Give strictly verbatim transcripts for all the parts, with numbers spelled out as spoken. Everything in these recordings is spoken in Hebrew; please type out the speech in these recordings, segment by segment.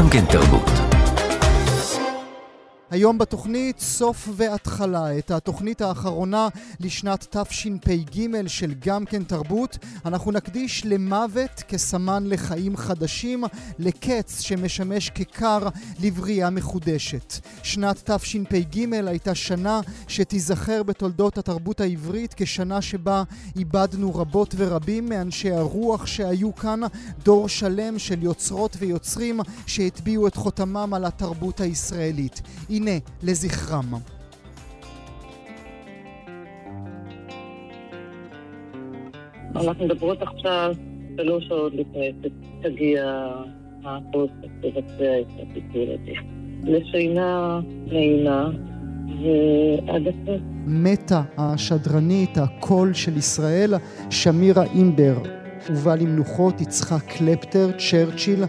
גם כן תרבות. היום בתוכנית סוף והתחלה, את התוכנית האחרונה לשנת תשפ"ג של גם כן תרבות, אנחנו נקדיש למוות כסמן לחיים חדשים, לקץ שמשמש כקר לבריאה מחודשת. שנת תשפ"ג הייתה שנה שתיזכר בתולדות התרבות העברית כשנה שבה איבדנו רבות ורבים מאנשי הרוח שהיו כאן, דור שלם של יוצרות ויוצרים שהטביעו את חותמם על התרבות הישראלית. הנה לזכרם. אנחנו מדברות עכשיו שלוש שעות לפני שתגיע האפוס לבצע את הפיתול הזה. לשינה נעימה ועד הפס. מתה השדרנית, הקול של ישראל, שמירה אימבר, הובא למנוחות יצחק קלפטר, צ'רצ'יל.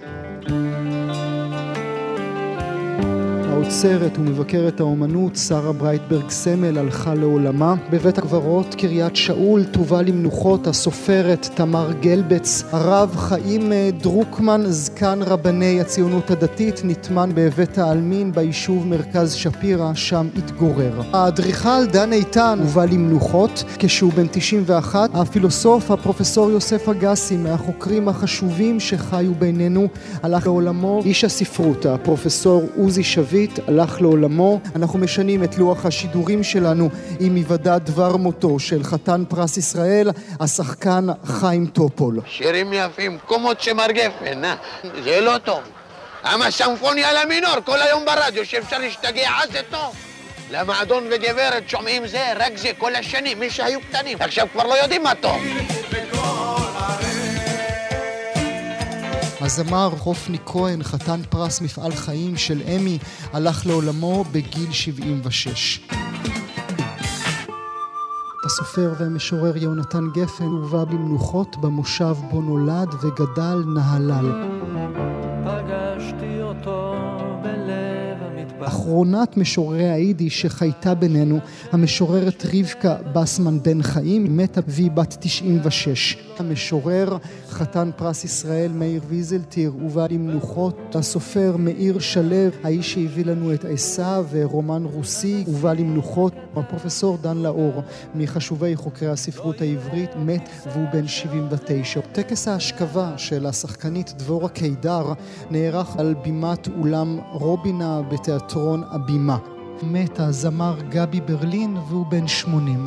האוצרת ומבקרת האומנות שרה ברייטברג-סמל הלכה לעולמה. בבית הקברות קריית שאול טובה למנוחות הסופרת תמר גלבץ. הרב חיים דרוקמן, זקן רבני הציונות הדתית, נטמן בבית העלמין ביישוב מרכז שפירא, שם התגורר. האדריכל דן איתן הובא למנוחות כשהוא בן תשעים ואחת. הפילוסוף הפרופסור יוסף אגסי, מהחוקרים החשובים שחיו בינינו, הלך לעולמו. איש הספרות הפרופסור עוזי שביט הלך לעולמו. אנחנו משנים את לוח השידורים שלנו עם היוודע דבר מותו של חתן פרס ישראל, השחקן חיים טופול. שירים יפים, קומות שמרגפן, אה? זה לא טוב. אמה סמפוניה למינור, כל היום ברדיו, שאפשר להשתגע, אז זה טוב. למעדון וגברת שומעים זה, רק זה, כל השנים, מי שהיו קטנים. עכשיו כבר לא יודעים מה טוב. הזמר חופני כהן, חתן פרס מפעל חיים של אמי, הלך לעולמו בגיל שבעים ושש. הסופר והמשורר יונתן גפן הובא במנוחות במושב בו נולד וגדל נהלל. פגשתי אותו בלב המדבר. אחרונת משוררי היידיש שחייתה בינינו, המשוררת רבקה בסמן בן חיים, מתה והיא בת תשעים ושש. המשורר חתן פרס ישראל מאיר ויזלטיר הובא למנוחות. הסופר מאיר שלב, האיש שהביא לנו את עשיו ורומן רוסי, הובא למנוחות. הפרופסור דן לאור, מחשובי חוקרי הספרות העברית, מת והוא בן שבעים ותשע. טקס ההשכבה של השחקנית דבורה קידר נערך על בימת אולם רובינה בתיאטרון הבימה. מת הזמר גבי ברלין והוא בן שמונים.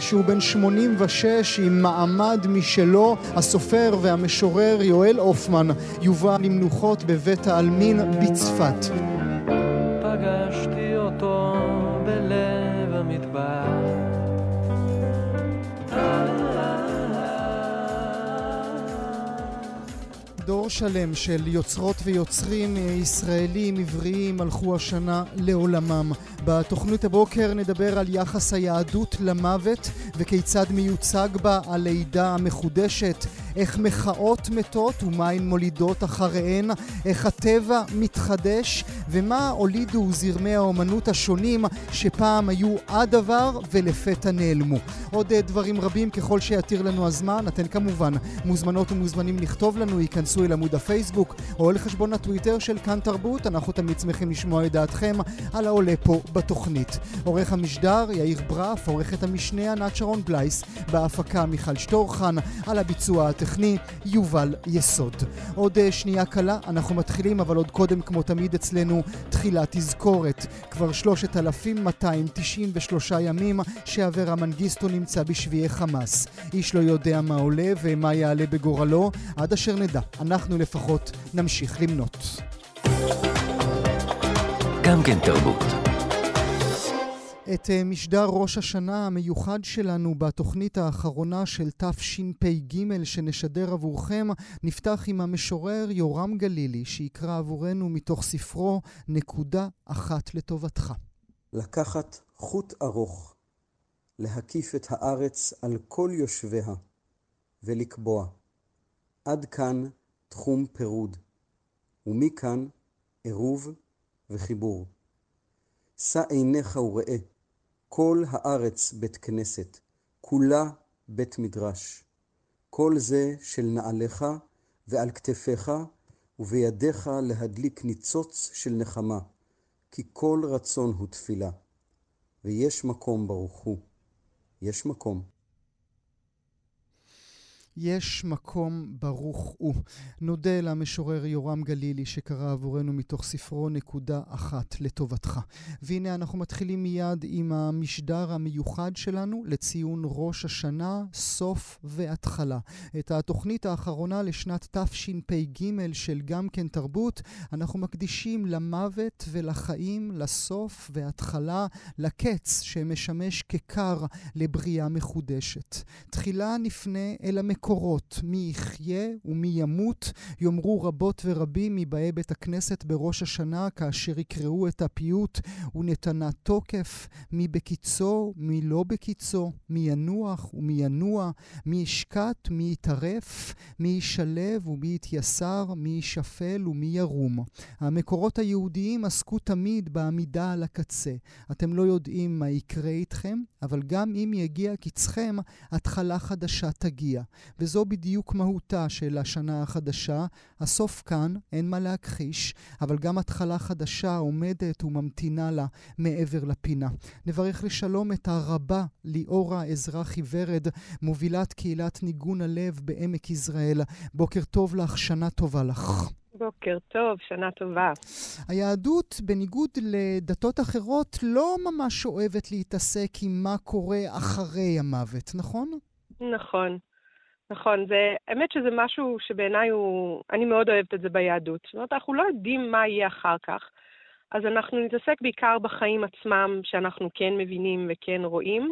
שהוא בן שמונים ושש עם מעמד משלו, הסופר והמשורר יואל אופמן יובא למנוחות בבית העלמין בצפת. פגשתי אותו בלב המדבר. דור שלם של יוצרות ויוצרים ישראלים עבריים הלכו השנה לעולמם. בתוכנית הבוקר נדבר על יחס היהדות למוות וכיצד מיוצג בה הלידה המחודשת, איך מחאות מתות ומה הן מולידות אחריהן, איך הטבע מתחדש ומה הולידו זרמי האומנות השונים שפעם היו הדבר ולפתע נעלמו. עוד דברים רבים ככל שיתיר לנו הזמן. אתן כמובן מוזמנות ומוזמנים לכתוב לנו, ייכנסו אל עמוד הפייסבוק או אל חשבון הטוויטר של כאן תרבות. אנחנו תמיד שמחים לשמוע את דעתכם על העולה פה בתוכנית. עורך המשדר יאיר ברף, עורכת המשנה ענת שרון בלייס, בהפקה מיכל שטורכן, על הביצוע הטכני יובל יסוד. עוד שנייה קלה אנחנו מתחילים, אבל עוד קודם כמו תמיד אצלנו תחילת תזכורת. כבר שלושת אלפים מאתיים תשעים ושלושה ימים שאברה מנגיסטו נמצא בשביעי חמאס. איש לא יודע מה עולה ומה יעלה בגורלו, עד אשר נדע. אנחנו לפחות נמשיך למנות. גם כן תרבות. את משדר ראש השנה המיוחד שלנו בתוכנית האחרונה של תשפ"ג שנשדר עבורכם נפתח עם המשורר יורם גלילי שיקרא עבורנו מתוך ספרו נקודה אחת לטובתך. לקחת חוט ארוך, להקיף את הארץ על כל יושביה ולקבוע עד כאן תחום פירוד ומכאן עירוב וחיבור. שא עיניך וראה כל הארץ בית כנסת, כולה בית מדרש. כל זה של נעליך ועל כתפיך ובידיך להדליק ניצוץ של נחמה, כי כל רצון הוא תפילה. ויש מקום, ברוך הוא, יש מקום. יש מקום ברוך הוא. נודה למשורר יורם גלילי שקרא עבורנו מתוך ספרו נקודה אחת לטובתך. והנה אנחנו מתחילים מיד עם המשדר המיוחד שלנו לציון ראש השנה, סוף והתחלה. את התוכנית האחרונה לשנת תשפ"ג של גם כן תרבות אנחנו מקדישים למוות ולחיים, לסוף והתחלה, לקץ שמשמש כקר לבריאה מחודשת. תחילה נפנה אל המקום קורות, מי יחיה ומי ימות, יאמרו רבות ורבים מבאי בית הכנסת בראש השנה כאשר יקראו את הפיוט ונתנה תוקף, מי בקיצו, מי לא בקיצו, מי ינוח ומי ינוע, מי ישקט, מי יתערף, מי ישלב ומי יתייסר, מי ישפל ומי ירום. המקורות היהודיים עסקו תמיד בעמידה על הקצה. אתם לא יודעים מה יקרה איתכם, אבל גם אם יגיע קצכם, התחלה חדשה תגיע. וזו בדיוק מהותה של השנה החדשה. הסוף כאן, אין מה להכחיש, אבל גם התחלה חדשה עומדת וממתינה לה מעבר לפינה. נברך לשלום את הרבה ליאורה אזרחי ורד, מובילת קהילת ניגון הלב בעמק יזרעאל. בוקר טוב לך, שנה טובה לך. בוקר טוב, שנה טובה. היהדות, בניגוד לדתות אחרות, לא ממש אוהבת להתעסק עם מה קורה אחרי המוות, נכון? נכון. נכון, זה, האמת שזה משהו שבעיניי הוא, אני מאוד אוהבת את זה ביהדות. זאת אומרת, אנחנו לא יודעים מה יהיה אחר כך, אז אנחנו נתעסק בעיקר בחיים עצמם שאנחנו כן מבינים וכן רואים.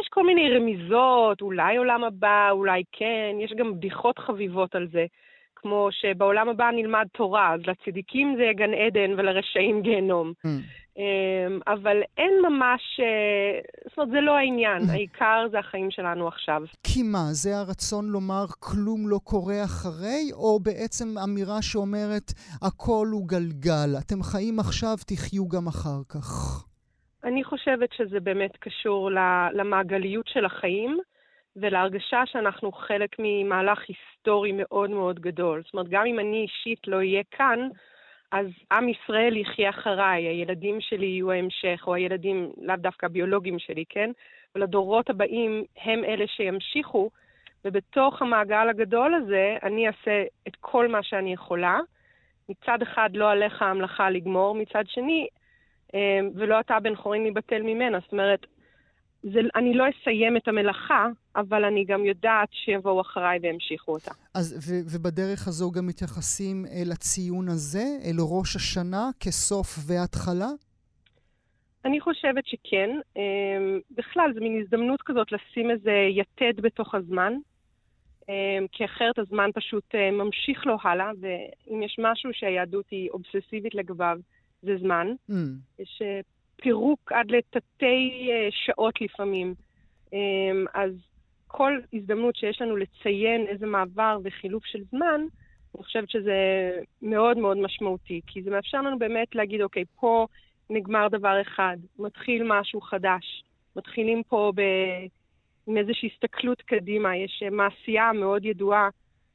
יש כל מיני רמיזות, אולי עולם הבא, אולי כן, יש גם בדיחות חביבות על זה, כמו שבעולם הבא נלמד תורה, אז לצדיקים זה גן עדן ולרשעים גיהנום. Mm. אבל אין ממש, זאת אומרת, זה לא העניין, העיקר זה החיים שלנו עכשיו. כי מה, זה הרצון לומר כלום לא קורה אחרי, או בעצם אמירה שאומרת הכל הוא גלגל, אתם חיים עכשיו, תחיו גם אחר כך? אני חושבת שזה באמת קשור למעגליות של החיים, ולהרגשה שאנחנו חלק ממהלך היסטורי מאוד מאוד גדול. זאת אומרת, גם אם אני אישית לא אהיה כאן, אז עם ישראל יחיה אחריי, הילדים שלי יהיו ההמשך, או הילדים לאו דווקא הביולוגיים שלי, כן? ולדורות הבאים הם אלה שימשיכו, ובתוך המעגל הגדול הזה אני אעשה את כל מה שאני יכולה. מצד אחד לא עליך המלאכה לגמור, מצד שני, ולא אתה בן חורין ניבטל ממנה. זאת אומרת, זה, אני לא אסיים את המלאכה, אבל אני גם יודעת שיבואו אחריי והמשיכו אותה. אז, ו- ובדרך הזו גם מתייחסים אל הציון הזה, אל ראש השנה, כסוף והתחלה? אני חושבת שכן. בכלל, זו מין הזדמנות כזאת לשים איזה יתד בתוך הזמן, כי אחרת הזמן פשוט ממשיך לו הלאה, ואם יש משהו שהיהדות היא אובססיבית לגביו, זה זמן. Mm. יש פירוק עד לתתי שעות לפעמים. אז כל הזדמנות שיש לנו לציין איזה מעבר וחילוף של זמן, אני חושבת שזה מאוד מאוד משמעותי, כי זה מאפשר לנו באמת להגיד, אוקיי, פה נגמר דבר אחד, מתחיל משהו חדש, מתחילים פה באיזושהי הסתכלות קדימה. יש מעשייה מאוד ידועה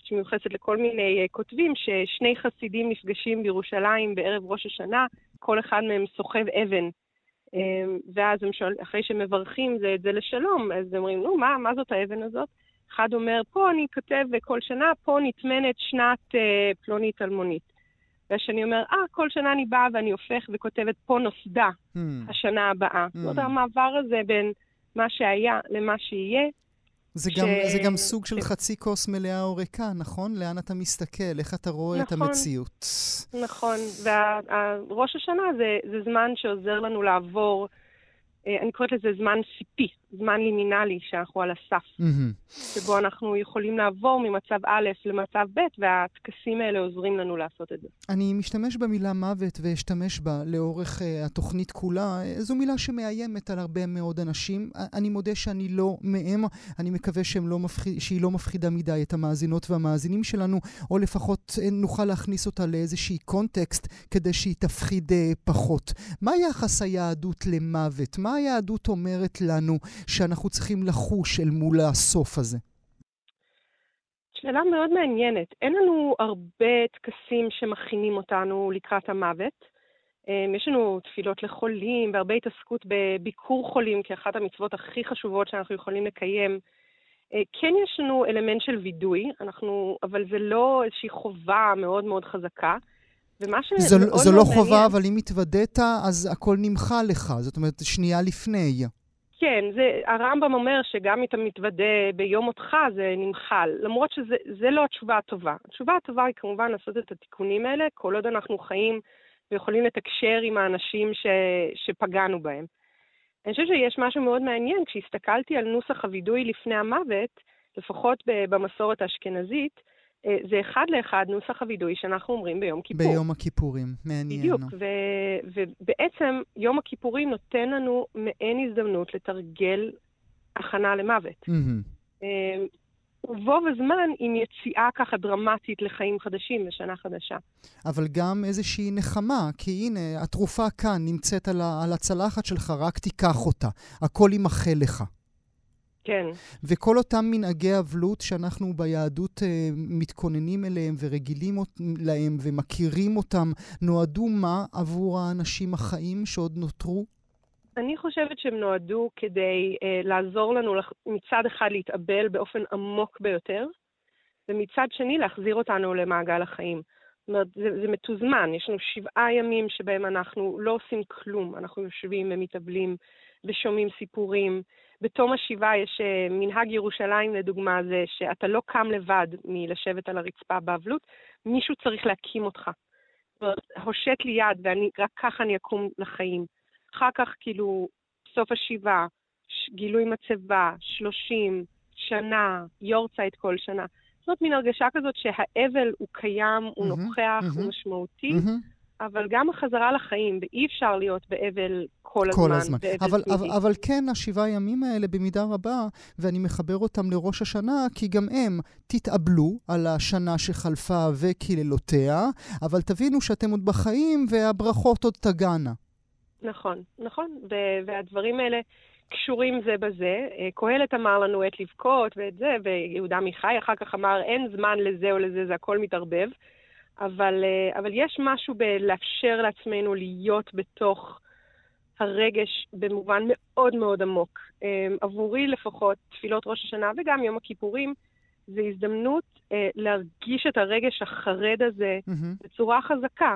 שמיוחסת לכל מיני כותבים, ששני חסידים נפגשים בירושלים בערב ראש השנה, כל אחד מהם סוחב אבן, ואז הם שואל, אחרי שמברכים זה, זה לשלום, אז הם אומרים, נו, מה, מה זאת האבן הזאת? אחד אומר, פה אני כותב כל שנה, פה נתמנת שנת אה, פלונית אלמונית. והשני אומר, אה, כל שנה אני באה ואני הופך וכותבת פה נוסדה mm. השנה הבאה. Mm. זאת אומרת, המעבר הזה בין מה שהיה למה שיהיה, זה, ש... גם, זה גם סוג של חצי כוס מלאה או ריקה, נכון? לאן אתה מסתכל, איך אתה רואה נכון, את המציאות. נכון, וראש השנה זה, זה זמן שעוזר לנו לעבור, אני קוראת לזה זמן סיפי, זמן לימינלי שאנחנו על הסף, mm-hmm. שבו אנחנו יכולים לעבור ממצב א' למצב ב', והתקסים האלה עוזרים לנו לעשות את זה. אני משתמש במילה מוות ואשתמש בה לאורך uh, התוכנית כולה. זו מילה שמאיימת על הרבה מאוד אנשים. אני מודה שאני לא מהם, אני מקווה שהם לא מפחיד, שהיא לא מפחידה מדי את המאזינות והמאזינים שלנו, או לפחות נוכל להכניס אותה לאיזושהי קונטקסט כדי שהיא תפחיד uh, פחות. מה יחס היהדות למוות? מה היהדות אומרת לנו שאנחנו צריכים לחוש אל מול הסוף הזה? שאלה מאוד מעניינת. אין לנו הרבה טקסים שמכינים אותנו לקראת המוות. יש לנו תפילות לחולים והרבה התעסקות בביקור חולים, כאחת המצוות הכי חשובות שאנחנו יכולים לקיים. כן יש לנו אלמנט של וידוי, אנחנו, אבל זה לא איזושהי חובה מאוד מאוד חזקה. זו, זו לא מעניין, חובה, אבל אם התוודאת, אז הכל נמחה לך. זאת אומרת, שנייה לפני. כן, זה, הרמב"ם אומר שגם אם אתה מתוודה ביום אותך, זה נמחל. למרות שזה זה לא התשובה הטובה. התשובה הטובה היא כמובן לעשות את התיקונים האלה, כל עוד אנחנו חיים ויכולים לתקשר עם האנשים ש, שפגענו בהם. אני חושב שיש משהו מאוד מעניין, כשהסתכלתי על נוסח הוידוי לפני המוות, לפחות במסורת האשכנזית, זה אחד לאחד נוסח הוידוי שאנחנו אומרים ביום כיפור. ביום הכיפורים, מעניין. בדיוק, ו- ובעצם יום הכיפורים נותן לנו מעין הזדמנות לתרגל הכנה למוות. Mm-hmm. ובו בזמן עם יציאה ככה דרמטית לחיים חדשים, לשנה חדשה. אבל גם איזושהי נחמה, כי הנה, התרופה כאן נמצאת על, ה- על הצלחת שלך, רק תיקח אותה, הכל ימחה לך. כן. וכל אותם מנהגי אבלות שאנחנו ביהדות אה, מתכוננים אליהם ורגילים להם ומכירים אותם, נועדו מה עבור האנשים החיים שעוד נותרו? אני חושבת שהם נועדו כדי אה, לעזור לנו לח... מצד אחד להתאבל באופן עמוק ביותר, ומצד שני להחזיר אותנו למעגל החיים. זאת אומרת, זה, זה מתוזמן, יש לנו שבעה ימים שבהם אנחנו לא עושים כלום, אנחנו יושבים ומתאבלים ושומעים סיפורים. בתום השבעה יש מנהג ירושלים לדוגמה, זה שאתה לא קם לבד מלשבת על הרצפה באבלות, מישהו צריך להקים אותך. הושט לי יד ואני, רק כך אני אקום לחיים. אחר כך כאילו סוף השבעה, גילוי מצבה, שלושים, שנה, יורצייט כל שנה. זאת מין הרגשה כזאת שהאבל הוא קיים, הוא נוכח, הוא משמעותי. אבל גם החזרה לחיים, ואי אפשר להיות באבל כל הזמן. כל הזמן. אבל, אבל, אבל כן, השבעה ימים האלה במידה רבה, ואני מחבר אותם לראש השנה, כי גם הם תתאבלו על השנה שחלפה וקללותיה, אבל תבינו שאתם עוד בחיים והברכות עוד תגענה. נכון, נכון. והדברים האלה קשורים זה בזה. קהלת אמר לנו עת לבכות ואת זה, ויהודה עמיחי אחר כך אמר, אין זמן לזה או לזה, זה הכל מתערבב. אבל, אבל יש משהו בלאפשר לעצמנו להיות בתוך הרגש במובן מאוד מאוד עמוק. עבורי לפחות תפילות ראש השנה וגם יום הכיפורים, זה הזדמנות להרגיש את הרגש החרד הזה בצורה חזקה,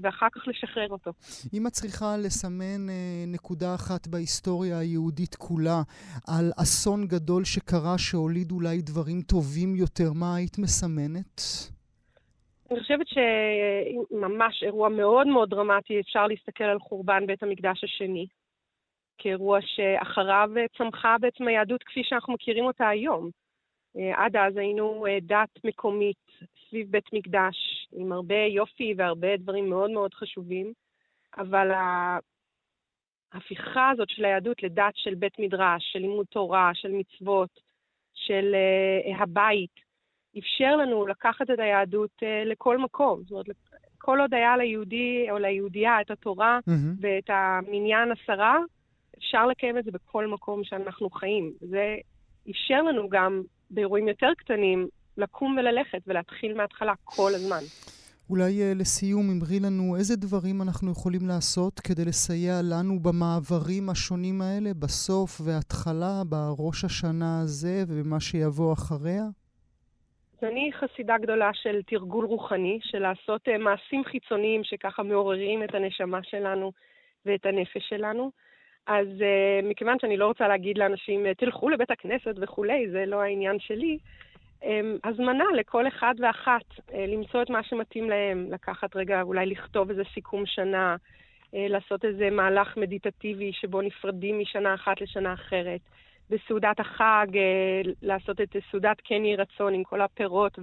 ואחר כך לשחרר אותו. אם את צריכה לסמן נקודה אחת בהיסטוריה היהודית כולה, על אסון גדול שקרה שהוליד אולי דברים טובים יותר, מה היית מסמנת? אני חושבת שממש אירוע מאוד מאוד דרמטי, אפשר להסתכל על חורבן בית המקדש השני, כאירוע שאחריו צמחה בעצם היהדות כפי שאנחנו מכירים אותה היום. עד אז היינו דת מקומית סביב בית מקדש, עם הרבה יופי והרבה דברים מאוד מאוד חשובים, אבל ההפיכה הזאת של היהדות לדת של בית מדרש, של לימוד תורה, של מצוות, של הבית, אפשר לנו לקחת את היהדות uh, לכל מקום. זאת אומרת, כל עוד היה ליהודי או ליהודייה את התורה mm-hmm. ואת המניין השרה, אפשר לקיים את זה בכל מקום שאנחנו חיים. זה אפשר לנו גם באירועים יותר קטנים לקום וללכת ולהתחיל מההתחלה כל הזמן. אולי לסיום, אמרי לנו איזה דברים אנחנו יכולים לעשות כדי לסייע לנו במעברים השונים האלה, בסוף וההתחלה, בראש השנה הזה ובמה שיבוא אחריה? אני חסידה גדולה של תרגול רוחני, של לעשות מעשים חיצוניים שככה מעוררים את הנשמה שלנו ואת הנפש שלנו. אז מכיוון שאני לא רוצה להגיד לאנשים, תלכו לבית הכנסת וכולי, זה לא העניין שלי, הזמנה לכל אחד ואחת, למצוא את מה שמתאים להם, לקחת רגע, אולי לכתוב איזה סיכום שנה, לעשות איזה מהלך מדיטטיבי שבו נפרדים משנה אחת לשנה אחרת. בסעודת החג, לעשות את סעודת כן יהי רצון עם כל הפירות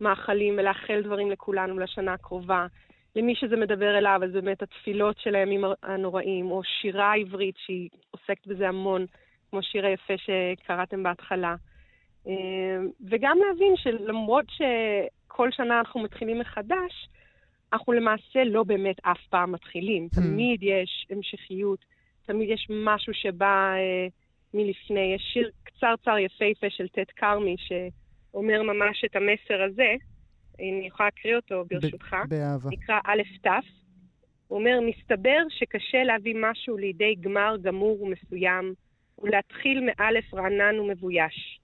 והמאכלים, ולאחל דברים לכולנו לשנה הקרובה. למי שזה מדבר אליו, אז באמת התפילות של הימים הנוראים, או שירה עברית שהיא עוסקת בזה המון, כמו שיר היפה שקראתם בהתחלה. וגם להבין שלמרות שכל שנה אנחנו מתחילים מחדש, אנחנו למעשה לא באמת אף פעם מתחילים. תמיד יש המשכיות, תמיד יש משהו שבא מלפני. יש שיר קצר צר יפה יפה של תת קרמי אומר ממש את המסר הזה, אני יכולה להקריא אותו ברשותך, באהבה. נקרא א' ת', הוא אומר, מסתבר שקשה להביא משהו לידי גמר גמור ומסוים, ולהתחיל מאלף רענן ומבויש.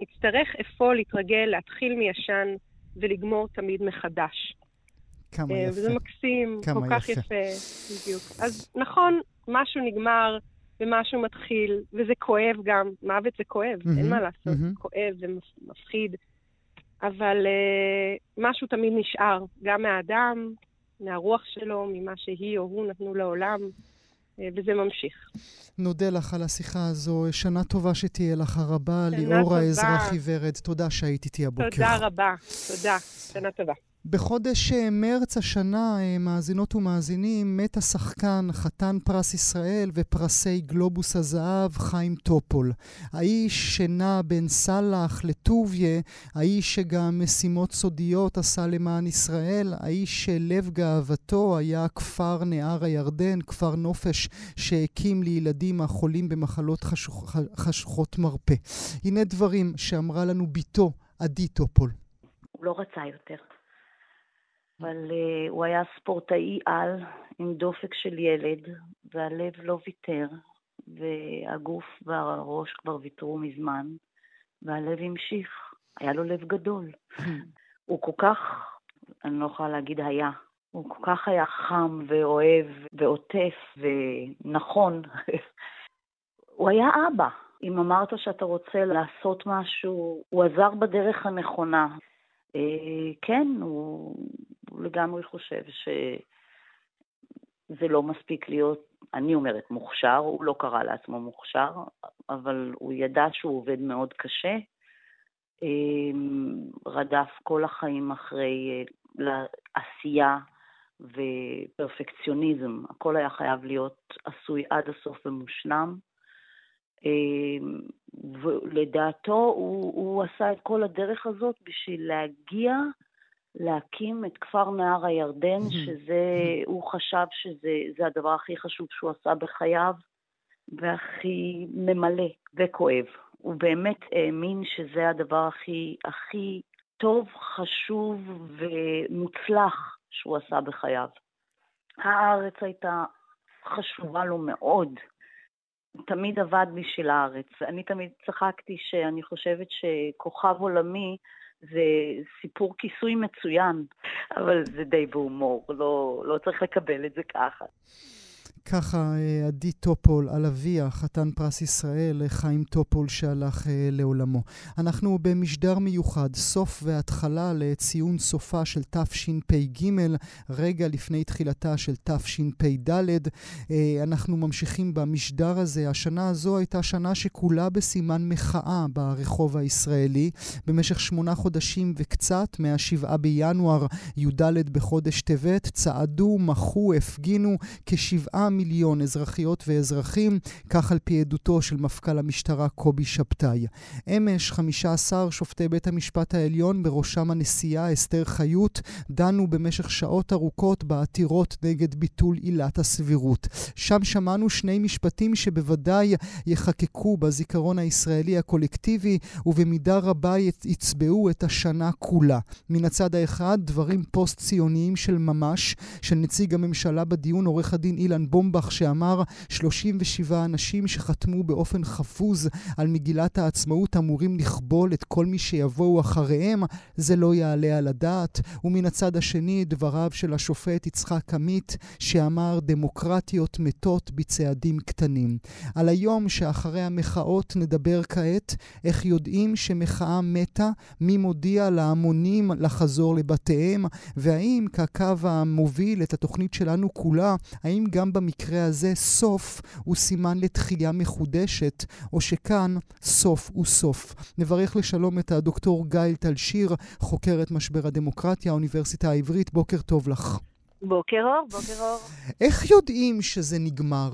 נצטרך אפוא להתרגל, להתחיל מישן ולגמור תמיד מחדש. כמה יפה. וזה מקסים, כל כך יפה. יפה, בדיוק. אז נכון, משהו נגמר ומשהו מתחיל, וזה כואב גם, מוות זה כואב, mm-hmm, אין מה לעשות, mm-hmm. כואב ומפחיד, אבל uh, משהו תמיד נשאר, גם מהאדם, מהרוח שלו, ממה שהיא או הוא נתנו לעולם, וזה ממשיך. נודה לך על השיחה הזו. שנה טובה שתהיה לך הרבה, ליאורה אזרחי ורד. תודה שהיית איתי הבוקר. תודה רבה, תודה. שנה טובה. בחודש מרץ השנה, מאזינות ומאזינים, מת השחקן, חתן פרס ישראל ופרסי גלובוס הזהב, חיים טופול. האיש שנע בין סלח לטוביה, האיש שגם משימות סודיות עשה למען ישראל, האיש שלב גאוותו היה כפר נער הירדן, כפר נופש שהקים לילדים החולים במחלות חשוכ... חשוכות מרפא. הנה דברים שאמרה לנו ביתו, עדי טופול. הוא לא רצה יותר. אבל uh, הוא היה ספורטאי על עם דופק של ילד, והלב לא ויתר, והגוף והראש כבר ויתרו מזמן, והלב המשיך. היה לו לב גדול. הוא כל כך, אני לא יכולה להגיד היה, הוא כל כך היה חם ואוהב ועוטף ונכון. הוא היה אבא. אם אמרת שאתה רוצה לעשות משהו, הוא עזר בדרך הנכונה. כן, הוא לגמרי חושב שזה לא מספיק להיות, אני אומרת מוכשר, הוא לא קרא לעצמו מוכשר, אבל הוא ידע שהוא עובד מאוד קשה, רדף כל החיים אחרי עשייה ופרפקציוניזם, הכל היה חייב להיות עשוי עד הסוף ומושלם, ולדעתו הוא, הוא עשה את כל הדרך הזאת בשביל להגיע להקים את כפר נער הירדן, שזה, הוא חשב שזה, זה הדבר הכי חשוב שהוא עשה בחייו, והכי ממלא וכואב. הוא באמת האמין שזה הדבר הכי, הכי טוב, חשוב ומוצלח שהוא עשה בחייו. הארץ הייתה חשובה לו מאוד. תמיד עבד בשביל הארץ. אני תמיד צחקתי שאני חושבת שכוכב עולמי זה סיפור כיסוי מצוין, אבל זה די בהומור, לא, לא צריך לקבל את זה ככה. ככה עדי טופול על אביה, חתן פרס ישראל, חיים טופול שהלך לעולמו. אנחנו במשדר מיוחד, סוף והתחלה לציון סופה של תשפ"ג, רגע לפני תחילתה של תשפ"ד. אנחנו ממשיכים במשדר הזה. השנה הזו הייתה שנה שכולה בסימן מחאה ברחוב הישראלי. במשך שמונה חודשים וקצת, מהשבעה בינואר, י"ד בחודש טבת, צעדו, מחו, הפגינו כשבעה מיליון אזרחיות ואזרחים, כך על פי עדותו של מפכ"ל המשטרה קובי שבתאי. אמש חמישה עשר שופטי בית המשפט העליון, בראשם הנשיאה אסתר חיות, דנו במשך שעות ארוכות בעתירות נגד ביטול עילת הסבירות. שם שמענו שני משפטים שבוודאי יחקקו בזיכרון הישראלי הקולקטיבי, ובמידה רבה יצבעו את השנה כולה. מן הצד האחד, דברים פוסט-ציוניים של ממש, של נציג הממשלה בדיון עורך הדין אילן בום בח, שאמר שלושים ושבעה אנשים שחתמו באופן חפוז על מגילת העצמאות אמורים לכבול את כל מי שיבואו אחריהם, זה לא יעלה על הדעת. ומן הצד השני, דבריו של השופט יצחק עמית, שאמר דמוקרטיות מתות בצעדים קטנים. על היום שאחרי המחאות נדבר כעת, איך יודעים שמחאה מתה, מי מודיע להמונים לחזור לבתיהם, והאם כקו המוביל את התוכנית שלנו כולה, האם גם במקרה הזה סוף הוא סימן לתחייה מחודשת, או שכאן סוף הוא סוף. נברך לשלום את הדוקטור גייל טלשיר, חוקרת משבר הדמוקרטיה, האוניברסיטה העברית. בוקר טוב לך. בוקר אור, בוקר אור. איך יודעים שזה נגמר?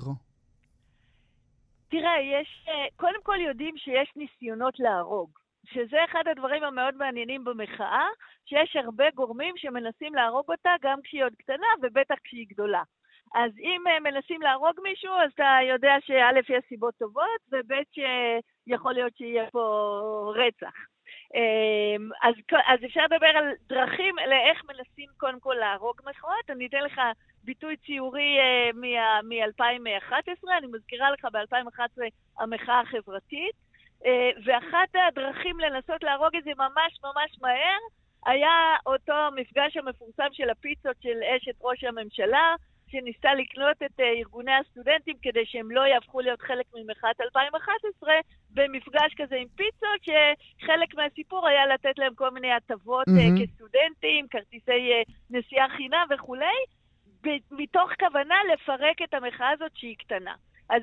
תראה, יש, קודם כל יודעים שיש ניסיונות להרוג, שזה אחד הדברים המאוד מעניינים במחאה, שיש הרבה גורמים שמנסים להרוג אותה גם כשהיא עוד קטנה ובטח כשהיא גדולה. אז אם מנסים להרוג מישהו, אז אתה יודע שא' יש סיבות טובות, וב' שיכול להיות שיהיה פה רצח. אז, אז אפשר לדבר על דרכים לאיך מנסים קודם כל להרוג מחאות. אני אתן לך ביטוי ציורי מ-אלפיים ואחת עשרה, אני מזכירה לך ב-אלפיים ואחת עשרה המחאה החברתית, ואחת הדרכים לנסות להרוג את זה ממש ממש מהר, היה אותו מפגש המפורסם של הפיצות של אשת ראש הממשלה, שניסה לקנות את ארגוני הסטודנטים כדי שהם לא יהפכו להיות חלק ממחאת אלפיים ואחת עשרה, במפגש כזה עם פיצות, שחלק מהסיפור היה לתת להם כל מיני הטבות mm-hmm. כסטודנטים, כרטיסי נסיעה חינם וכולי, מתוך כוונה לפרק את המחאה הזאת שהיא קטנה. אז,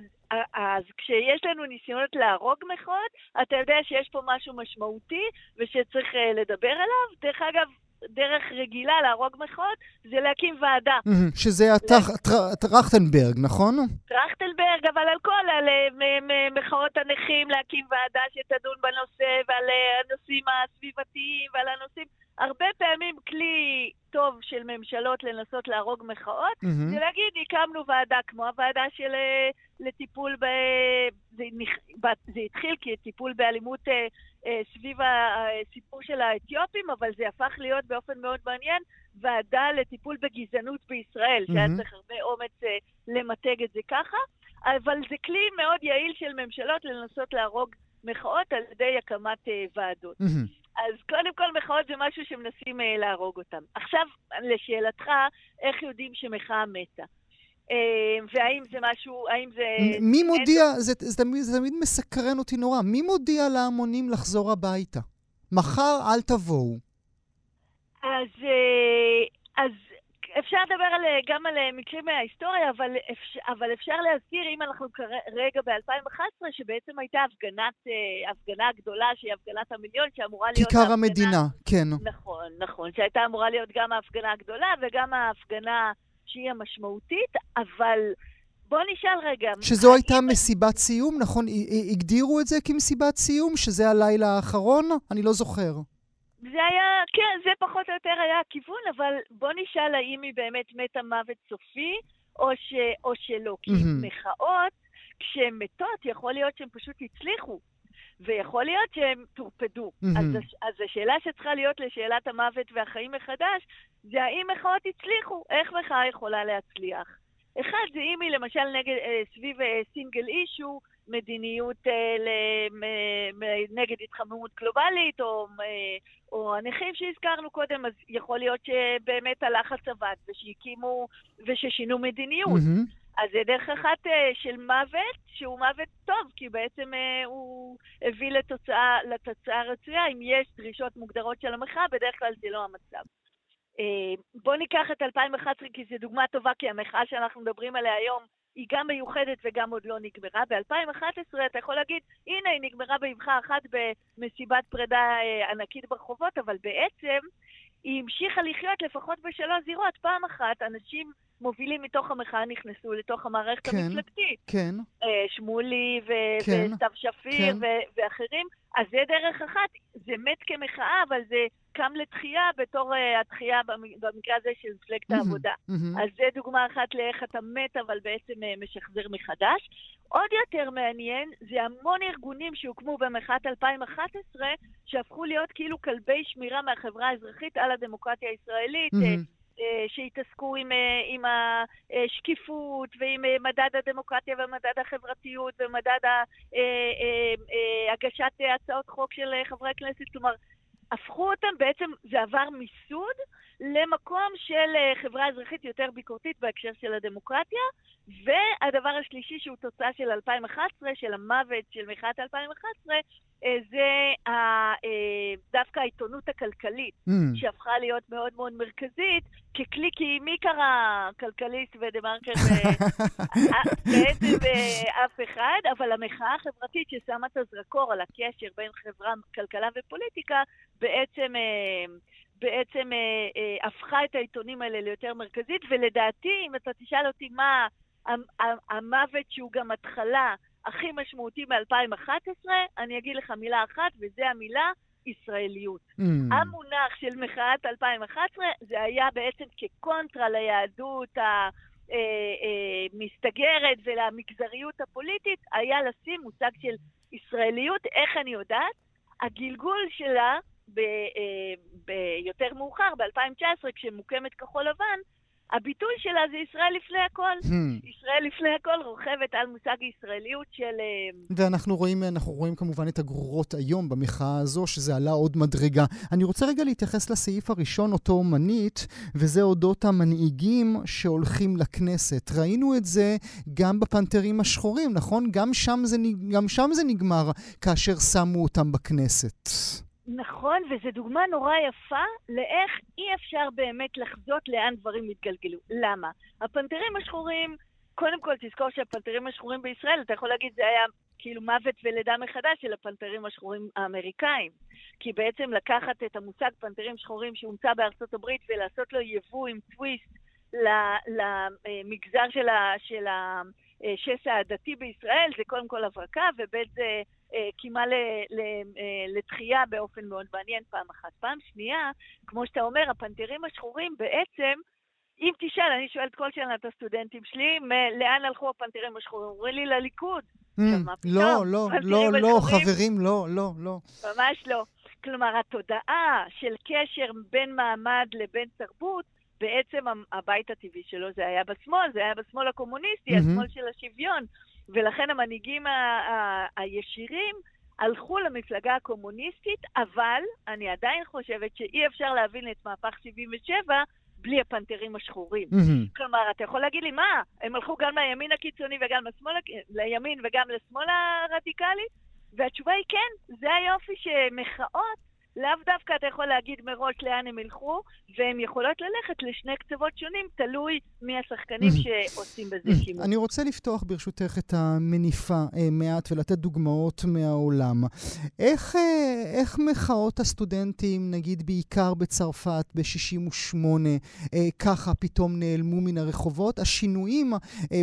אז כשיש לנו ניסיונות להרוג מחאות, אתה יודע שיש פה משהו משמעותי ושצריך לדבר עליו. דרך אגב, דרך רגילה להרוג מחאות זה להקים ועדה. שזה טרכטנברג, נכון? טרכטנברג, אבל על כל, על מחאות הנכים, להקים ועדה שתדון בנושא, ועל הנושאים הסביבתיים, ועל הנושאים... הרבה פעמים כלי טוב של ממשלות לנסות להרוג מחאות, mm-hmm. זה להגיד, הקמנו ועדה, כמו הוועדה של לטיפול, ב... זה, זה התחיל כטיפול באלימות סביב הסיפור של האתיופים, אבל זה הפך להיות באופן מאוד מעניין, ועדה לטיפול בגזענות בישראל, mm-hmm. שהיה צריך הרבה אומץ למתג את זה ככה, אבל זה כלי מאוד יעיל של ממשלות לנסות להרוג מחאות על ידי הקמת ועדות. Mm-hmm. אז קודם כל מחאות זה משהו שמנסים אה, להרוג אותם. עכשיו, לשאלתך, איך יודעים שמחאה מתה? אה, והאם זה משהו, האם זה... מי מודיע, זה, זה, זה, תמיד, זה תמיד מסקרן אותי נורא, מי מודיע להמונים לחזור הביתה? מחר אל תבואו. אז, אה, אז אפשר לדבר על, גם על מקרים מההיסטוריה, אבל, אבל אפשר להזכיר, אם אנחנו כרגע ב-אלפיים ואחת עשרה, שבעצם הייתה הפגנת, הפגנה גדולה, שהיא הפגנת המיליון, שאמורה להיות... כיכר המדינה, כן. נכון, נכון, שהייתה אמורה להיות גם ההפגנה הגדולה, וגם ההפגנה שהיא המשמעותית, אבל בוא נשאל רגע... שזו הייתה מסיבת סיום, נכון? הגדירו את זה כמסיבת סיום, שזה הלילה האחרון? אני לא זוכר. זה היה, כן, זה פחות או יותר היה הכיוון, אבל בוא נשאל האם היא באמת מתה מוות סופי, או, ש, או שלא. כי מחאות, כשהן מתות, יכול להיות שהן פשוט הצליחו, ויכול להיות שהן טורפדו. אז, אז השאלה שצריכה להיות לשאלת המוות והחיים מחדש, זה האם מחאות הצליחו, איך מחאה יכולה להצליח. אחד, זה אם היא למשל נגד, סביב סינגל אישו, מדיניות נגד התחממות גלובלית, או הנכים שהזכרנו קודם, אז יכול להיות שבאמת הלחץ עבד, ושהקימו, וששינו מדיניות. אז זה דרך אחת של מוות, שהוא מוות טוב, כי בעצם הוא הביא לתוצאה, לתוצאה הרצויה, אם יש דרישות מוגדרות של המחאה, בדרך כלל זה לא המצב. בוא ניקח את אלפיים ואחת עשרה, כי זו דוגמה טובה, כי המחאה שאנחנו מדברים עליה היום, היא גם מיוחדת וגם עוד לא נגמרה. ב-אלפיים ואחת עשרה אתה יכול להגיד, הנה היא נגמרה באבחה אחת במסיבת פרידה ענקית ברחובות, אבל בעצם היא המשיכה לחיות לפחות בשלוש זירות. פעם אחת אנשים מובילים מתוך המחאה נכנסו לתוך המערכת כן, המפלגתית. כן. שמולי ו- כן, וסתיו שפיר כן. ו- ואחרים. אז זה דרך אחת, זה מת כמחאה, אבל זה קם לתחייה בתור uh, התחייה במקרה הזה של מפלגת העבודה. Mm-hmm. אז זה דוגמה אחת לאיך אתה מת, אבל בעצם uh, משחזר מחדש. עוד יותר מעניין, זה המון ארגונים שהוקמו במחאת אלפיים ואחת עשרה, שהפכו להיות כאילו כלבי שמירה מהחברה האזרחית על הדמוקרטיה הישראלית, mm-hmm. שהתעסקו עם, עם השקיפות ועם מדד הדמוקרטיה ומדד החברתיות ומדד הגשת הצעות חוק של חברי הכנסת. כלומר, הפכו אותם, בעצם זה עבר מיסוד למקום של חברה אזרחית יותר ביקורתית בהקשר של הדמוקרטיה. והדבר השלישי שהוא תוצאה של אלפיים ואחת עשרה, של המוות של מחאת אלפיים ואחת עשרה, זה דווקא העיתונות הכלכלית, mm. שהפכה להיות מאוד מאוד מרכזית, ככלי, כי מי קרא כלכליסט ודמרקר בעצם אף אחד, אבל המחאה החברתית ששמה את הזרקור על הקשר בין חברה, כלכלה ופוליטיקה, בעצם... בעצם אה, אה, הפכה את העיתונים האלה ליותר מרכזית, ולדעתי, אם אתה תשאל אותי מה המוות שהוא גם התחלה הכי משמעותי מ-אלפיים ואחת עשרה, אני אגיד לך מילה אחת, וזה המילה ישראליות. Mm. המונח של מחאת אלפיים ואחת עשרה, זה היה בעצם כקונטרה ליהדות המסתגרת ולמגזריות הפוליטית, היה לשים מושג של ישראליות. איך אני יודעת? הגלגול שלה ביותר מאוחר, ב-אלפיים תשע עשרה, כשמוקמת כחול לבן, הביטוי שלה זה ישראל לפני הכל. Hmm. ישראל לפני הכל רוכבת על מושג ישראליות של... ואנחנו רואים, אנחנו רואים כמובן את הגרורות היום במחאה הזו, שזה עלה עוד מדרגה. אני רוצה רגע להתייחס לסעיף הראשון, אותו מנית, וזה אודות המנהיגים שהולכים לכנסת. ראינו את זה גם בפנתרים השחורים, נכון? גם שם זה, גם שם זה נגמר כאשר שמו אותם בכנסת. נכון, וזו דוגמה נורא יפה לאיך אי אפשר באמת לחזות לאן דברים מתגלגלו. למה? הפנתרים השחורים, קודם כל תזכור שהפנתרים השחורים בישראל, אתה יכול להגיד, זה היה כאילו מוות ולידה מחדש של הפנתרים השחורים האמריקאים. כי בעצם לקחת את המושג פנתרים שחורים שהומצא בארצות הברית ולעשות לו יבוא עם טוויסט למגזר של השסע הדתי בישראל, זה קודם כל הברקה, ובית זה... קימה לתחייה באופן מאוד מעניין פעם אחת. פעם שנייה, כמו שאתה אומר, הפנתרים השחורים בעצם, אם תשאל, אני שואלת כל שנה את הסטודנטים שלי, לאן הלכו הפנתרים השחורים? אומרים לי לליכוד. לא, לא, לא, לא, חברים, לא, לא, לא. ממש לא. כלומר, התודעה של קשר בין מעמד לבין תרבות, בעצם הבית הטבעי שלו זה היה בשמאל, זה היה בשמאל הקומוניסטי, השמאל של השוויון. ולכן המנהיגים ה- ה- הישירים הלכו למפלגה הקומוניסטית, אבל אני עדיין חושבת שאי אפשר להבין את מהפך שבעים ושבע בלי הפנתרים השחורים. Mm-hmm. כלומר, אתה יכול להגיד לי, מה? הם הלכו גם לימין הקיצוני וגם לשמאל, לימין וגם לשמאל הרדיקלי? והתשובה היא כן, זה היופי שמחאות, לאו דווקא אתה יכול להגיד מראש לאן הם הלכו, והן יכולות ללכת לשני קצוות שונים, תלוי מי השחקנים שעושים בזה שימוש. אני רוצה לפתוח ברשותך את המניפה מעט ולתת דוגמאות מהעולם. איך, איך מחאות הסטודנטים, נגיד בעיקר בצרפת, ב-שישים ושמונה, ככה פתאום נעלמו מן הרחובות? השינויים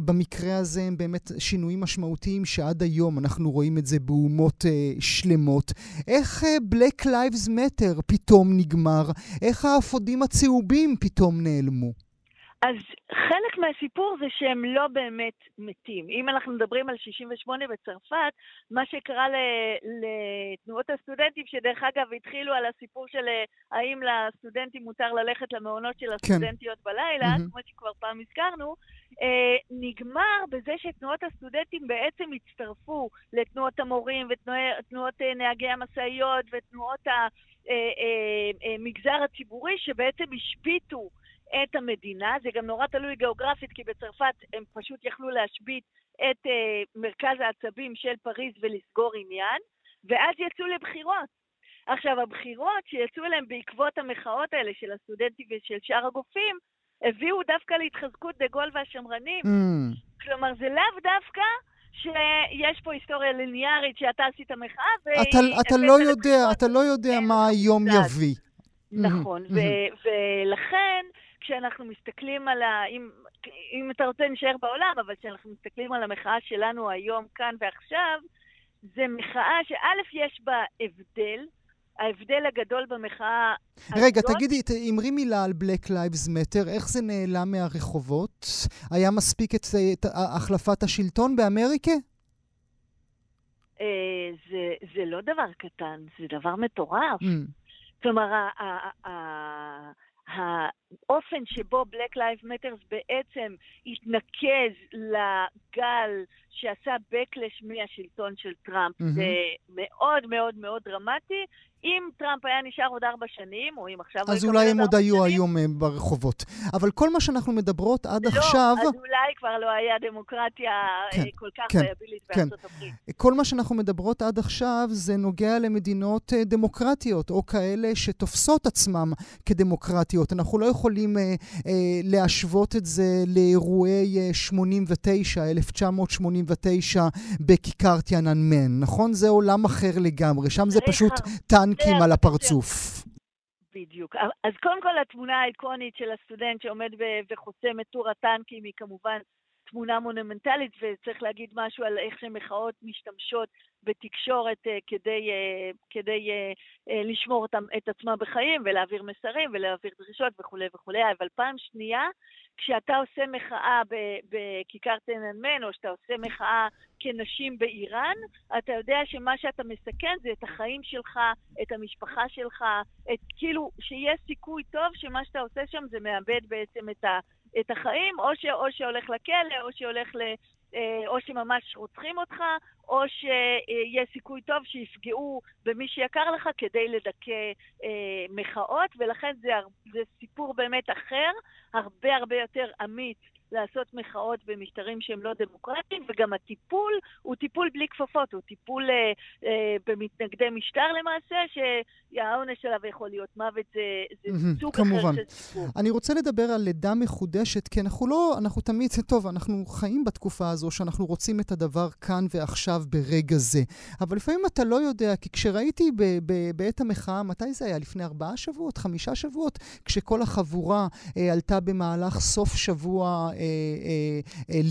במקרה הזה הם באמת שינויים משמעותיים שעד היום אנחנו רואים את זה באומות שלמות. איך Black Lives מטר פתאום נגמר? איך האפודים הצהובים פתאום נעלמו? אז חלק מהסיפור זה שהם לא באמת מתים. אם אנחנו מדברים על שישים ושמונה בצרפת, מה שקרה לתנועות הסטודנטים, שדרך אגב התחילו על הסיפור של האם לסטודנטים מותר ללכת למעונות של הסטודנטיות כן. בלילה, mm-hmm. כמו שכבר פעם הזכרנו, נגמר בזה שתנועות הסטודנטים בעצם הצטרפו לתנועות המורים ותנועות נהגי המסעיות ותנועות המגזר הציבורי שבעצם השפיטו את המדינה. זה גם נורא תלוי גיאוגרפית, כי בצרפת הם פשוט יכלו להשבית את מרכז העצבים של פריז ולסגור עניין, ואז יצאו לבחירות. עכשיו, הבחירות שיצאו להם בעקבות המחאות האלה של הסטודנטים ושל שאר הגופים, הביאו דווקא להתחזקות דגול והשמרנים. Mm. כלומר, זה לאו דווקא שיש פה היסטוריה ליניארית שאתה עשית מחאה. אתה, אתה, לא יודע, אתה לא יודע מה היום יביא. נכון, mm-hmm. ו- ולכן כשאנחנו מסתכלים על ה... אם, אם אתה רוצה נשאר בעולם, אבל כשאנחנו מסתכלים על המחאה שלנו היום, כאן ועכשיו, זה מחאה שא' יש בה הבדל, ההבדל הגדול במחאה... רגע, הזאת. תגידי, אמרי מילה על Black Lives Matter, איך זה נעלם מהרחובות? היה מספיק את, את החלפת השלטון באמריקה? אה, זה, זה לא דבר קטן, זה דבר מטורף. Mm. כלומר, האופן שבו Black Lives Matter בעצם התנקז לגל שעשה בקלש מהשלטון של טראמפ, mm-hmm. זה מאוד מאוד מאוד דרמטי. אם טראמפ היה נשאר עוד ארבע שנים, או אם עכשיו... אז אולי הם עוד היו היום ברחובות. אבל כל מה שאנחנו מדברות עד לא, עכשיו... לא, אז אולי כבר לא היה דמוקרטיה כן, כל כך כן, רייבילית כן. בארצות הברית. כל מה שאנחנו מדברות עד עכשיו זה נוגע למדינות דמוקרטיות, או כאלה שתופסות עצמם כדמוקרטיות. אנחנו לא יכולים אה, אה, להשוות את זה לאירועי שמונים ותשע, אלף תשע מאות שמונים ותשע בכיכר תיאננמן, נכון? זה עולם אחר לגמרי. שם זה פשוט... טנקים על הפרצוף. בדיוק. אז קודם כל התמונה האיקונית של הסטודנט שעומד וחוסם את טור הטנקים היא כמובן תמונה מונומנטלית, וצריך להגיד משהו על איך שמחאות משתמשות בתקשורת כדי, כדי לשמור את עצמה בחיים, ולהעביר מסרים, ולהעביר דרישות וכו' וכו'. אבל פעם שנייה, כשאתה עושה מחאה בכיכר תננמן, או שאתה עושה מחאה כנשים באיראן, אתה יודע שמה שאתה מסכן זה את החיים שלך, את המשפחה שלך, את, כאילו שיהיה סיכוי טוב שמה שאתה עושה שם זה מאבד בעצם את ה... את החיים, או ש, או שהולך לכלא, או שהולך ל, או שממש רוצחים אותך, או שיש סיכוי טוב שיפגעו במי שיקר לך כדי לדכא מחאות, ולכן זה, זה סיפור באמת אחר, הרבה הרבה יותר אמיץ לעשות מחאות במשטרים שהם לא דמוקרטיים, וגם הטיפול הוא טיפול בלי כפפות, הוא טיפול אה, אה, במתנגדי משטר למעשה, שהעונש שלה יכול להיות מוות, זה סוג אחר של סיפור. אני רוצה לדבר על לידה מחודשת, כי אנחנו לא, אנחנו תמיד, זה טוב, אנחנו חיים בתקופה הזו שאנחנו רוצים את הדבר כאן ועכשיו ברגע זה. אבל לפעמים אתה לא יודע, כי כשראיתי ב, ב, בעת המחאה, מתי זה היה? לפני ארבעה שבועות, חמישה שבועות, כשכל החבורה אה, עלתה במהלך סוף שבוע אה,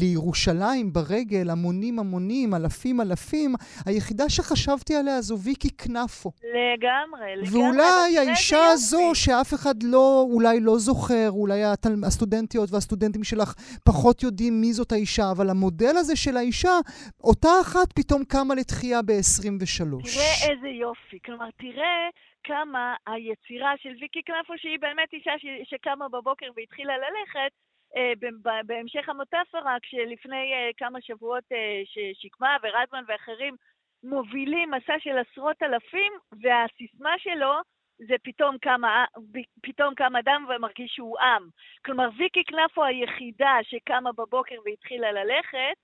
לירושלים ברגל, המונים המונים, אלפים אלפים, היחידה שחשבתי עליה זו ויקי כנפו. לגמרי, לגמרי. ואולי האישה הזו שאף אחד לא, אולי לא זוכר, אולי הסטודנטיות והסטודנטים שלך פחות יודעים מי זאת האישה, אבל המודל הזה של האישה, אותה אחת פתאום קמה לתחייה ב-עשרים ושלוש. תראה איזה יופי, כלומר תראה כמה היצירה של ויקי כנפו, שהיא באמת אישה שקמה בבוקר והתחילה ללכת, בהמשך המטאפרה, כשלפני כמה שבועות ששקמה ורדמן ואחרים מובילים מסע של עשרות אלפים, והסיסמה שלו זה פתאום כמה, פתאום כמה דם ומרגיש שהוא עם. כלומר, ויקי כנפו היחידה שקמה בבוקר והתחילה ללכת,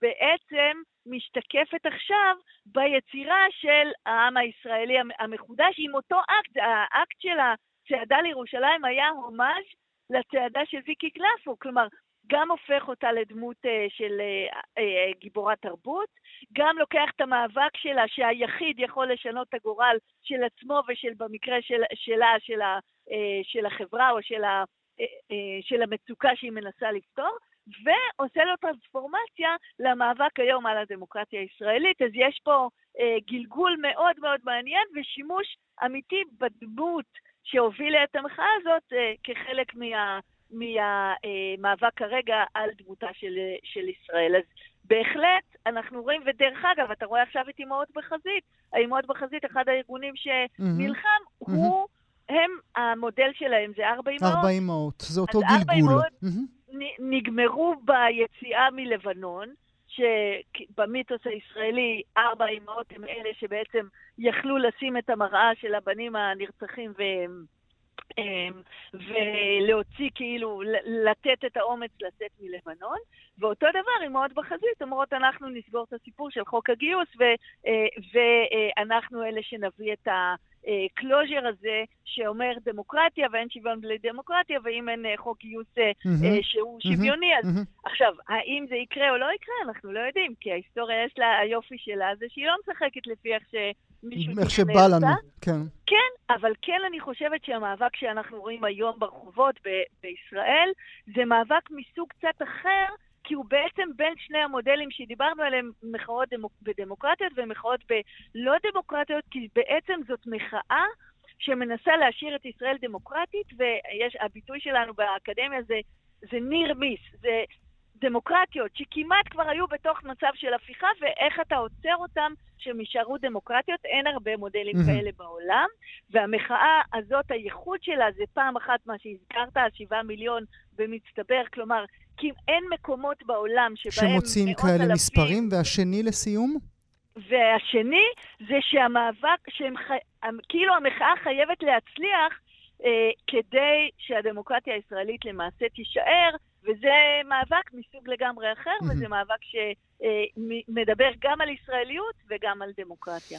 בעצם משתקפת עכשיו ביצירה של העם הישראלי המחודש, עם אותו אקט, האקט שלה, צעדה לירושלים, היה הומאז' לצעדה של ויקי כנפו, כלומר, גם הופך אותה לדמות של גיבורת תרבות, גם לוקח את המאבק שלה שהיחיד יכול לשנות את הגורל של עצמו ושל במקרה של, שלה, של, של החברה או של, של המצוקה שהיא מנסה לפתור, ועושה לו טרנספורמציה למאבק היום על הדמוקרטיה הישראלית. אז יש פה גלגול מאוד מאוד מעניין ושימוש אמיתי בדמות שהובילה את המחאה הזאת אה, כחלק מה, מהמאבק כרגע על דמותה של, של ישראל. אז בהחלט אנחנו רואים, ודרך אגב, אתה רואה עכשיו את אמהות בחזית, האמהות בחזית, אחד הארגונים שנלחם, mm-hmm. הוא, mm-hmm. הם, המודל שלהם זה ארבע אמהות. ארבע אמהות, זה אותו גלגול. אז ארבע אמהות mm-hmm. נגמרו ביציאה מלבנון, שבמיתוס הישראלי ארבע אמהות הם אלה שבעצם יכלו לשים את המראה של הבנים הנרצחים ו... ולהוציא כאילו, לתת את האומץ לצאת מלבנון, ואותו דבר אמהות בחזית אומרות אנחנו נסגור את הסיפור של חוק הגיוס ו... ואנחנו אלה שנביא את ה... קלוז'ר הזה שאומר דמוקרטיה ואין שוויון בלי דמוקרטיה, ואם אין חוק גיוס שהוא שוויוני, אז עכשיו, האם זה יקרה או לא יקרה, אנחנו לא יודעים, כי ההיסטוריה יש לה, היופי שלה, זה שהיא לא משחקת לפי איך שמישהו תכנה אותה. כן, אבל כן אני חושבת שהמאבק שאנחנו רואים היום ברחובות בישראל, זה מאבק מסוג קצת אחר, כי הוא בעצם בין שני המודלים שדיברנו עליהם, מחאות בדמוקרטיות ומחאות בלא דמוקרטיות, כי בעצם זאת מחאה שמנסה להשאיר את ישראל דמוקרטית, והביטוי שלנו באקדמיה זה, זה ניר מיס, זה דמוקרטיות שכמעט כבר היו בתוך מצב של הפיכה, ואיך אתה עוצר אותם שהם יישארו דמוקרטיות, אין הרבה מודלים כאלה בעולם, והמחאה הזאת, הייחוד שלה זה פעם אחת מה שהזכרת, שבעה מיליון במצטבר, כלומר, כי אין מקומות בעולם שבהם שמוצאים כאלה אלפים, מספרים, והשני לסיום? והשני זה שהמאבק, שהם, כאילו המחאה חייבת להצליח אה, כדי שהדמוקרטיה הישראלית למעשה תישאר, וזה מאבק מסוג לגמרי אחר, mm-hmm. וזה מאבק שמדבר גם על ישראליות וגם על דמוקרטיה.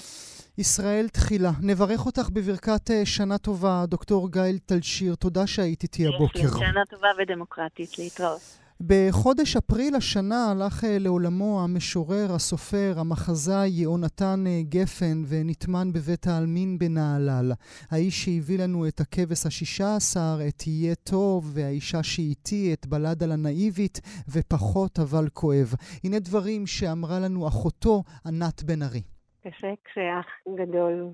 ישראל תחילה. נברך אותך בברכת שנה טובה, דוקטור גייל טלשיר. תודה שהיית איתי הבוקר. שנה טובה ודמוקרטית, להתראות. בחודש אפריל השנה הלך לעולמו המשורר, הסופר, המחזאי יונתן גפן, ונטמן בבית העלמין בנהלל. האיש שהביא לנו את הכבש השישה עשר, את תהיה טוב, והאישה שאיתי, את בלד על הנאיבית, ופחות אבל כואב. הנה דברים שאמרה לנו אחותו, ענת בן ארי. קשה כשאח גדול,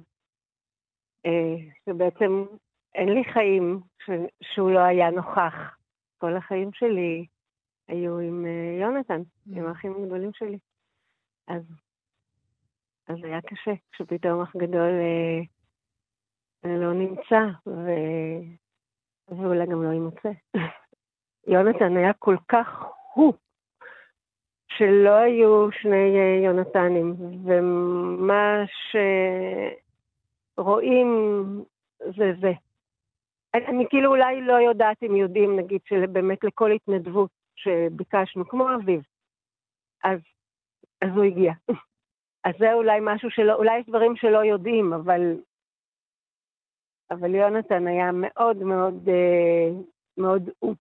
שבעצם אין לי חיים שהוא לא היה נוכח. כל החיים שלי היו עם יונתן, עם האחים הגדולים שלי. אז, אז היה קשה, כשפתאום אח גדול לא נמצא, ו... ואולי גם לא יימצא. יונתן היה כל כך הוא, שלא היו שני יונתנים, ומה שרואים זה זה. אני כאילו אולי לא יודעת אם יודעים, נגיד, שבאמת לכל התנדבות שביקשנו, כמו אביב, אז, אז הוא הגיע. אז זה אולי משהו שלא, אולי יש דברים שלא יודעים, אבל, אבל יונתן היה מאוד מאוד, מאוד, הוא.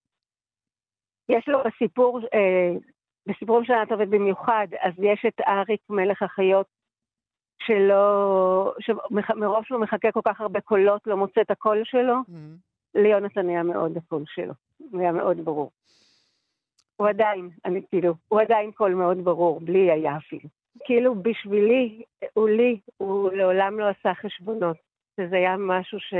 יש לו בסיפור, בסיפורים של ענת עובד במיוחד, אז יש את אריק מלך החיות, שלא, שמרוב שהוא מחכה כל כך הרבה קולות, לא מוצא את הקול שלו, mm-hmm. ליונתן היה מאוד הקול שלו, היה מאוד ברור. הוא עדיין, אני כאילו, הוא עדיין קול מאוד ברור, בלי היה אפילו. כאילו בשבילי, הוא לי, הוא לעולם לא עשה חשבונות, שזה היה משהו ש...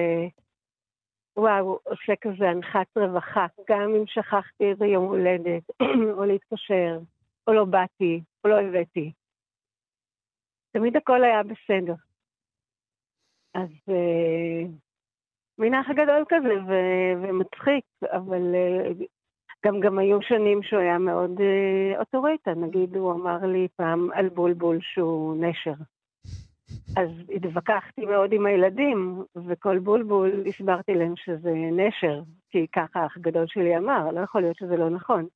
וואו, עושה כזה הנחת רווחה, גם אם שכחתי איזה יום הולדת, או להתקשר, או לא באתי, או לא הבאתי. תמיד הכל היה בסדר. אז uh, מנח הגדול כזה ו- ומצחיק, אבל uh, גם, גם היו שנים שהוא היה מאוד uh, אוטוריטה. נגיד, הוא אמר לי פעם על בולבול שהוא נשר. אז התווכחתי מאוד עם הילדים, וכל בולבול הסברתי להם שזה נשר, כי ככה אח גדול שלי אמר, לא יכול להיות שזה לא נכון.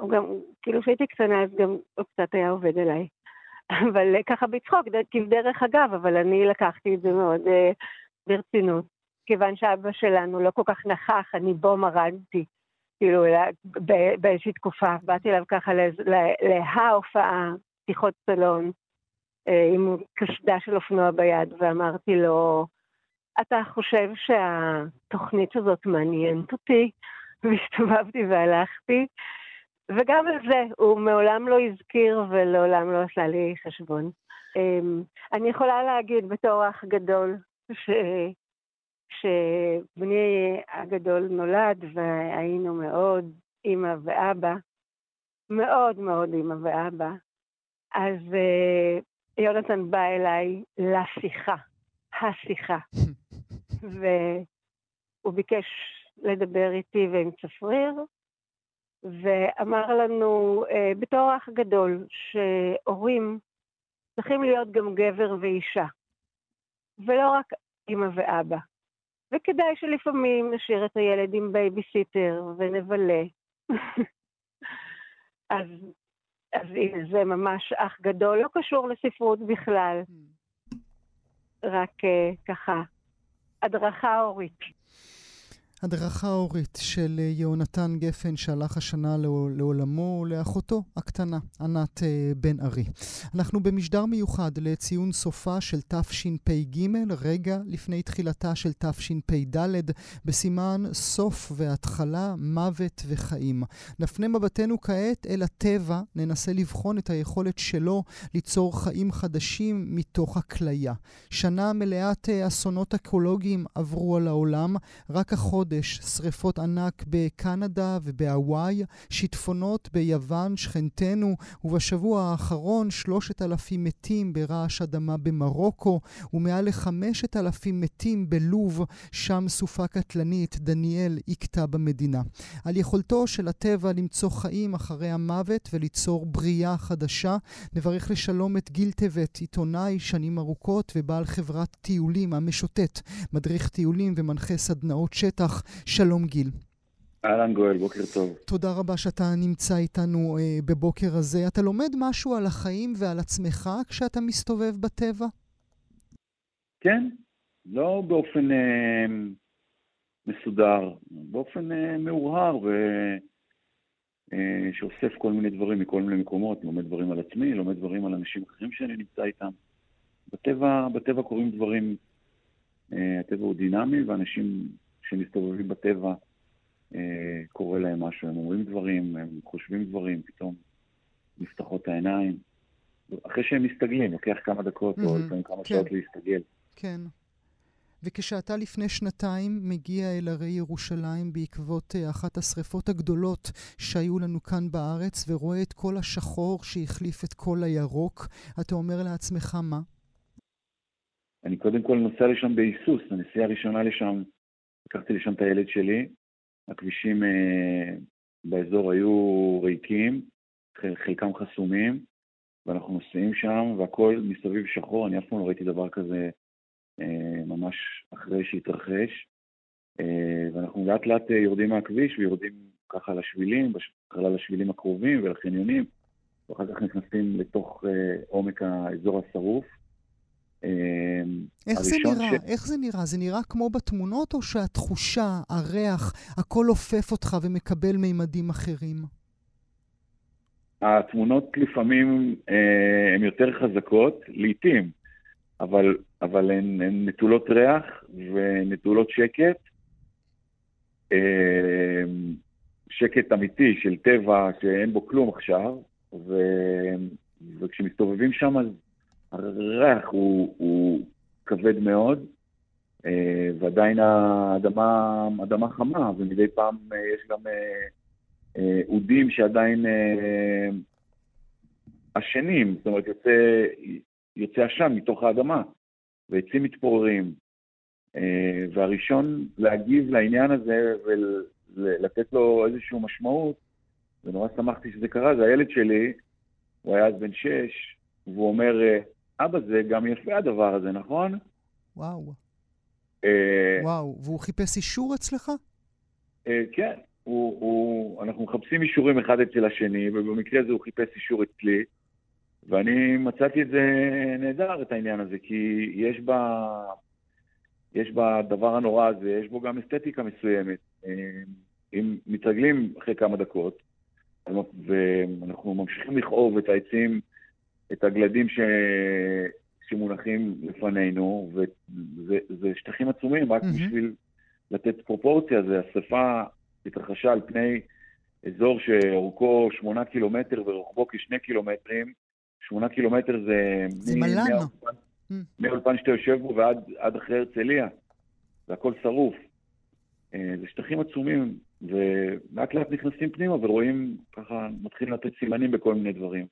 הוא גם, כאילו שהייתי קטנה, אז גם הוא קצת היה עובד אליי. אבל ככה בצחוק, כבדרך אגב, אבל אני לקחתי את זה מאוד אה, ברצינות. כיוון שאבא שלנו לא כל כך נכח, אני בו מרדתי, כאילו ב- באיזושהי תקופה, באתי אליו ככה לה- לההופעה, פתיחות סלון, אה, עם קסדה של אופנוע ביד, ואמרתי לו, אתה חושב שהתוכנית הזאת מעניינת אותי? והסתובבתי והלכתי, וגם על זה, הוא מעולם לא הזכיר ולעולם לא עשה לי חשבון. אני יכולה להגיד בתור אח גדול, שבני הגדול נולד והיינו מאוד אמא ואבא, מאוד מאוד אמא ואבא, אז יונתן בא אליי לשיחה, השיחה, והוא ביקש לדבר איתי ועם צפריר, ואמר לנו אה, בתור אח גדול שהורים צריכים להיות גם גבר ואישה ולא רק אמא ואבא, וכדאי שלפעמים נשאיר את הילד עם בייביסיטר ונבלה. אז, אז הנה, זה ממש אח גדול, לא קשור לספרות בכלל, רק אה, ככה הדרכה הורית. הדרכה הורית של יונתן גפן, שהלך השנה לעולמו, לאחותו הקטנה, ענת בן ארי. אנחנו במשדר מיוחד לציון סופה של תשפ"ג, רגע לפני תחילתה של תשפ"ד, בסימן סוף והתחלה, מוות וחיים. נפנה מבטנו כעת אל הטבע, ננסה לבחון את היכולת שלו ליצור חיים חדשים מתוך הכליה. שנה מלאת אסונות אקולוגיים עברו על העולם, רק החוד שריפות ענק בקנדה ובהוואי, שיטפונות ביוון שכנתנו, ובשבוע האחרון שלושת אלפים מתים ברעש אדמה במרוקו, ומעל לחמשת אלפים מתים בלוב, שם סופה קטלנית דניאל הכתה במדינה. על יכולתו של הטבע למצוא חיים אחרי המוות וליצור בריאה חדשה, נברך לשלום את גיל תבת, עיתונאי שנים ארוכות ובעל חברת טיולים המשוטט, מדריך טיולים ומנחה סדנאות שטח. שלום גיל. אהלן גואל, בוקר טוב. תודה רבה שאתה נמצא איתנו אה, בבוקר הזה. אתה לומד משהו על החיים ועל עצמך כשאתה מסתובב בטבע? כן, לא באופן אה, מסודר, באופן אה, מאורהר שאוסף כל מיני דברים מכל מיני מקומות, לומד דברים על עצמי, לומד דברים על אנשים אחרים שאני נמצא איתם. בטבע, בטבע קוראים דברים, הטבע הוא דינמי, ואנשים שמסתובבים בטבע קורא להם משהו, הם אומרים דברים, הם חושבים דברים, פתאום נפתחות העיניים. אחרי שהם מסתגלים, לוקח כמה דקות או כמה שעות להסתגל. כן. וכשאתה לפני שנתיים מגיע אל הרי ירושלים בעקבות אחת השריפות הגדולות שהיו לנו כאן בארץ, ורואה את כל השחור שהחליף את כל הירוק, אתה אומר לעצמך מה? אני קודם כל נוסע לשם בייסוס, הנסיעה הראשונה לשם, לקחתי לשם את הילד שלי, הכבישים אה, באזור היו ריקים, חלקם חסומים, ואנחנו נוסעים שם, והכל מסביב שחור, אני אף פעם לא ראיתי דבר כזה, ממש אחרי שהתרחש, ואנחנו לאט לאט יורדים מהכביש ויורדים ככה לשבילים, בכלל לשבילים הקרובים ולחניונים, ואחר כך נכנסים לתוך עומק האזור השרוף. איך זה נראה? ש... איך זה נראה? זה נראה כמו בתמונות או שהתחושה, הריח, הכל הופף אותך ומקבל מימדים אחרים? התמונות לפעמים הן יותר חזקות, לעתים. אבל, אבל הן, הן נטולות ריח ונטולות שקט, שקט אמיתי של טבע שאין בו כלום עכשיו, ו, וכשמסתובבים שם אז הריח הוא, הוא כבד מאוד, ועדיין האדמה, אדמה חמה, ומדי פעם יש גם עודים שעדיין השנים, זאת אומרת יוצא... יוצא שם מתוך האדמה, ועצים מתפוררים, והראשון להגיב לעניין הזה ולתת לו איזושהי משמעות, ונורא שמחתי שזה קרה, זה הילד שלי, הוא היה אז בן שש, והוא אומר, אבא זה גם יפה הדבר הזה, נכון? וואו. וואו, והוא חיפש אישור אצלך? כן, אנחנו מחפשים אישורים אחד אצל השני, ובמקרה הזה הוא חיפש אישור אצלי, ואני מצאתי את זה נהדר, את העניין הזה, כי יש בה, יש בה דבר הנורא הזה, יש בו גם אסתטיקה מסוימת. אם מתרגלים אחרי כמה דקות, ואנחנו ממשיכים לכאוב את העצים, את הגלדים ש... שמונחים לפנינו, וזה זה שטחים עצומים, רק mm-hmm. בשביל לתת פרופורציה, זה השפה התרחשה על פני אזור שאורכו שמונה קילומטר ורוחבו כשני קילומטרים, שמונה קילומטר זה... זה מלאנו. מאולפן שאתה יושב בו ועד עד אחרי הרצליה. זה הכל שרוף. זה שטחים עצומים, ולאט לאט נכנסים פנימה, ורואים ככה, מתחילים לתת סימנים בכל מיני דברים.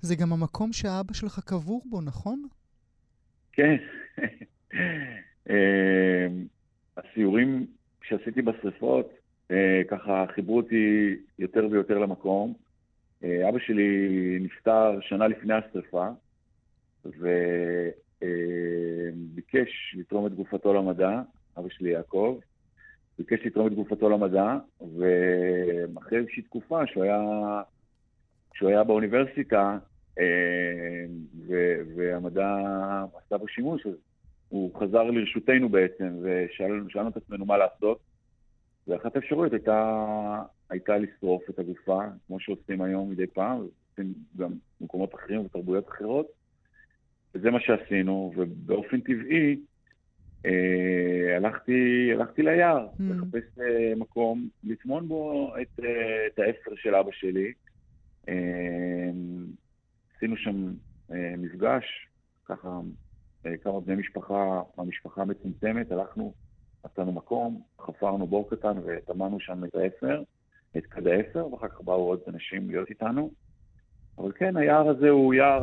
זה גם המקום שהאבא שלך קבור בו, נכון? כן. הסיורים שעשיתי בשריפות, ככה חיברו אותי יותר ויותר למקום, אבא שלי נפטר שנה לפני השריפה, וביקש לתרום את גופתו למדע, אבא שלי יעקב, ביקש לתרום את גופתו למדע, ואחרי איזושהי תקופה שהוא היה, שהוא היה באוניברסיטה, והמדע עשה בו שימוש, הוא חזר לרשותנו בעצם, ושאלנו את עצמנו מה לעשות, ואחת האפשרויות הייתה... הייתה לשרוף את הגופה, כמו שעושים היום מדי פעם, ועושים גם במקומות אחרים ותרבויות אחרות. וזה מה שעשינו, ובאופן טבעי, אה, הלכתי, הלכתי ליער, mm. לחפש אה, מקום, לטמון בו את, אה, את האפר של אבא שלי. אה, עשינו שם אה, מפגש, ככה, אה, כמה בני משפחה, המשפחה מצומצמת, הלכנו, עשינו מקום, חפרנו בור קטן וטמנו שם את האפר. את כדה עשר, ואחר כך באו עוד אנשים להיות איתנו. אבל כן, היער הזה הוא יער...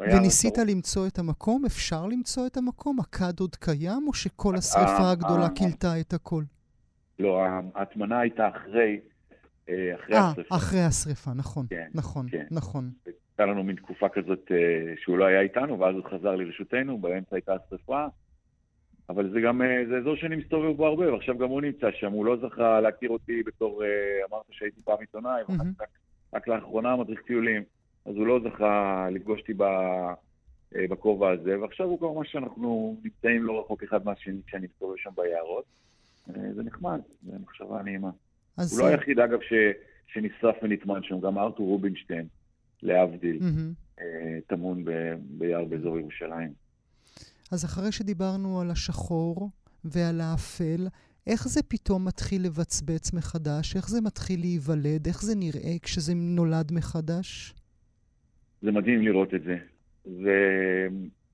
וניסית למצוא את המקום? אפשר למצוא את המקום? הכד עוד קיים, או שכל השריפה הגדולה קילתה את הכל? לא, ההטמנה הייתה אחרי השריפה. אחרי השריפה, נכון. נכון, נכון. הייתה לנו מין תקופה כזאת שהוא לא היה איתנו, ואז הוא חזר לרשותנו, באמצע הייתה השריפה. אבל זה גם, זה אזור שאני מסתובב בו הרבה, ועכשיו גם הוא נמצא שם, הוא לא זכה להכיר אותי בתור, אמרת שהייתי פעם עיתונאי, mm-hmm. רק, רק לאחרונה מדריך טיולים, אז הוא לא זכה לפגושתי בקובע הזה, ועכשיו הוא כבר ממש שאנחנו נמצאים לא רחוק אחד מהשני כשאני מסתובב שם ביערות, זה נחמד, זה מחשבה נעימה. הוא לא היחיד אגב ש, שנשרף ונטמן שם, גם ארתור רובינשטיין, להבדיל, תמון ביער באזור ירושלים. אז אחרי שדיברנו על השחור ועל האפל, איך זה פתאום מתחיל לבצבץ מחדש? איך זה מתחיל להיוולד? איך זה נראה כשזה נולד מחדש? זה מדהים לראות את זה.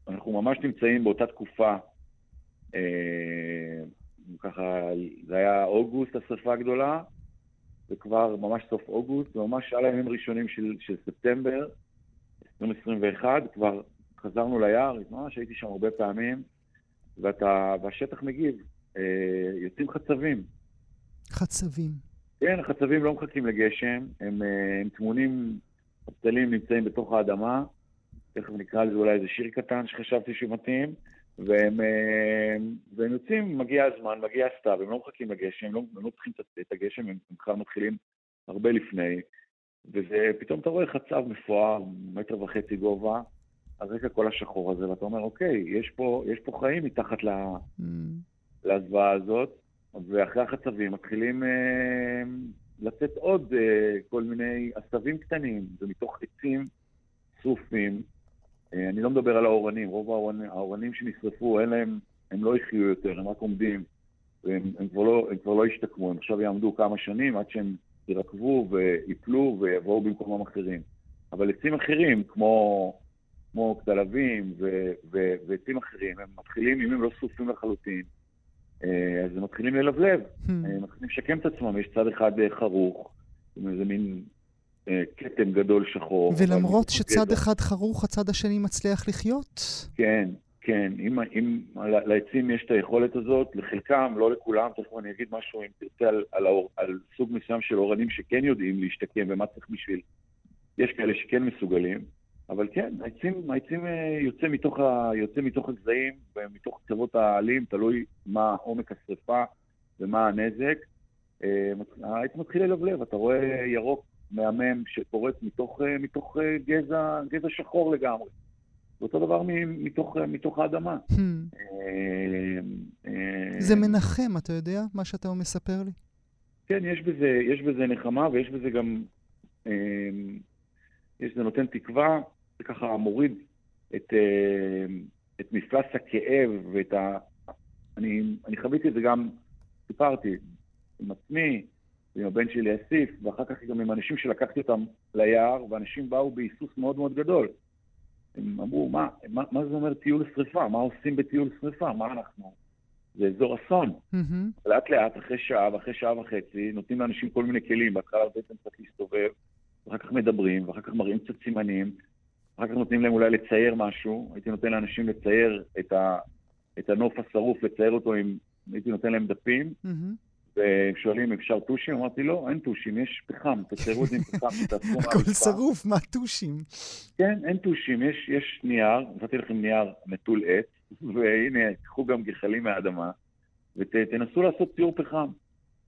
ואנחנו ממש נמצאים באותה תקופה, ככה, זה היה אוגוסט, השרפה הגדולה, וכבר ממש סוף אוגוסט, וממש על הימים ראשונים של, של ספטמבר, עשרים עשרים ואחת, כבר חזרנו ליער, ממש הייתי שם הרבה פעמים, ואתה, והשטח מגיב, יוצאים חצבים. חצבים. כן, החצבים לא מחכים לגשם, הם, הם תמונים, הפתלים נמצאים בתוך האדמה, תכף נקרא לזה אולי איזה שיר קטן שחשבתי שמתאים, והם, והם יוצאים, מגיע הזמן, מגיע הסתיו, הם לא מחכים לגשם, הם לא, הם לא צריכים את הגשם, הם כבר מתחילים הרבה לפני, וזה, פתאום אתה רואה חצב מפואר, מטר וחצי גובה, אז רק כל השחור הזה, ואתה אומר, אוקיי, יש פה, יש פה חיים מתחת ל... להזוואה הזאת, ואחרי החצבים מתחילים אה, לצאת עוד אה, כל מיני עשבים קטנים, זה מתוך עצים סופים, אה, אני לא מדבר על האורנים, רוב האורנים, האורנים שנשרפו, אין להם, הם לא יחיו יותר, הם רק עומדים, הם, הם, כבר לא, הם כבר לא ישתקמו, הם עכשיו יעמדו כמה שנים עד שהם ירקבו ויפלו ויבואו במקומם אחרים, אבל עצים אחרים, כמו, כמו כתלבים ו, ו, ועצים אחרים, הם מתחילים, אם הם לא סופים לחלוטין, אז הם מתחילים ללבלב, הם מתחילים לשקם את עצמם, יש צד אחד חרוך, זה מין קטן גדול שחור. ולמרות שצד אחד חרוך, הצד השני מצליח לחיות? כן, כן, אם לעצים יש את היכולת הזאת, לחלקם, לא לכולם, תכף אני אגיד משהו, אם תרצה על סוג מסוים של אורנים שכן יודעים להשתקם ומה צריך בשביל, יש כאלה שכן מסוגלים, אבל כן, העצים יוצא מתוך, יוצא מתוך הגזעים ומתוך קצוות העלים, תלוי מה עומק השריפה ומה הנזק. העץ מתחיל ללבלב, אתה רואה ירוק מהמם שפורץ מתוך, מתוך גזע, גזע שחור לגמרי. ואותו דבר מתוך, מתוך האדמה. זה מנחם, אתה יודע, מה שאתה מספר לי? כן, יש בזה, יש בזה נחמה ויש בזה גם... יש, זה נותן תקווה, זה ככה מוריד את, את מפלס הכאב ואת ה... אני, אני חוויתי את זה גם, סיפרתי עם עצמי, עם הבן שלי אסיף, ואחר כך גם עם אנשים שלקחתי אותם ליער, ואנשים באו בהיסוס מאוד מאוד גדול. הם אמרו, מה, מה, מה זה אומר טיול שריפה? מה עושים בטיול שריפה? מה אנחנו? זה אזור אסון. Mm-hmm. לאט לאט, אחרי שעה, אחרי שעה וחצי, נותנים לאנשים כל מיני כלים, בהתחלה בעצם צריך להסתובב, ואחר כך מדברים, ואחר כך מראים קצת סימנים, ואחר כך נותנים להם אולי לצייר משהו, הייתי נותן לאנשים לצייר את, ה, את הנוף השרוף, לצייר אותו, עם, הייתי נותן להם דפים, mm-hmm. ושואלים, אפשר טושים? אמרתי, לא, אין טושים, יש פחם, תציירו את זה עם פחם. הכל שרוף, מה טושים? כן, אין טושים, יש, יש נייר, נתתי לכם נייר נטול עץ, והנה, תקחו גם גחלים מהאדמה, ותנסו לעשות ציור פחם.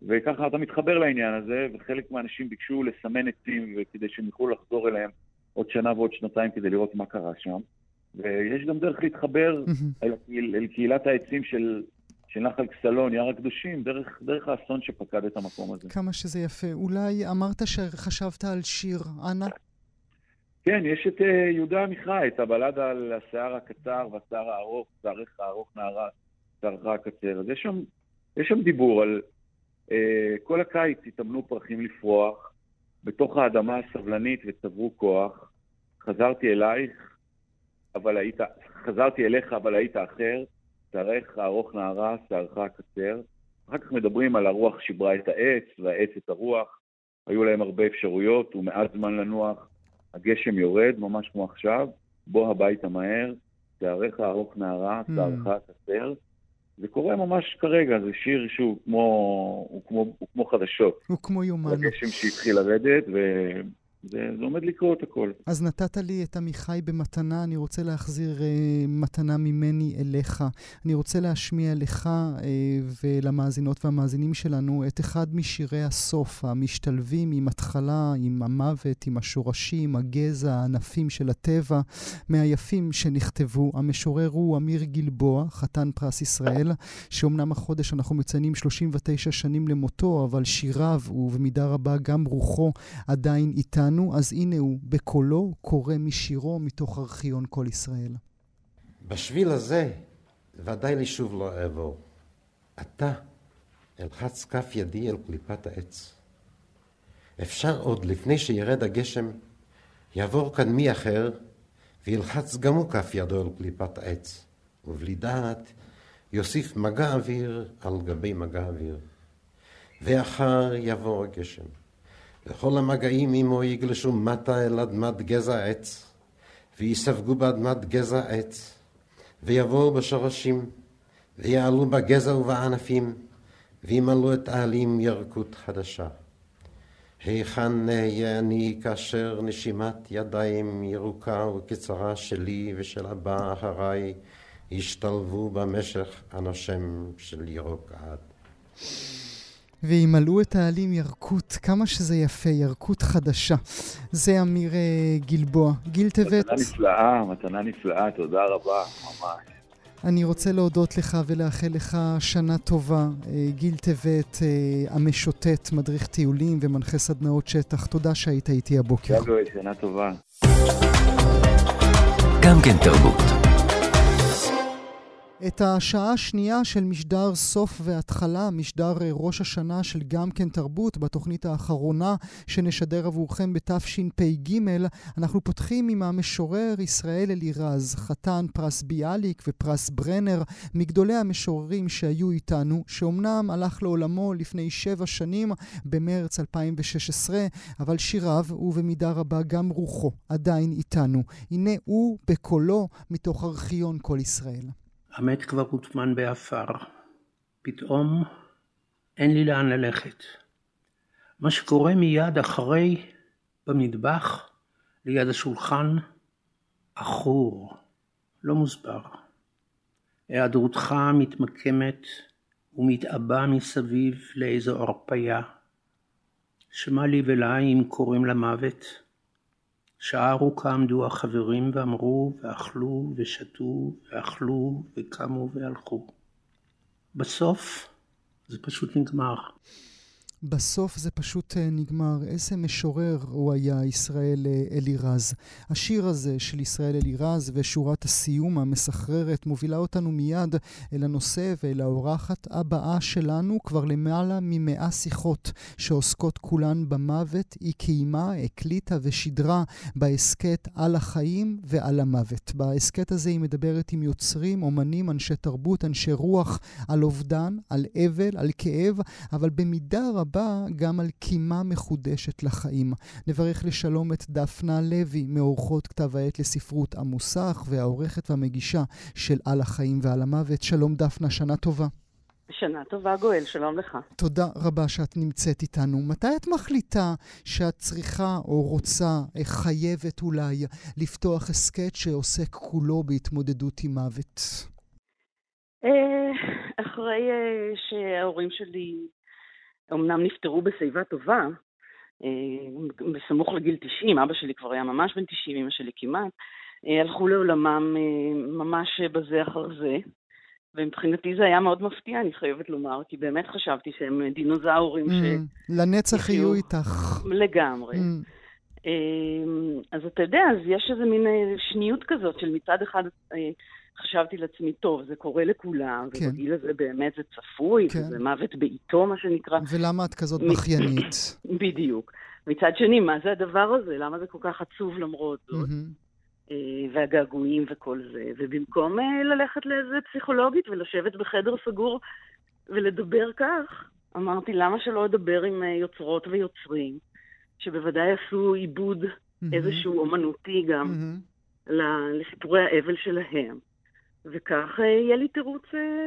וככה אתה מתחבר לעניין הזה, וחלק מהאנשים ביקשו לסמן עצים כדי שהם יוכלו לחזור אליהם עוד שנה ועוד שנתיים כדי לראות מה קרה שם. ויש גם דרך להתחבר אל, אל קהילת העצים של, של נחל כסלון, יער הקדושים, דרך, דרך האסון שפקד את המקום הזה. כמה שזה יפה. אולי אמרת שחשבת על שיר, אנה? כן, יש את יהודה עמיחי, את הבלדה על השיער הקצר והשיער הארוך, שערך הארוך נערה, שערך הקצר. אז יש שם, יש שם דיבור על... כל הקיץ התאמנו פרחים לפרוח, בתוך האדמה הסבלנית וצברו כוח, חזרתי אלייך, אבל היית, חזרתי אליך אבל היית אחר, שערך הארוך נערה, שערך הקצר, אחר כך מדברים על הרוח שברה את העץ, והעץ את הרוח, היו להם הרבה אפשרויות ומעט זמן לנוח, הגשם יורד ממש כמו עכשיו, בוא הביתה מהר, שערך הארוך נערה, שערך הקצר, זה קורה ממש כרגע, זה שיר שהוא כמו, הוא כמו, הוא כמו חדשות. הוא כמו יומן. הגשם שהתחיל לרדת, ו, וזה עומד לקרות הכל. אז נתת לי את עמיחי במתנה, אני רוצה להחזיר אה, מתנה ממני אליך. אני רוצה להשמיע לך אה, ולמאזינות והמאזינים שלנו את אחד משירי הסוף, המשתלבים עם התחלה, עם המוות, עם השורשים, הגזע, הענפים של הטבע, מהיפים שנכתבו. המשורר הוא אמיר גלבוע, חתן פרס ישראל, שאומנם החודש אנחנו מציינים שלושים ותשע שנים למותו, אבל שיריו ובמידה רבה גם רוחו עדיין איתנו. אז הנה הוא בקולו קורא משירו מתוך ארכיון כל ישראל. בשביל הזה ודאי לי שוב לא אעבור. אתה אלחץ כף ידי אל קליפת העץ. אפשר עוד לפני שירד הגשם יעבור כאן מי אחר וילחץ גם הוא כף ידו אל קליפת העץ. ובלי דעת יוסיף מגע אוויר על גבי מגע אוויר. ואחר יעבור הגשם. וכל המגעים עמו יגלשו מטה אל אדמת גזע עץ, ויספגו באדמת גזע עץ, ויבואו בשורשים, ויעלו בגזע ובענפים, וימלאו את העלים ירקות חדשה. היכן נהיה אני כאשר נשימת ידיים ירוקה וקצרה שלי ושל הבא אחריי, השתלבו במשך הנושם של ירוק עד. וימלאו את העלים ירקות, כמה שזה יפה, ירקות חדשה. זה אמיר גלבוע. גיל תבת. מתנה נפלאה, מתנה נפלאה, תודה רבה, ממש. אני רוצה להודות לך ולאחל לך שנה טובה. גיל תבת, המשוטט, מדריך טיולים ומנחה סדנאות שטח. תודה שהיית איתי הבוקר. תודה, שנה טובה. גם כן תרבות. את השעה השנייה של משדר סוף והתחלה, משדר ראש השנה של גם כן תרבות, בתוכנית האחרונה שנשדר עבורכם בתשפ"ג, אנחנו פותחים עם המשורר ישראל אלי רז, חתן פרס ביאליק ופרס ברנר, מגדולי המשוררים שהיו איתנו, שאומנם הלך לעולמו לפני שבע שנים במרץ אלפיים ושש עשרה, אבל שיריו ובמידה רבה גם רוחו עדיין איתנו. הנה הוא בקולו מתוך ארכיון כל ישראל. המת כבר הוטמן באפר, פתאום אין לי לאן ללכת. מה שקורה מיד אחרי, במטבח, ליד השולחן, אחור, לא מוסבר. היעדרותך מתמקמת ומתאבא מסביב לאיזו הרפיה. שמה לי ולי אם קוראים למוות. שעה ארוכה עמדו החברים ואמרו ואכלו ושתו ואכלו וקמו והלכו. בסוף זה פשוט נגמר. בסוף זה פשוט נגמר. איזה משורר הוא היה, ישראל אלי רז. השיר הזה של ישראל אלי רז ושורת הסיום המסחררת מובילה אותנו מיד אל הנושא ואל האורחת הבאה שלנו. כבר למעלה ממאה שיחות שעוסקות כולן במוות, היא קיימה, הקליטה ושידרה בהסקט על החיים ועל המוות. בהסקט הזה היא מדברת עם יוצרים, אומנים, אנשי תרבות, אנשי רוח, על אובדן, על אבל, על כאב, אבל במידה רבה גם על קימה מחודשת לחיים. נברך לשלום את דפנה לוי, מאורחות כתב העת לספרות המוסך והעורכת והמגישה של על החיים ועל המוות. שלום דפנה, שנה טובה. שנה טובה גואל, שלום לך. תודה רבה שאת נמצאת איתנו. מתי את מחליטה שאת צריכה או רוצה, חייבת אולי, לפתוח הסקט שעוסק כולו בהתמודדות עם מוות? אחרי שההורים שלי אמנם נפטרו בשיבה טובה, בסמוך לגיל תשעים, אבא שלי כבר היה ממש בן תשעים, אמא שלי כמעט, הלכו לעולמם ממש בזה אחר זה, ומבחינתי זה היה מאוד מפתיע, אני חייבת לומר, כי באמת חשבתי שהם דינוזאורים ש... לנצח יהיו איתך. לגמרי. אז אתה יודע, אז יש איזה מין שניות כזאת, של מצד אחד חשבתי לעצמי, טוב, זה קורה לכולם, כן. ובגיל הזה באמת זה צפוי, כן. וזה מוות בעיתו, מה שנקרא. ולמה את כזאת בכיינית? בדיוק. מצד שני, מה זה הדבר הזה? למה זה כל כך עצוב למרות זאת? Mm-hmm. והגעגועים וכל זה. ובמקום ללכת לאיזה פסיכולוגית ולשבת בחדר סגור ולדבר כך, אמרתי, למה שלא לדבר עם יוצרות ויוצרים, שבוודאי עשו עיבוד mm-hmm. איזשהו אומנותי גם, mm-hmm. לסיפורי האבל שלהם. וכך יהיה לי תירוץ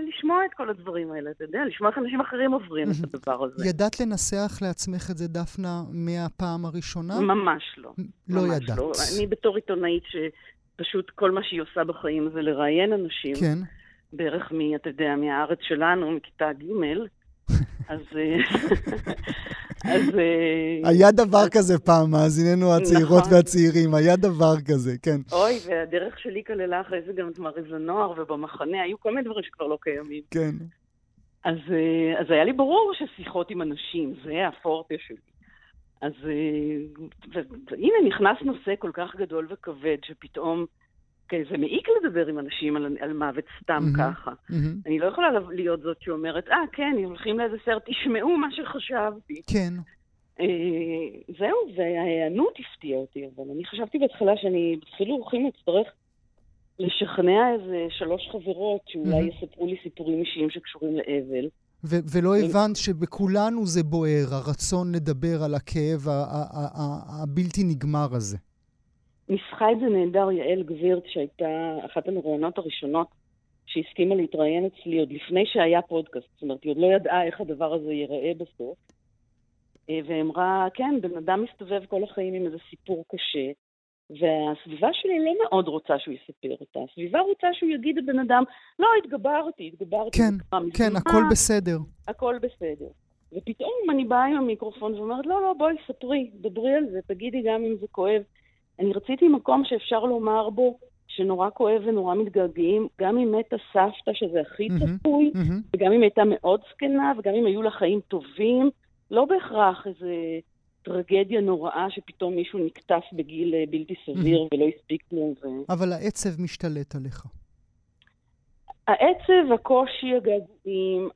לשמוע את כל הדברים האלה, אתה יודע, לשמוע אנשים אחרים עוברים את הדבר הזה. ידעת לנסח לעצמך את זה, דפנה, מהפעם הראשונה? ממש לא. לא ידעת. אני בתור עיתונאית שפשוט כל מה שהיא עושה בחיים זה לראיין אנשים. כן. בערך מ, אתה יודע, מהארץ שלנו, מכיתה ג' אז... אז... היה דבר כזה פעם, מאזיננו הצעירות והצעירים, היה דבר כזה, כן. אוי, והדרך שלי כללה אחרי זה גם את מעריב לנוער, ובמחנה היו כל מיני דברים שכבר לא קיימים. כן. אז היה לי ברור ששיחות עם אנשים, זה הפורטה שלי. אז הנה נכנס נושא כל כך גדול וכבד, שפתאום... זה מעיק לדבר עם אנשים על, על מוות סתם mm-hmm, ככה. Mm-hmm. אני לא יכולה להיות זאת שאומרת, אה, כן, הולכים לאיזה סרט, תשמעו מה שחשבתי. כן. אה, זהו, וההיענות הפתיע אותי, אבל אני חשבתי בהתחלה שאני בתחילה הולכים להצטרך לשכנע איזה שלוש חברות שאולי mm-hmm. יספרו לי סיפורים אישיים שקשורים לאבל. ו- ולא הבנת שבכולנו זה בוער, הרצון לדבר על הכאב הבלתי נגמר הזה. ניסחה את זה נהדר יעל גבירט, שהייתה אחת המרואיינות הראשונות שהסכימה להתראיין אצלי עוד לפני שהיה פודקאסט. זאת אומרת, היא עוד לא ידעה איך הדבר הזה ייראה בסוף. ואמרה, כן, בן אדם מסתובב כל החיים עם איזה סיפור קשה, והסביבה שלי לא מאוד רוצה שהוא יספר אותה. הסביבה רוצה שהוא יגיד לבן אדם, לא, התגברתי, התגברתי. כן, כן, הכל בסדר. הכל בסדר. ופתאום אני באה עם המיקרופון ואומרת, לא, לא, בואי, ספרי, דברי על זה, תגידי גם אם זה כואב. אני רציתי מקום שאפשר לומר בו שנורא כואב ונורא מתגעגעים, גם אם הייתה סבתא, שזה הכי צפוי, וגם אם הייתה מאוד זקנה, וגם אם היו לה חיים טובים, לא בהכרח איזו טרגדיה נוראה שפתאום מישהו נקטף בגיל בלתי סביר ולא הספיק לו. אבל העצב משתלט עליך. העצב, הקושי הגעגעים,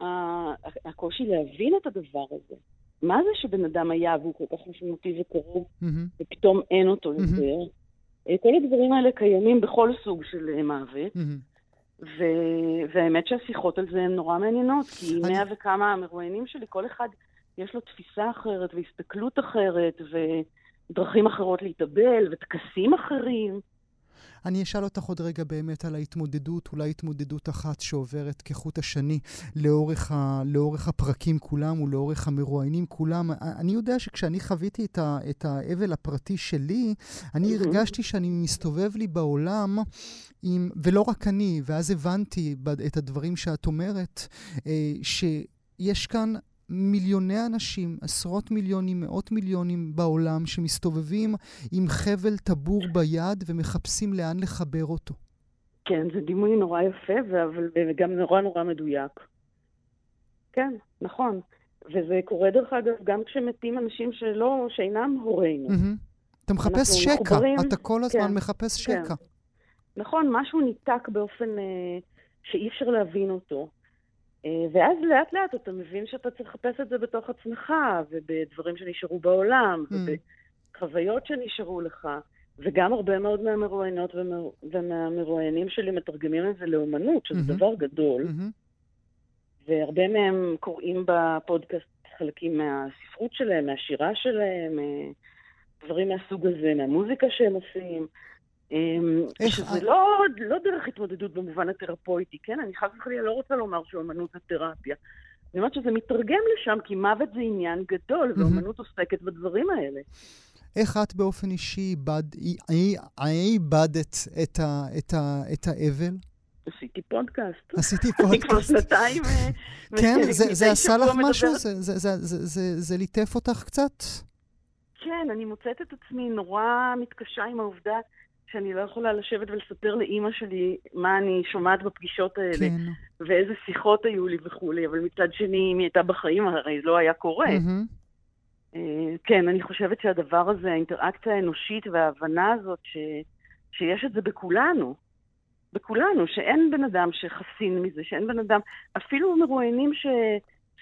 הקושי להבין את הדבר הזה. מה זה שבן אדם היה והוא כל כך משמעותי וקרוב, mm-hmm. ופתאום אין אותו mm-hmm. יותר. כל הדברים האלה קיימים בכל סוג של מוות, mm-hmm. ו- והאמת שהשיחות על זה הן נורא מעניינות, כי אני... מאה וכמה המרואיינים שלי, כל אחד יש לו תפיסה אחרת והסתכלות אחרת, ודרכים אחרות להתאבל, וטקסים אחרים. אני אשאל אותך עוד רגע באמת על ההתמודדות, אולי התמודדות אחת שעוברת כחוט השני לאורך, ה, לאורך הפרקים כולם ולאורך המרואיינים כולם. אני יודע שכשאני חוויתי את, ה, את האבל הפרטי שלי, אני הרגשתי שאני מסתובב לי בעולם, עם, ולא רק אני, ואז הבנתי את הדברים שאת אומרת, שיש כאן... מיליוני אנשים, עשרות מיליונים, מאות מיליונים בעולם שמסתובבים עם חבל טבור ביד ומחפשים לאן לחבר אותו. כן, זה דימוי נורא יפה, אבל גם נורא נורא מדויק. כן, נכון. וזה קורה דרך אגב גם כשמתים אנשים שלא, שאינם הורינו. אתה מחפש שקע, אתה כל הזמן מחפש שקע. נכון, משהו ניתק באופן שאי אפשר להבין אותו. ואז לאט לאט אתה מבין שאתה צריך לחפש את זה בתוך עצמך, ובדברים שנשארו בעולם, mm. ובחוויות שנשארו לך, וגם הרבה מאוד מהמרואיינות ומהמרואיינים שלי מתרגמים את זה לאומנות, שזה mm-hmm. דבר גדול, mm-hmm. והרבה מהם קוראים בפודקאסט חלקים מהספרות שלהם, מהשירה שלהם, דברים מהסוג הזה, מהמוזיקה שהם עושים, שזה לא דרך התמודדות במובן התרפויטי, כן? אני חס וחלילה לא רוצה לומר שאומנות זה תרפיה. אני אומרת שזה מתרגם לשם, כי מוות זה עניין גדול, ואומנות עוסקת בדברים האלה. איך את באופן אישי איבדת את האבל? עשיתי פודקאסט. עשיתי פודקאסט. אני כבר שנתיים. כן, זה עשה לך משהו? זה ליטף אותך קצת? כן, אני מוצאת את עצמי נורא מתקשה עם העובדה שאני לא יכולה לשבת ולספר לאמא שלי מה אני שומעת בפגישות האלה, כן. ואיזה שיחות היו לי וכו', אבל מצד שני, אם היא הייתה בחיים, הרי לא היה קורה. Mm-hmm. כן, אני חושבת שהדבר הזה, האינטראקציה האנושית וההבנה הזאת, ש... שיש את זה בכולנו, בכולנו, שאין בן אדם שחסין מזה, שאין בן אדם, אפילו מרואיינים ש...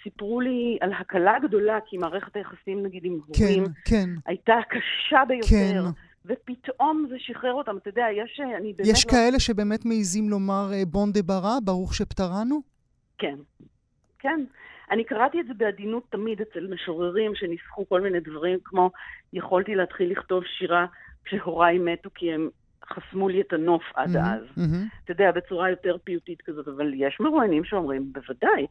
סיפרו לי על הקלה גדולה, כי מערכת היחסים, נגיד, עם הורים, כן, כן. הייתה קשה ביותר, כן. ופתאום זה שחרר אותם. אתה יודע, יש... אני באמת יש לא... כאלה שבאמת מעיזים לומר בון דה ברא, ברוך שפטרנו? כן, כן. אני קראתי את זה בעדינות תמיד אצל משוררים שניסחו כל מיני דברים, כמו יכולתי להתחיל לכתוב שירה כשהוריי מתו, כי הם חסמו לי את הנוף עד אז. אתה יודע, בצורה יותר פיוטית כזאת, אבל יש מרואיינים שאומרים, בוודאי,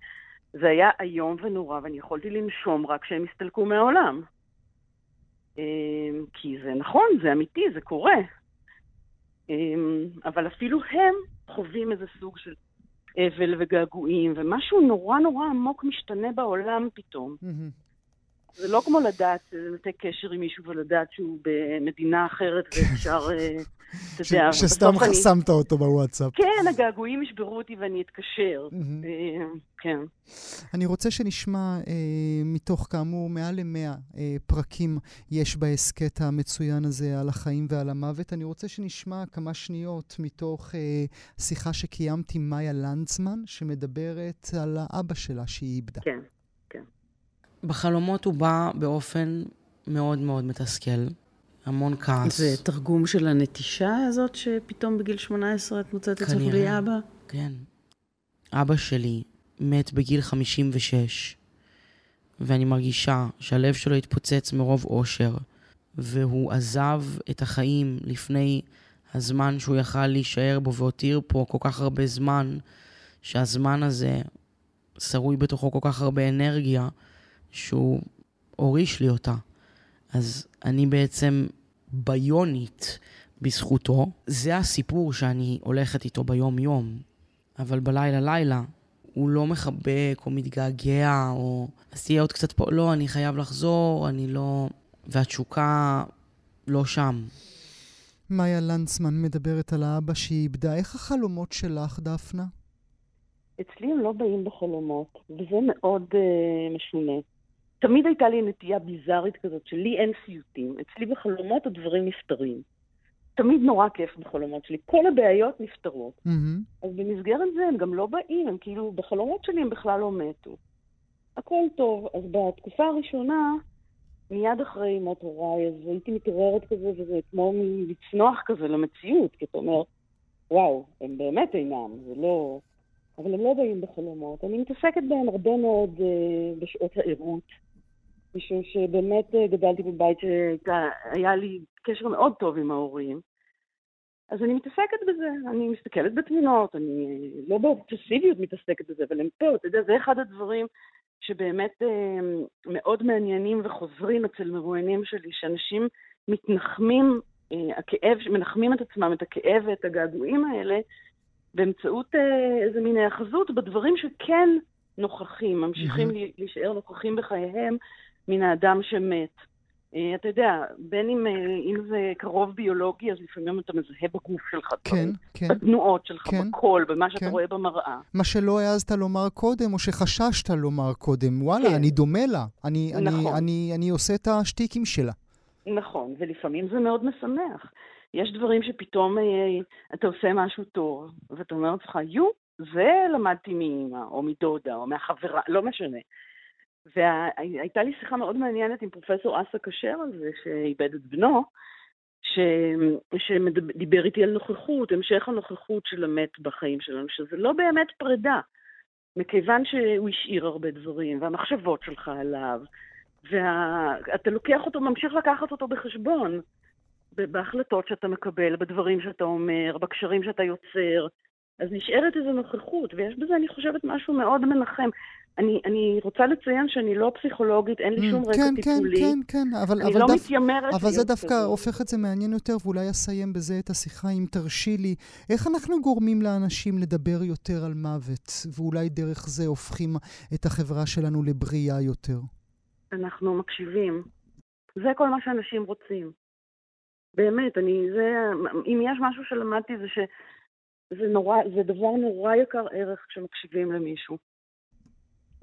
זה היה איום ונורא, ואני יכולתי לנשום רק כשהם הסתלקו מהעולם. כי זה נכון, זה אמיתי, זה קורה. אבל אפילו הם חווים איזה סוג של אבל וגעגועים, ומשהו נורא נורא עמוק משתנה בעולם פתאום. זה לא כמו לדעת, לתת קשר עם מישהו ולדעת שהוא במדינה אחרת ואפשר, אתה יודע. שסתם חסמת אותו בוואטסאפ. כן, הגעגועים ישברו אותי ואני אתקשר. כן. אני רוצה שנשמע מתוך כאמור מעל למאה פרקים יש בהסקט המצוין הזה על החיים ועל המוות. אני רוצה שנשמע כמה שניות מתוך שיחה שקיימתי עם מאיה לנצמן, שמדברת על האבא שלה שהיא איבדה. כן. בחלומות הוא בא באופן מאוד מאוד מתסכל, המון כעס. זה תרגום של הנטישה הזאת שפתאום בגיל שמונה עשרה את מוצאת את זה בלי אבא? כן. אבא שלי מת בגיל חמישים ושש, ואני מרגישה שהלב שלו התפוצץ מרוב אושר, והוא עזב את החיים לפני הזמן שהוא יכל להישאר בו והותיר פה כל כך הרבה זמן, שהזמן הזה שרוי בתוכו כל כך הרבה אנרגיה, שהוא הוריש לי אותה. אז אני בעצם ביונית בזכותו. זה הסיפור שאני הולכת איתו ביום יום, אבל בלילה לילה הוא לא מחבק או מתגעגע או אז תהיה עוד קצת פה, לא, אני חייב לחזור, אני לא, והתשוקה לא שם. מאיה לנצמן מדברת על האבא שהיא איבדה. איך החלומות שלך, דפנה? אצלי הם לא באים בחלומות, וזה מאוד uh, משונה. תמיד הייתה לי נטייה ביזארית כזאת, שלי אין סיוטים. אצלי בחלומות הדברים נפטרים. תמיד נורא כיף בחלומות שלי. כל הבעיות נפטרות. Mm-hmm. אז במסגרת זה הם גם לא באים, הם כאילו בחלומות שלי הם בכלל לא מתו. הכל טוב, אז בתקופה הראשונה, מיד אחרי מות הוריי, אז הייתי מתעוררת כזה, וזה כמו לצנוח כזה למציאות, כי אתה אומר, וואו, הם באמת אינם, זה לא... אבל הם לא באים בחלומות. אני מתעסקת בהם הרבה מאוד uh, בשעות העירות, משום שבאמת uh, גדלתי בבית שהיה לי קשר מאוד טוב עם ההורים, אז אני מתעסקת בזה, אני מסתכלת בתמונות, אני לא באובססיביות מתעסקת בזה, אבל הם פה, אתה יודע, זה אחד הדברים שבאמת uh, מאוד מעניינים וחוזרים אצל מרואיינים שלי, שאנשים מתנחמים, uh, הכאב, מנחמים את עצמם, את הכאב ואת הגעגועים האלה, באמצעות איזה מין היחזות בדברים שכן נוכחים, ממשיכים להישאר נוכחים בחייהם מן האדם שמת. אתה יודע, בין אם זה קרוב ביולוגי, אז לפעמים אתה מזהה בגוף שלך, בתנועות שלך, בכל, במה שאתה רואה במראה. מה שלא העזת לומר קודם, או שחששת לומר קודם, וואלה, אני דומה לה, אני עושה את השטיקים שלה. נכון, ולפעמים זה מאוד משמח. יש דברים שפתאום אתה עושה משהו טוב, ואתה אומר לך, יו, זה למדתי מאמא, או מדודה, או מהחברה, לא משנה. והייתה לי שיחה מאוד מעניינת עם פרופסור אסא קשר הזה, שאיבד את בנו, ש... שדיבר איתי על נוכחות, המשך הנוכחות של המת בחיים שלנו, שזה לא באמת פרידה, מכיוון שהוא השאיר הרבה דברים, והמחשבות שלך עליו, ואתה לוקח אותו, ממשיך לקחת אותו בחשבון, בהחלטות שאתה מקבל, בדברים שאתה אומר, בקשרים שאתה יוצר, אז נשארת איזו נוכחות, ויש בזה, אני חושבת, משהו מאוד מנחם. אני, אני רוצה לציין שאני לא פסיכולוגית, אין לי שום רקע טיפולי. כן, כן, כן, אני לא מתיימרת. אבל זה דווקא הופך את זה מעניין יותר, ואולי אסיים בזה את השיחה, אם תרשי לי. איך אנחנו גורמים לאנשים לדבר יותר על מוות, ואולי דרך זה הופכים את החברה שלנו לבריאה יותר? אנחנו מקשיבים. זה כל מה שאנשים רוצים. באמת, אני, זה, אם יש משהו שלמדתי, זה שזה נורא, זה דבר נורא יקר ערך כשמקשיבים למישהו.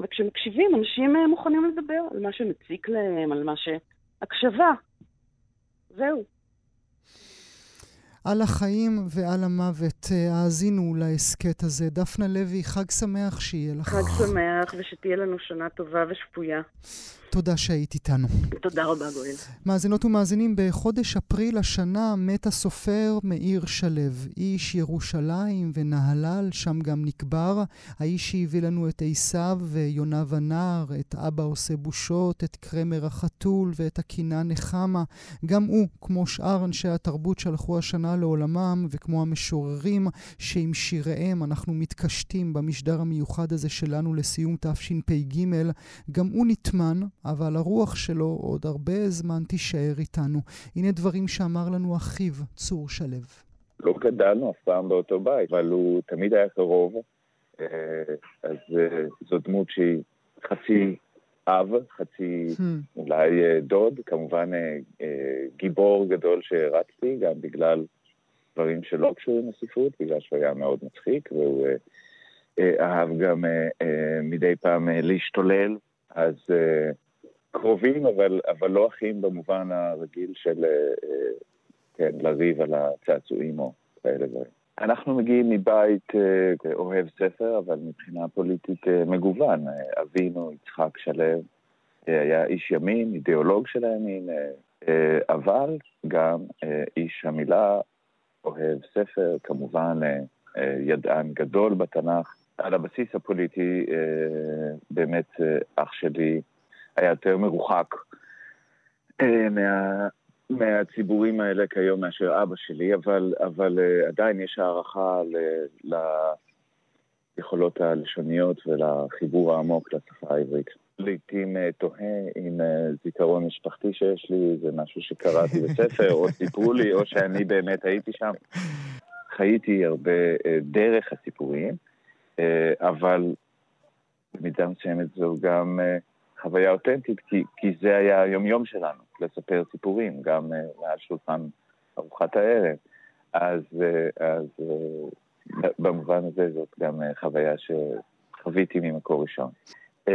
וכשמקשיבים, אנשים מוכנים לדבר על מה שמציק להם, על מה שהקשבה. זהו. על החיים ועל המוות, האזינו להסקט הזה. דפנה לוי, חג שמח שיהיה לך. חג שמח, ושתהיה לנו שנה טובה ושפויה. תודה שהיית איתנו. תודה רבה, גואל. מאזינות ומאזינים, בחודש אפריל השנה מת הסופר מאיר שלב, איש ירושלים ונהלל, שם גם נקבר. האיש שהביא לנו את עשיו ויונב הנער, את אבא עושה בושות, את קרמר החתול ואת הכינה נחמה. גם הוא, כמו שאר אנשי התרבות, שלחו השנה לעולמם, וכמו המשוררים שעם שיריהם אנחנו מתקשטים במשדר המיוחד הזה שלנו לסיום תשפ"ג, גם הוא נטמן, אבל הרוח שלו עוד הרבה זמן תישאר איתנו. הנה דברים שאמר לנו אחיו, צור שלב. לא גדלנו אף פעם באותו בית, אבל הוא תמיד היה קרוב, אז זו דמות שהיא חצי אב, חצי אולי דוד, כמובן גיבור גדול שרצתי, גם בגלל דברים שלא קשורים לספרות, בגלל שהוא היה מאוד מצחיק, והוא אהב גם מדי פעם להשתולל, אז קרובים, אבל לא אחים במובן הרגיל של לריב על הצעצועים או כאלה דברים. אנחנו מגיעים מבית אוהב ספר, אבל מבחינה פוליטית מגוון. אבינו יצחק שלב היה איש ימין, אידיאולוג של הימין, אבל גם איש המילה, אוהב ספר, כמובן ידען גדול בתנ"ך. על הבסיס הפוליטי באמת אח שלי היה יותר מרוחק מה... מהציבורים האלה כיום מאשר אבא שלי, אבל, אבל עדיין יש הערכה ל, ליכולות הלשוניות ולחיבור העמוק לשפה העברית. לעתים תוהה עם זיכרון משפחתי שיש לי, זה משהו שקראתי בספר, או סיפרו לי, או שאני באמת הייתי שם. חייתי הרבה דרך הסיפורים, אבל במידה מסוימת זו גם חוויה אותנטית, כי, כי זה היה היומיום שלנו, לספר סיפורים, גם uh, מעל שולחן ארוחת הערב. אז, uh, אז uh, במובן הזה זאת גם uh, חוויה שחוויתי ממקור ראשון. Uh,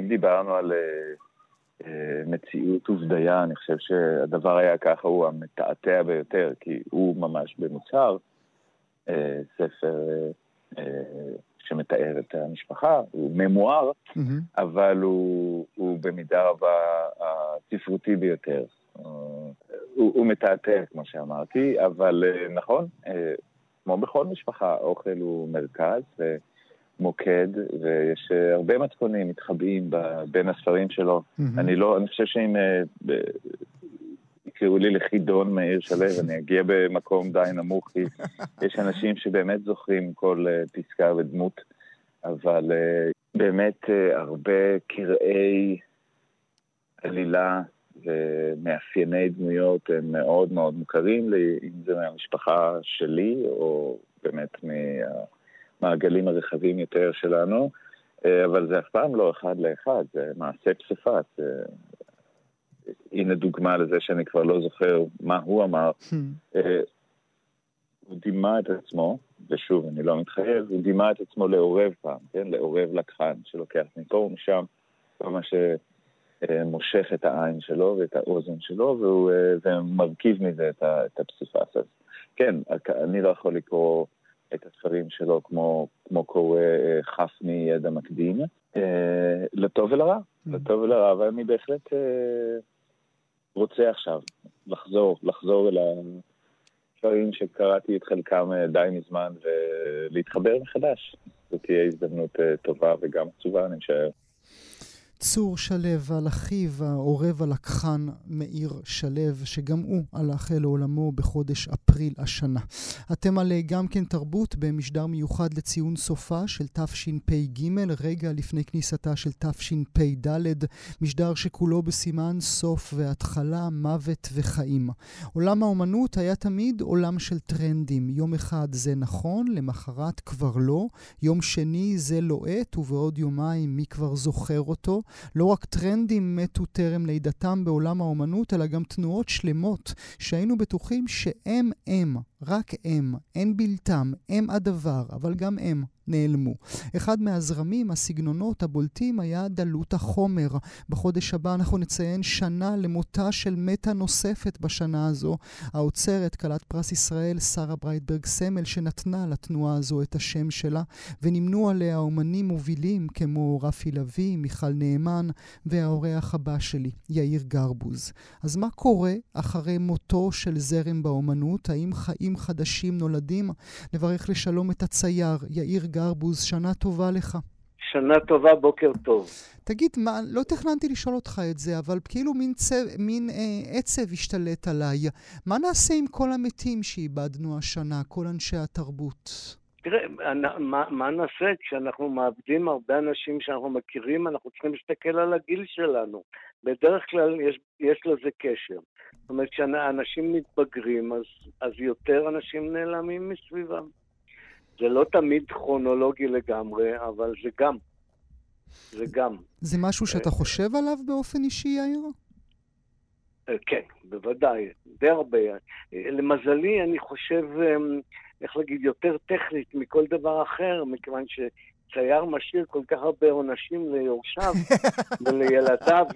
אם דיברנו על uh, uh, מציאות ובדיה, אני חושב שהדבר היה ככה, הוא המתעתע ביותר, כי הוא ממש במוצר uh, ספר... Uh, uh, שמתאר את המשפחה, הוא ממואר, mm-hmm. אבל הוא, הוא במידה רבה הספרותי ביותר. הוא, הוא מתעתר, כמו שאמרתי, אבל נכון, כמו בכל משפחה, אוכל הוא מרכז ומוקד, ויש הרבה מתכונים מתחבאים בין הספרים שלו. Mm-hmm. אני לא, אני חושב שאם יקראו לי לחידון מאיר שלב, אני אגיע במקום די נמוך, כי יש אנשים שבאמת זוכרים כל פסקה ודמות, אבל באמת הרבה קראי עלילה ומאפייני דמויות הם מאוד מאוד מוכרים לי, אם זה מהמשפחה שלי, או באמת מהמעגלים הרחבים יותר שלנו, אבל זה אף פעם לא אחד לאחד, זה מעשה פסיפס, זה... הנה דוגמה לזה שאני כבר לא זוכר מה הוא אמר. הוא דימה את עצמו, ושוב, אני לא מתחייב, הוא דימה את עצמו לעורב פעם, לעורב לקחן, שלוקח מפה ומשם, כמה שמושך את העין שלו ואת האוזן שלו, והוא מרכיב מזה את הפסיפס. אז כן, אני לא יכול לקרוא את הספרים שלו כמו קורא חף מידע מקדים, לטוב ולרע, לטוב ולרע, אבל אני בהחלט... רוצה עכשיו לחזור, לחזור אל הדברים שקראתי את חלקם די מזמן ולהתחבר מחדש. זו תהיה הזדמנות טובה וגם עצובה, אני משער. צור שלב על אחיו, העורב על הכחן מאיר שלב, שגם הוא הלך אל עולמו בחודש אפריל השנה. אתם על גם כן תרבות במשדר מיוחד לציון סופה של תשפ"ג, רגע לפני כניסתה של תשפ"ד, משדר שכולו בסימן סוף והתחלה, מוות וחיים. עולם האומנות היה תמיד עולם של טרנדים. יום אחד זה נכון, למחרת כבר לא, יום שני זה לוהט, ובעוד יומיים מי כבר זוכר אותו. לא רק טרנדים מתו טרם לידתם בעולם האומנות, אלא גם תנועות שלמות שהיינו בטוחים שהם הם, רק הם, אין בלתם, הם הדבר, אבל גם הם נעלמו. אחד מהזרמים, הסגנונות הבולטים, היה דלות החומר. בחודש הבא אנחנו נציין שנה למותה של מתה נוספת בשנה הזו, האוצרת, כלת פרס ישראל, שרה ברייטברג-סמל, שנתנה לתנועה הזו את השם שלה, ונמנו עליה אומנים מובילים כמו רפי לוי, מיכל נאמן, והאורח הבא שלי, יאיר גרבוז. אז מה קורה אחרי מותו של זרם באומנות? האם חיים חדשים נולדים? נברך לשלום את הצייר, יאיר גרבוז, שנה טובה לך. שנה טובה, בוקר טוב. תגיד, מה, לא תכננתי לשאול אותך את זה, אבל כאילו מין, צו, מין אה, עצב השתלט עליי. מה נעשה עם כל המתים שאיבדנו השנה, כל אנשי התרבות? תראה, מה, מה נעשה? כשאנחנו מאבדים הרבה אנשים שאנחנו מכירים, אנחנו צריכים להסתכל על הגיל שלנו. בדרך כלל יש, יש לזה קשר. זאת אומרת, כשאנשים מתבגרים, אז, אז יותר אנשים נעלמים מסביבם. זה לא תמיד כרונולוגי לגמרי, אבל זה גם. זה גם. זה משהו שאתה חושב עליו באופן אישי, יאיר? כן, בוודאי. די הרבה. למזלי, אני חושב, איך להגיד, יותר טכנית מכל דבר אחר, מכיוון שצייר משאיר כל כך הרבה עונשים ליורשיו ולילדיו,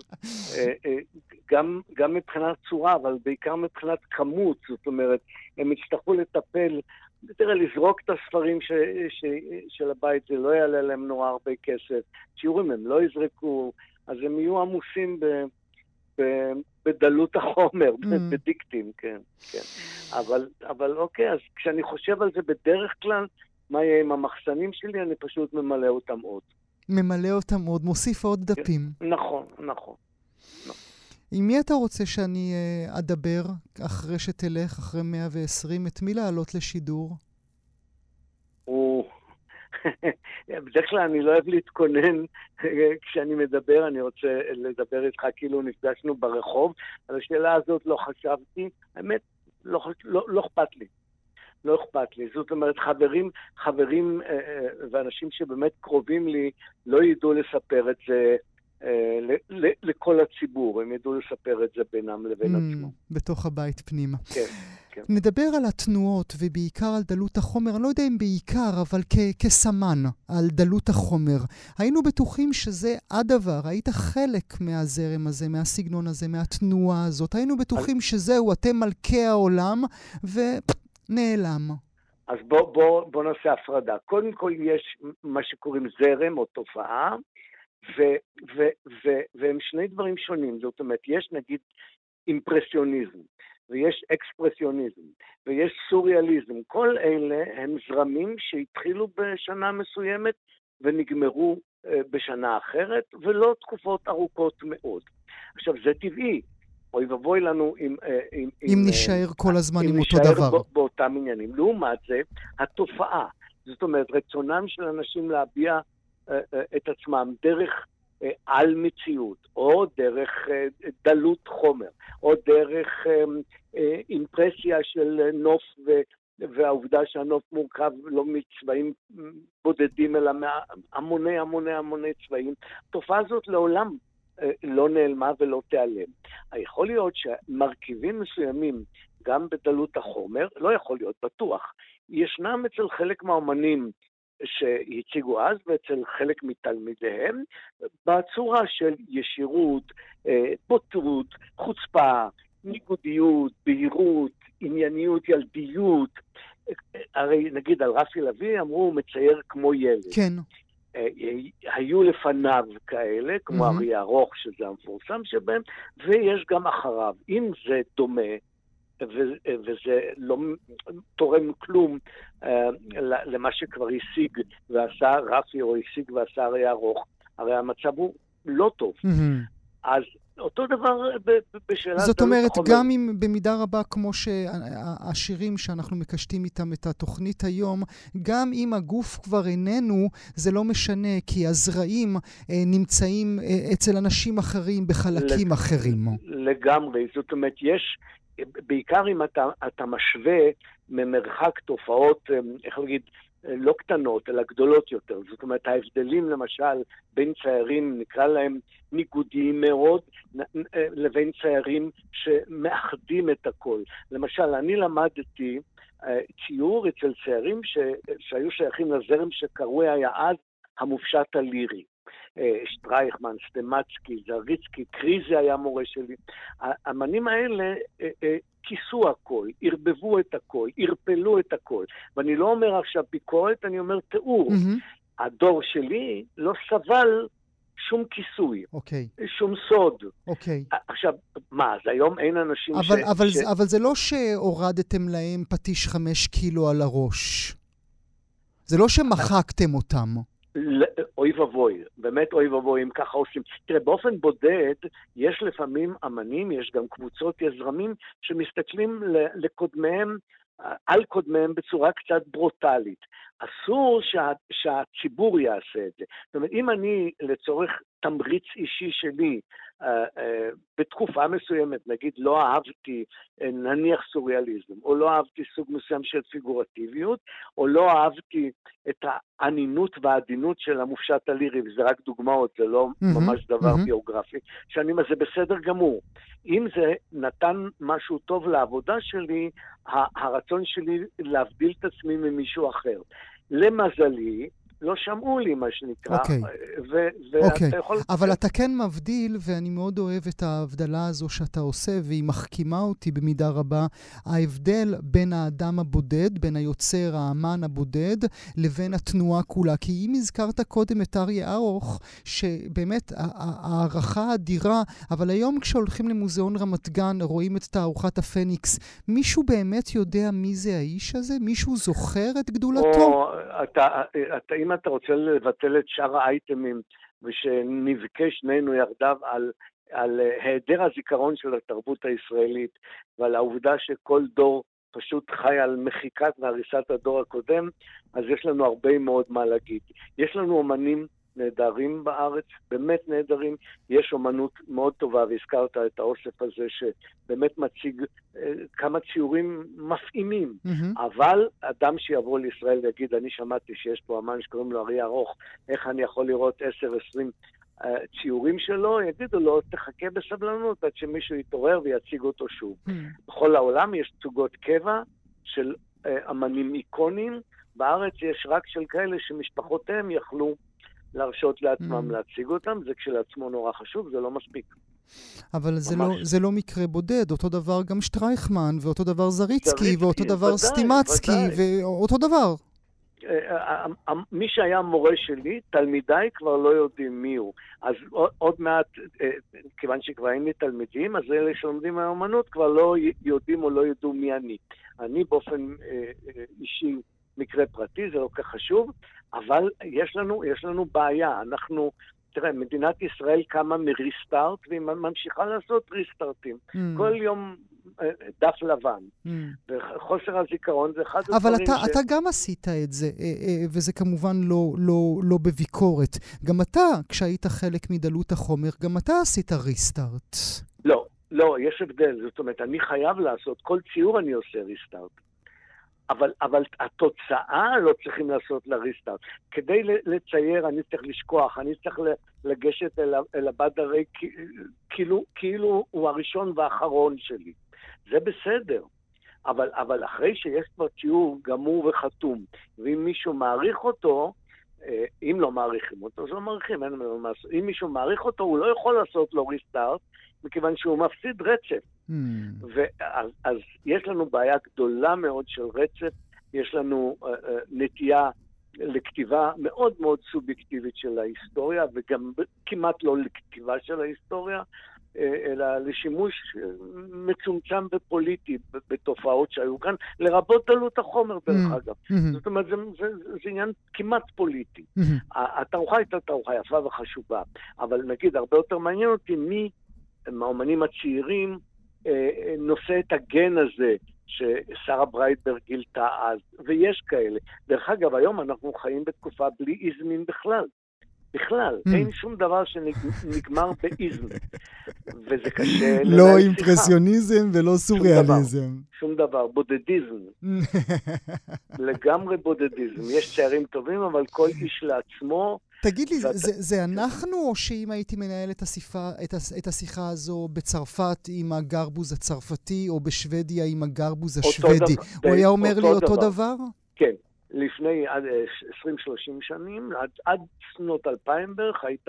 גם, גם מבחינת צורה, אבל בעיקר מבחינת כמות. זאת אומרת, הם יצטרכו לטפל... תראה, לזרוק את הספרים ש, ש, של הבית, זה לא יעלה להם נורא הרבה כסף. שיעורים הם לא יזרקו, אז הם יהיו עמוסים ב, ב, בדלות החומר, mm. בדיקטים, כן. כן. אבל, אבל אוקיי, אז כשאני חושב על זה בדרך כלל, מה יהיה עם המחסנים שלי, אני פשוט ממלא אותם עוד. ממלא אותם עוד, מוסיף עוד דפים. נכון, נכון. נכון. עם מי אתה רוצה שאני אדבר אחרי שתלך, אחרי מאה ועשרים? את מי לעלות לשידור? הוא... בדרך כלל אני לא אוהב להתכונן כשאני מדבר, אני רוצה לדבר איתך כאילו נפגשנו ברחוב, על השאלה הזאת לא חשבתי, האמת, לא, לא, לא אכפת לי. לא אכפת לי. זאת אומרת, חברים, חברים ואנשים שבאמת קרובים לי לא ידעו לספר את זה, לכל הציבור, הם ידעו לספר את זה בינם לבין עצמו. בתוך הבית פנימה. כן, כן. נדבר על התנועות ובעיקר על דלות החומר, אני לא יודע אם בעיקר, אבל כסמן, על דלות החומר. היינו בטוחים שזה הדבר, היית חלק מהזרם הזה, מהסגנון הזה, מהתנועה הזאת, היינו בטוחים שזהו, אתם מלכי העולם, ונעלם. אז בוא נעשה הפרדה. קודם כל יש מה שקוראים זרם או תופעה, ו- ו- ו- והם שני דברים שונים. זאת אומרת, יש נגיד אימפרסיוניזם, ויש אקספרסיוניזם, ויש סוריאליזם. כל אלה הם זרמים שהתחילו בשנה מסוימת ונגמרו uh, בשנה אחרת, ולא תקופות ארוכות מאוד. עכשיו, זה טבעי. אוי ובוי לנו אם... Uh, אם, אם נשאר uh, כל הזמן עם אותו דבר. אם נשאר באותם עניינים. לעומת זה, התופעה. זאת אומרת, רצונם של אנשים להביע... את עצמם דרך על מציאות, או דרך דלות חומר, או דרך אימפרסיה של נוף, והעובדה שהנוף מורכב לא מצבעים בודדים, אלא המוני המוני המוני צבעים. התופעה הזאת לעולם לא נעלמה ולא תיעלם. יכול להיות שמרכיבים מסוימים, גם בדלות החומר, לא יכול להיות בטוח, ישנם אצל חלק מהאומנים, שהציגו אז ואצל חלק מתלמידיהם בצורה של ישירות, בוטות, חוצפה, ניגודיות, בהירות, ענייניות, ילדיות. הרי נגיד על רפי לוי אמרו הוא מצייר כמו ילד. כן. היו לפניו כאלה, כמו mm-hmm. אריה ארוך שזה המפורסם שבהם, ויש גם אחריו. אם זה דומה, וזה לא תורם כלום למה שכבר השיג ועשה רפי או השיג ועשה אריה ארוך, הרי המצב הוא לא טוב. אז אותו דבר בשאלה... זאת אומרת, גם אם במידה רבה כמו שהשירים שאנחנו מקשטים איתם את התוכנית היום, גם אם הגוף כבר איננו, זה לא משנה, כי הזרעים נמצאים אצל אנשים אחרים בחלקים אחרים. לגמרי, זאת אומרת, יש... בעיקר אם אתה, אתה משווה ממרחק תופעות, איך להגיד, לא קטנות, אלא גדולות יותר. זאת אומרת, ההבדלים למשל בין ציירים, נקרא להם ניגודיים מאוד, לבין ציירים שמאחדים את הכל. למשל, אני למדתי ציור אצל ציירים ש, שהיו שייכים לזרם שקרוי היה אז המופשט הלירי. שטרייכמן, סטמצקי, זריצקי, קריזי היה מורה שלי. האמנים האלה כיסו הכל, ערבבו את הכל, ערפלו את הכל. ואני לא אומר עכשיו ביקורת, אני אומר תיאור. Mm-hmm. הדור שלי לא סבל שום כיסוי, okay. שום סוד. Okay. עכשיו, מה, אז היום אין אנשים אבל, ש... אבל, ש... אבל זה לא שהורדתם להם פטיש חמש קילו על הראש. זה לא שמחקתם אותם. אוי ובוי, באמת אוי ובוי, אם ככה עושים. תראה, באופן בודד, יש לפעמים אמנים, יש גם קבוצות, יש זרמים שמסתכלים לקודמיהם, על קודמיהם בצורה קצת ברוטלית. אסור שה, שהציבור יעשה את זה. זאת אומרת, אם אני לצורך תמריץ אישי שלי, אה, אה, בתקופה מסוימת, נגיד לא אהבתי אה, נניח סוריאליזם, או לא אהבתי סוג מסוים של פיגורטיביות, או לא אהבתי את הענינות והעדינות של המופשט הלירי, וזה רק דוגמאות, זה לא mm-hmm, ממש דבר mm-hmm. ביוגרפי, שאני אומר, זה בסדר גמור. אם זה נתן משהו טוב לעבודה שלי, הרצון שלי להבדיל את עצמי ממישהו אחר. למזלי, לא שמעו לי מה שנקרא. אוקיי. אבל אתה כן מבדיל, ואני מאוד אוהב את ההבדלה הזו שאתה עושה, והיא מחכימה אותי במידה רבה. ההבדל בין האדם הבודד, בין היוצר, האמן הבודד, לבין התנועה כולה. כי אם הזכרת קודם את אריה ארוך, שבאמת הערכה אדירה, אבל היום כשהולכים למוזיאון רמת גן, רואים את תערוכת הפניקס, מישהו באמת יודע מי זה האיש הזה? מישהו זוכר את גדולתו? או, אתה... אתה אם אתה רוצה לבטל את שאר האייטמים ושנבכה שנינו יחדיו על, על היעדר הזיכרון של התרבות הישראלית ועל העובדה שכל דור פשוט חי על מחיקת והריסת הדור הקודם, אז יש לנו הרבה מאוד מה להגיד. יש לנו אומנים נהדרים בארץ, באמת נהדרים, יש אומנות מאוד טובה, והזכרת את האוסף הזה שבאמת מציג אה, כמה ציורים מפעימים, mm-hmm. אבל אדם שיבוא לישראל ויגיד, אני שמעתי שיש פה אמן שקוראים לו אריה ארוך, איך אני יכול לראות עשר עשרים אה, ציורים שלו, יגידו לו, תחכה בסבלנות עד שמישהו יתעורר ויציג אותו שוב. Mm-hmm. בכל העולם יש תצוגות קבע של אה, אמנים איקונים, בארץ יש רק של כאלה שמשפחותיהם יכלו להרשות לעצמם, mm. להציג אותם, זה כשלעצמו נורא חשוב, זה לא מספיק. אבל זה לא, זה לא מקרה בודד, אותו דבר גם שטרייכמן, ואותו דבר זריצקי, זריצקי ואותו דבר ודאי, סטימצקי, ודאי. ואותו דבר. מי שהיה מורה שלי, תלמידיי כבר לא יודעים מי הוא. אז עוד מעט, כיוון שכבר אין לי תלמידים, אז אלה שלומדים האמנות כבר לא יודעים או לא ידעו מי אני. אני באופן אישי, מקרה פרטי, זה לא כך חשוב, אבל יש לנו, יש לנו בעיה. אנחנו, תראה, מדינת ישראל קמה מריסטארט, והיא ממשיכה לעשות ריסטארטים. Mm. כל יום דף לבן. Mm. וחוסר הזיכרון זה אחד הדברים ש... אבל אתה, אתה גם עשית את זה, וזה כמובן לא, לא, לא בביקורת. גם אתה, כשהיית חלק מדלות החומר, גם אתה עשית ריסטארט. לא, לא, יש הבדל. זאת אומרת, אני חייב לעשות, כל ציור אני עושה ריסטארט. אבל, אבל התוצאה לא צריכים לעשות לריסטארט. כדי לצייר, אני צריך לשכוח, אני צריך לגשת אל, אל הבד הרי, כאילו, כאילו הוא הראשון והאחרון שלי. זה בסדר. אבל, אבל אחרי שיש כבר ציור גמור וחתום, ואם מישהו מעריך אותו, אם לא מעריכים אותו, אז לא מעריכים, אין מה לעשות. אם מישהו מעריך אותו, הוא לא יכול לעשות לו ריסטארט, מכיוון שהוא מפסיד רצף. Hmm. ואז, אז יש לנו בעיה גדולה מאוד של רצף, יש לנו uh, uh, נטייה לכתיבה מאוד מאוד סובייקטיבית של ההיסטוריה, וגם כמעט לא לכתיבה של ההיסטוריה, uh, אלא לשימוש מצומצם ופוליטי בתופעות שהיו כאן, לרבות עלות החומר דרך hmm. אגב. Hmm. זאת אומרת, זה, זה, זה עניין כמעט פוליטי. Hmm. התערוכה הייתה תערוכה יפה וחשובה, אבל נגיד, הרבה יותר מעניין אותי מי מהאומנים הצעירים, נושא את הגן הזה ששרה ברייטברג גילתה אז, ויש כאלה. דרך אגב, היום אנחנו חיים בתקופה בלי איזמים בכלל. בכלל, אין שום דבר שנגמר באיזם. וזה קשה... לא אימפרסיוניזם ולא סוריאליזם. שום דבר, בודדיזם. לגמרי בודדיזם. יש ציירים טובים, אבל כל איש לעצמו... תגיד לי, זה אנחנו, או שאם הייתי מנהל את השיחה הזו בצרפת עם הגרבוז הצרפתי, או בשוודיה עם הגרבוז השוודי, הוא היה אומר לי אותו דבר? כן. לפני עד עשרים שלושים שנים, עד, עד שנות אלפיים בערך, היית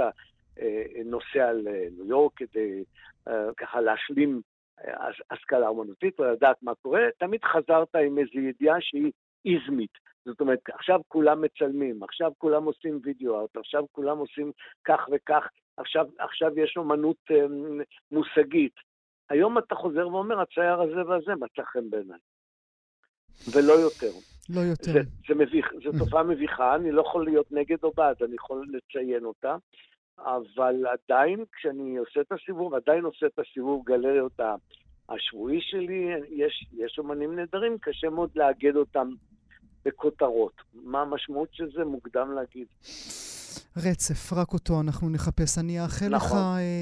אה, נוסע לניו יורק כדי אה, ככה להשלים אה, השכלה אומנותית ולדעת מה קורה, תמיד חזרת עם איזו ידיעה שהיא איזמית. זאת אומרת, עכשיו כולם מצלמים, עכשיו כולם עושים וידאו-ארט, עכשיו כולם עושים כך וכך, עכשיו, עכשיו יש אומנות אה, מושגית. היום אתה חוזר ואומר, הצייר הזה והזה מצא חן בעיניי. ולא יותר. לא יותר. זה, זה מביך, זו תופעה מביכה, אני לא יכול להיות נגד או בעד, אני יכול לציין אותה, אבל עדיין, כשאני עושה את הסיבוב, עדיין עושה את הסיבוב גלריות השבועי שלי, יש, יש אומנים נדרים, קשה מאוד לאגד אותם בכותרות. מה המשמעות של זה? מוקדם להגיד. רצף, רק אותו אנחנו נחפש. אני אאחל נכון, לך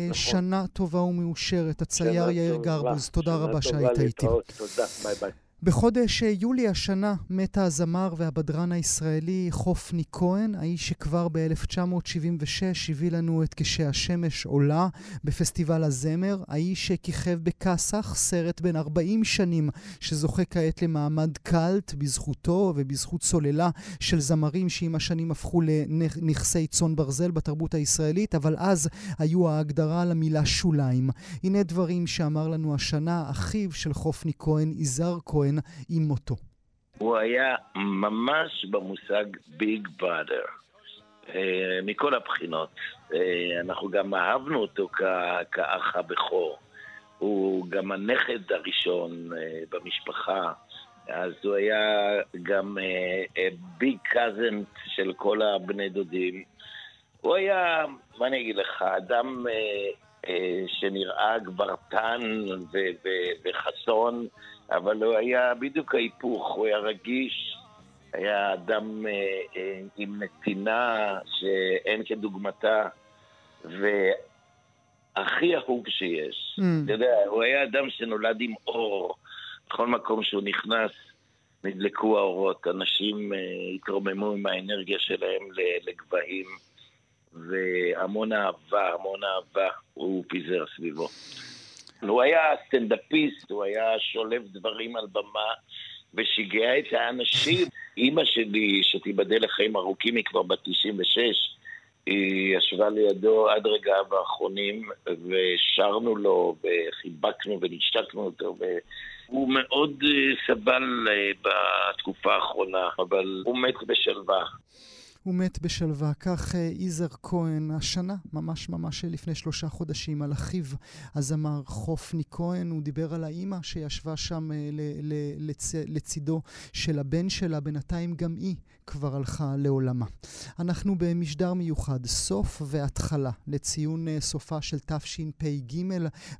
נכון. שנה טובה ומאושרת, הצייר יאיר גרבוז. תודה רבה שהיית איתי. תודה, ביי ביי. בחודש יולי השנה מת הזמר והבדרן הישראלי חופני כהן, האיש שכבר ב-אלף תשע מאות שבעים ושש הביא לנו את כשהשמש עולה בפסטיבל הזמר, האיש שכיכב בקסח, סרט בן ארבעים שנים שזוכה כעת למעמד קלט בזכותו ובזכות צוללה של זמרים שעם השנים הפכו לנכסי צאן ברזל בתרבות הישראלית, אבל אז היו ההגדרה למילה שוליים. הנה דברים שאמר לנו השנה אחיו של חופני כהן, יזהר כהן, עם מותו. הוא היה ממש במושג ביג בראדר מכל הבחינות. אנחנו גם אהבנו אותו כאח הבכור, הוא גם הנכד הראשון במשפחה, אז הוא היה גם ביג קאזן של כל הבני דודים. הוא היה, מה אני אגיד לך, אדם שנראה גברתן וחסון, אבל הוא היה בדיוק ההיפוך, הוא היה רגיש, היה אדם עם נתינה שאין כדוגמתה, והכי אהוב שיש. אתה יודע, הוא היה אדם שנולד עם אור, בכל מקום שהוא נכנס נדלקו האורות, אנשים התרוממו עם האנרגיה שלהם לגבהים, והמון אהבה, המון אהבה הוא פיזר סביבו. הוא היה סטנדאפיסט, הוא היה שולף דברים על במה ושיגע את האנשים. אמא שלי, שתיבדל לחיים ארוכים, היא כבר בת תשעים ושש, היא ישבה לידו עד רגעיו האחרונים, ושרנו לו וחיבקנו ונשתקנו אותו, והוא מאוד סבל בתקופה האחרונה, אבל הוא מת בשלווה. הוא מת בשלווה, כך יזהר כהן, השנה, ממש ממש לפני שלושה חודשים, על אחיו הזמר חופני כהן. הוא דיבר על האימא שישבה שם ל- ל- לצ- לצידו של הבן שלה, בינתיים גם היא כבר הלכה לעולמה. אנחנו במשדר מיוחד, סוף והתחלה, לציון סופה של תשפ"ג,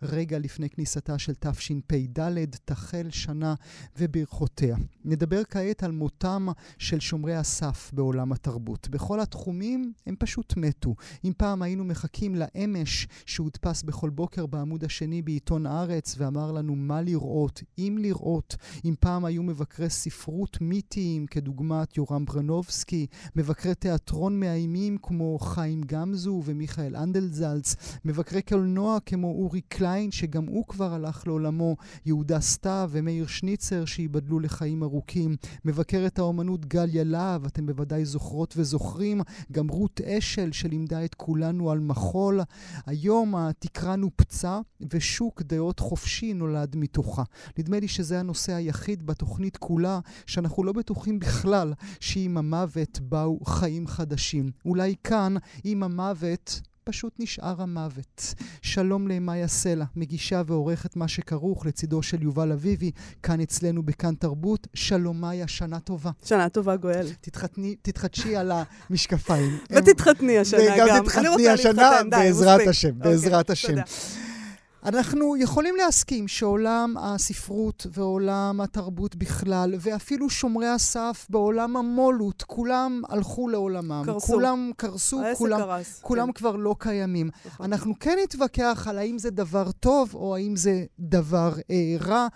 רגע לפני כניסתה של תשפ"ד, תחל שנה וברכותיה. נדבר כעת על מותם של שומרי הסף בעולם התרבות. בכל התחומים הם פשוט מתו. אם פעם היינו מחכים לאמש שהודפס בכל בוקר בעמוד השני בעיתון הארץ ואמר לנו מה לראות, אם לראות, אם פעם היו מבקרי ספרות מיתיים כדוגמת יורם ברנובסקי, מבקרי תיאטרון מאיימים כמו חיים גמזו ומיכאל אנדלזלץ, מבקרי קולנוע כמו אורי קליין שגם הוא כבר הלך לעולמו, יהודה סתיו ומאיר שניצר שיבדלו לחיים ארוכים, מבקרת האומנות גליה להב, אתם בוודאי זוכרות וזוכרים, גם רות אשל שלימדה את כולנו על מחול. היום התקרה נופצה ושוק דעות חופשי נולד מתוכה. נדמה לי שזה הנושא היחיד בתוכנית כולה שאנחנו לא בטוחים בכלל שעם המוות באו חיים חדשים. אולי כאן עם המוות פשוט נשאר המוות. שלום למאיה סלע, מגישה ועורכת מה שכרוך, לצידו של יובל אביבי, כאן אצלנו בכאן תרבות. שלום מאיה, שנה טובה. שנה טובה גואל. תתחתני, תתחדשי על המשקפיים. ותתחתני השנה גם. וגם תתחתני השנה בעזרת השם, בעזרת השם. אנחנו יכולים להסכים שעולם הספרות ועולם התרבות בכלל, ואפילו שומרי הסף בעולם המולות, כולם הלכו לעולמם. קרסו. כולם קרסו, כולם, כולם כן. כבר לא קיימים. נכון. אנחנו כן נתווכח על האם זה דבר טוב או האם זה דבר אה, רע.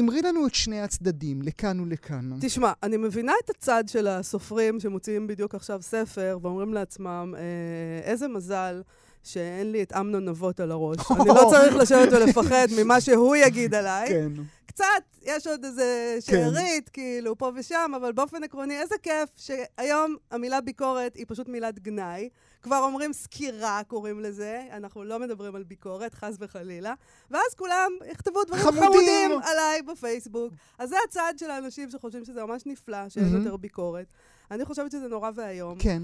אמרי אה, לנו את שני הצדדים, לכאן ולכאן. תשמע, אני מבינה את הצד של הסופרים שמוציאים בדיוק עכשיו ספר ואומרים לעצמם, אה, איזה מזל, שאין לי את אמנון נבות על הראש. אני לא צריך לשבת ולפחד ממה שהוא יגיד עליי. כן. קצת, יש עוד איזה שערית, כאילו, פה ושם, אבל באופן עקרוני, איזה כיף שהיום המילה ביקורת היא פשוט מילת גנאי, כבר אומרים סקירה, קוראים לזה, אנחנו לא מדברים על ביקורת, חס וחלילה, ואז כולם יכתבו דברים חמודים, חמודים עליי בפייסבוק. אז זה הצד של האנשים שחושבים שזה ממש נפלא, שיש mm-hmm. יותר ביקורת. אני חושבת שזה נורא והיום. כן,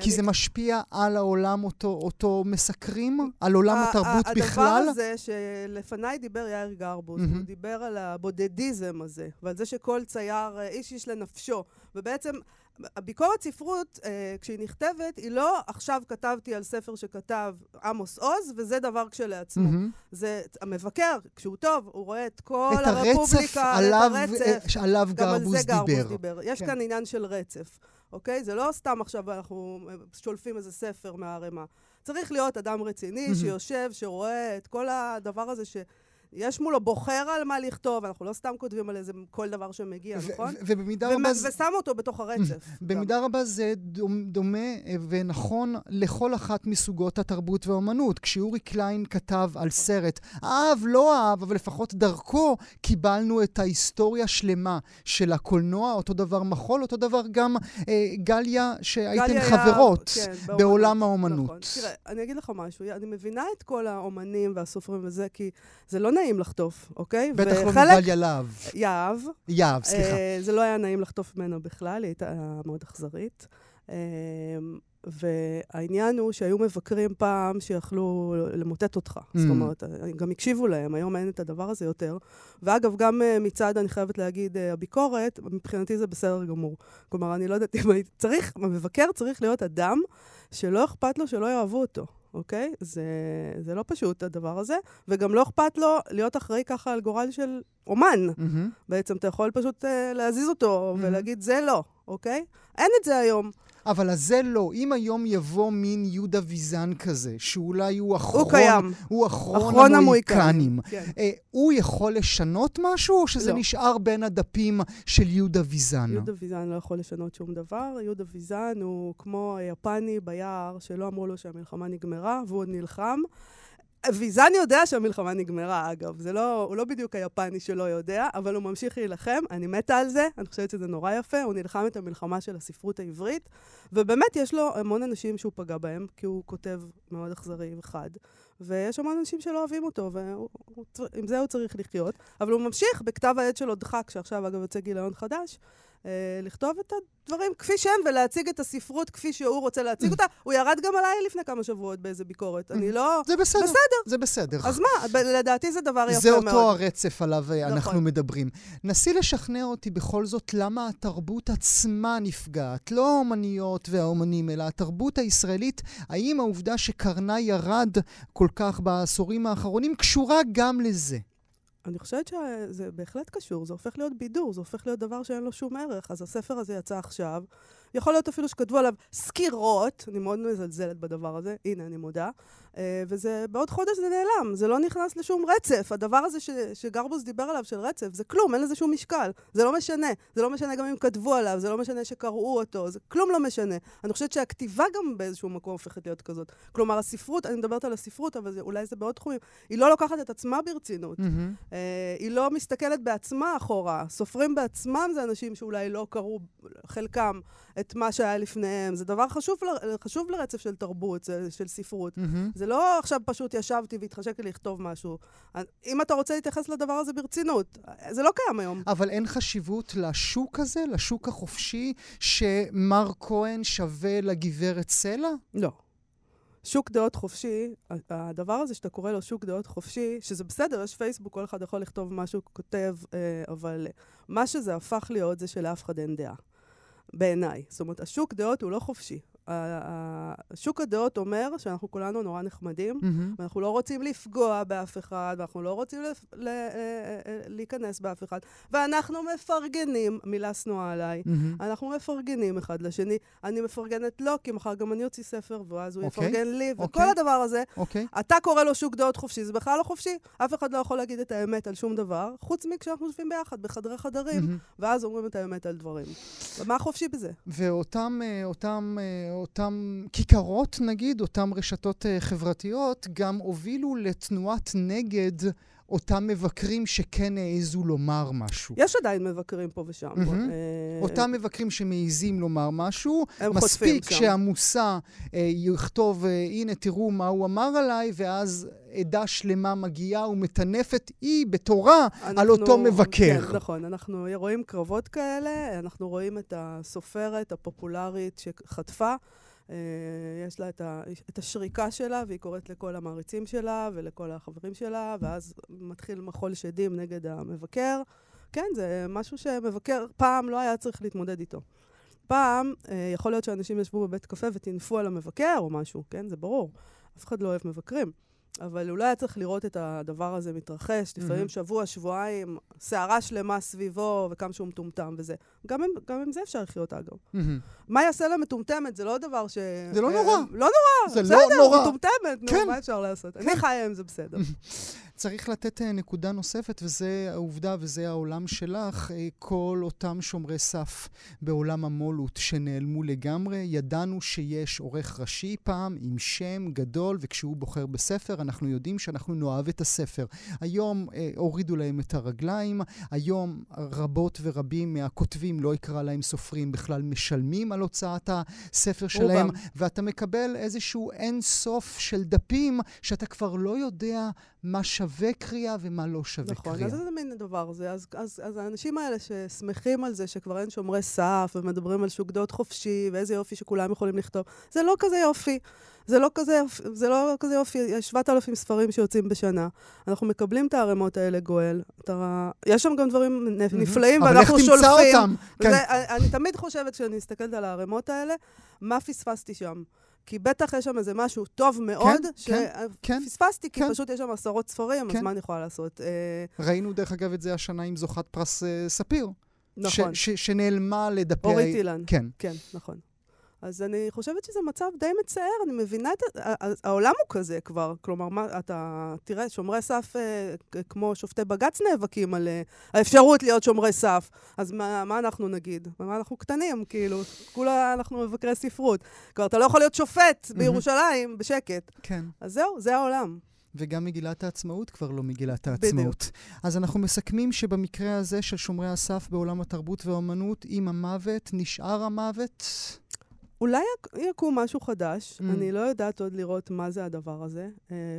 כי זה משפיע על העולם אותו מסקרים, על עולם התרבות בכלל. הדבר הזה שלפניי דיבר יאיר גרבוז, הוא דיבר על הבודדיזם הזה, ועל זה שכל צייר איש יש לנפשו, ובעצם הביקורת ספרות, כשהיא נכתבת, היא לא עכשיו כתבתי על ספר שכתב עמוס עוז, וזה דבר כשלעצמו. זה המבקר, כשהוא טוב, הוא רואה את כל הרפובליקה, את הרצף, שעליו גרבוז דיבר. יש כאן עניין של רצף, אוקיי? זה לא סתם עכשיו אנחנו שולפים איזה ספר מהרמה. צריך להיות אדם רציני שיושב, שרואה את כל הדבר הזה ש... יש מולו בוחר על מה לכתוב, אנחנו לא סתם כותבים על איזה כל דבר שמגיע, נכון? ושם אותו בתוך הרצף. במידה רבה זה דומה ונכון לכל אחת מסוגות התרבות והאומנות. כשאורי קליין כתב על סרט, אהב, לא אהב, אבל לפחות דרכו קיבלנו את ההיסטוריה שלמה של הקולנוע, אותו דבר מחול, אותו דבר גם גליה, שהייתם חברות בעולם האומנות. תראה, אני אגיד לך משהו, אני מבינה את כל האומנים והסופרים וזה, כי זה לא נעים. נעים לחטוף, אוקיי? בטח לא מגל ילב. יאב. יאב, סליחה. זה לא היה נעים לחטוף ממנו בכלל, היא הייתה מאוד אכזרית. והעניין הוא שהיו מבקרים פעם שיכלו למוטט אותך. זאת אומרת, גם הקשיבו להם, היום אין את הדבר הזה יותר. ואגב, גם מצד, אני חייבת להגיד, הביקורת, מבחינתי זה בסדר גמור. כלומר, אני לא יודעת אם הייתי... צריך, המבקר צריך להיות אדם שלא אכפת לו, שלא יאהבו אותו. אוקיי? זה, זה לא פשוט הדבר הזה, וגם לא אכפת לו להיות אחראי ככה על גורל של אומן. Mm-hmm. בעצם אתה יכול פשוט uh, להזיז אותו mm-hmm. ולהגיד, זה לא, אוקיי? אין את זה היום. אבל אז זה לא. אם היום יבוא מין יהודה ויזן כזה, שאולי הוא אחרון... הוא קיים. הוא אחרון, אחרון המויקנים. כן. אה, הוא יכול לשנות משהו, או שזה לא. נשאר בין הדפים של יהודה ויזן? יהודה ויזן לא יכול לשנות שום דבר. יהודה ויזן הוא כמו היפני ביער, שלא אמרו לו שהמלחמה נגמרה, והוא נלחם. ויזן יודע שהמלחמה נגמרה, אגב. זה לא, הוא לא בדיוק היפני שלא יודע, אבל הוא ממשיך להילחם. אני מתה על זה, אני חושבת שזה נורא יפה. הוא נלחם את המלחמה של הספרות העברית, ובאמת יש לו המון אנשים שהוא פגע בהם, כי הוא כותב מאוד אכזרי וחד. ויש המון אנשים שלא אוהבים אותו, ועם זה הוא צריך לחיות. אבל הוא ממשיך בכתב העת שלו דחק, שעכשיו אגב יוצא גיליון חדש, לכתוב את הדברים כפי שהם, ולהציג את הספרות כפי שהוא רוצה להציג אותה. הוא ירד גם עליי לפני כמה שבועות באיזה ביקורת. אני לא... זה בסדר. זה בסדר. אז מה? לדעתי זה דבר יפה מאוד. זה אותו הרצף עליו אנחנו מדברים. נסי לשכנע אותי בכל זאת למה התרבות עצמה נפגעת. לא האומניות והאומנים, אלא התרבות הישראלית. האם העובדה שקרנה ירד כל כך בעשורים האחרונים קשורה גם לזה? אני חושבת שזה בהחלט קשור, זה הופך להיות בידור, זה הופך להיות דבר שאין לו שום ערך, אז הספר הזה יצא עכשיו, יכול להיות אפילו שכתבו עליו סקירות, אני מאוד מזלזלת בדבר הזה, הנה אני מודה, וזה בעוד חודש זה נעלם, זה לא נכנס לשום רצף, הדבר הזה ש, שגרבוז דיבר עליו של רצף, זה כלום, אין לזה שום משקל, זה לא משנה, זה לא משנה גם אם כתבו עליו, זה לא משנה שקראו אותו, זה כלום לא משנה, אני חושבת שהכתיבה גם באיזשהו מקום הופכת להיות כזאת, כלומר הספרות, אני מדברת על הספרות, אבל זה, אולי זה בעוד תחומים, היא לא לוקחת את עצמה ברצינות, mm-hmm. היא לא מסתכלת בעצמה אחורה, סופרים בעצמם זה אנשים שאולי לא קראו חלקם את מה שהיה לפניהם, זה דבר חשוב, חשוב לרצף של תרבות, של ספרות. Mm-hmm. זה לא עכשיו פשוט ישבתי והתחשקתי לכתוב משהו. אם אתה רוצה להתייחס לדבר הזה ברצינות, זה לא קיים היום. אבל אין חשיבות לשוק הזה, לשוק החופשי, שמר כהן שווה לגברת סלע? לא. שוק דעות חופשי, הדבר הזה שאתה קורא לו שוק דעות חופשי, שזה בסדר, יש פייסבוק, כל אחד יכול לכתוב משהו, כותב, אבל מה שזה הפך להיות זה שלאף אחד אין דעה. בעיניי. זאת אומרת, השוק דעות הוא לא חופשי. השוק הדעות אומר שאנחנו כולנו נורא נחמדים, ואנחנו לא רוצים לפגוע באף אחד, ואנחנו לא רוצים להיכנס באף אחד, ואנחנו מפרגנים, מילה שנואה עליי, אנחנו מפרגנים אחד לשני, אני מפרגנת לו, כי מחר גם אני יוציא ספר, ואז הוא יפרגן לי, וכל הדבר הזה, אתה קורא לו שוק דעות חופשי, זה בכלל לא חופשי, אף אחד לא יכול להגיד את האמת על שום דבר, חוץ מכשאנחנו יושבים ביחד, בחדרי חדרים, ואז אומרים את האמת על דברים. מה חופשי בזה? ואותם, אותם אותם כיכרות נגיד, אותם רשתות חברתיות, גם הובילו לתנועת נגד אותם מבקרים שכן העזו לומר משהו. יש עדיין מבקרים פה ושם. Mm-hmm. בו, אותם הם... מבקרים שמעיזים לומר משהו. מספיק שהמוסה אה, יכתוב, אה, הנה תראו מה הוא אמר עליי, ואז עדה שלמה מגיעה ומתנפת היא בתורה אנחנו, על אותו מבקר. כן, נכון, אנחנו רואים קרבות כאלה, אנחנו רואים את הסופרת הפופולרית שחטפה, יש לה את, ה, את השריקה שלה, והיא קוראת לכל המעריצים שלה ולכל החברים שלה, ואז מתחיל מחול שדים נגד המבקר. כן, זה משהו שמבקר, פעם לא היה צריך להתמודד איתו. פעם, יכול להיות שאנשים ישבו בבית קפה ותנפו על המבקר או משהו, כן, זה ברור. אף אחד לא אוהב מבקרים. אבל אולי היה צריך לראות את הדבר הזה מתרחש, לפעמים שבוע, שבועיים, שערה שלמה סביבו, וכמה שהוא מטומטם וזה. גם אם זה אפשר לחיות, אגב. מה יעשה לה מטומטמת? זה לא דבר ש... זה לא נורא. לא נורא. זה לא נורא. מטומטמת, נו, מה אפשר לעשות? אני חיה עם זה בסדר. צריך לתת נקודה נוספת, וזה העובדה, וזה העולם שלך, כל אותם שומרי סף בעולם המולות שנעלמו לגמרי. ידענו שיש עורך ראשי פעם עם שם גדול, וכשהוא בוחר בספר, אנחנו יודעים שאנחנו נאהב את הספר. היום אה, הורידו להם את הרגליים, היום רבות ורבים מהכותבים, לא יקרא להם סופרים, בכלל משלמים על הוצאת הספר שלהם, רובם. ואתה מקבל איזשהו אין סוף של דפים, שאתה כבר לא יודע מה שווה קריאה ומה לא שווה נכון, קריאה. נכון, אז זה מין הדבר הזה. אז, אז, אז האנשים האלה ששמחים על זה, שכבר אין שומרי סף, ומדברים על שוקדות חופשי, ואיזה יופי שכולם יכולים לכתוב, זה לא כזה יופי. זה לא כזה, זה לא כזה יופי, יש שבעת אלפים ספרים שיוצאים בשנה. אנחנו מקבלים את הערימות האלה, גואל. יש שם גם דברים נפלאים, ואנחנו שולפים. אבל איך תמצא אותם? אני תמיד חושבת שאני מסתכלת על הערימות האלה, מה פספסתי שם? כי בטח יש שם איזה משהו טוב מאוד, שפספסתי, כי פשוט יש שם עשרות ספרים, אז מה אני יכולה לעשות? ראינו דרך אגב את זה השנה עם זוכת פרס ספיר. נכון. שנעלמה לדפי... אורית אילן. כן. כן, נכון. אז אני חושבת שזה מצב די מצער, אני מבינה את... העולם הוא כזה כבר, כלומר, מה, אתה תראה, שומרי סף, אה, כמו שופטי בגץ נאבקים על אה, האפשרות להיות שומרי סף, אז מה, מה אנחנו נגיד? מה אנחנו קטנים, כאילו, כולה אנחנו מבקרי ספרות. כבר אתה לא יכול להיות שופט בירושלים, בשקט. כן. אז זהו, זה העולם. וגם מגילת העצמאות כבר לא מגילת העצמאות. בדיוק. אז אנחנו מסכמים שבמקרה הזה של שומרי הסף בעולם התרבות והאמנות, עם המוות, נשאר המוות... אולי יקום משהו חדש, mm. אני לא יודעת עוד לראות מה זה הדבר הזה,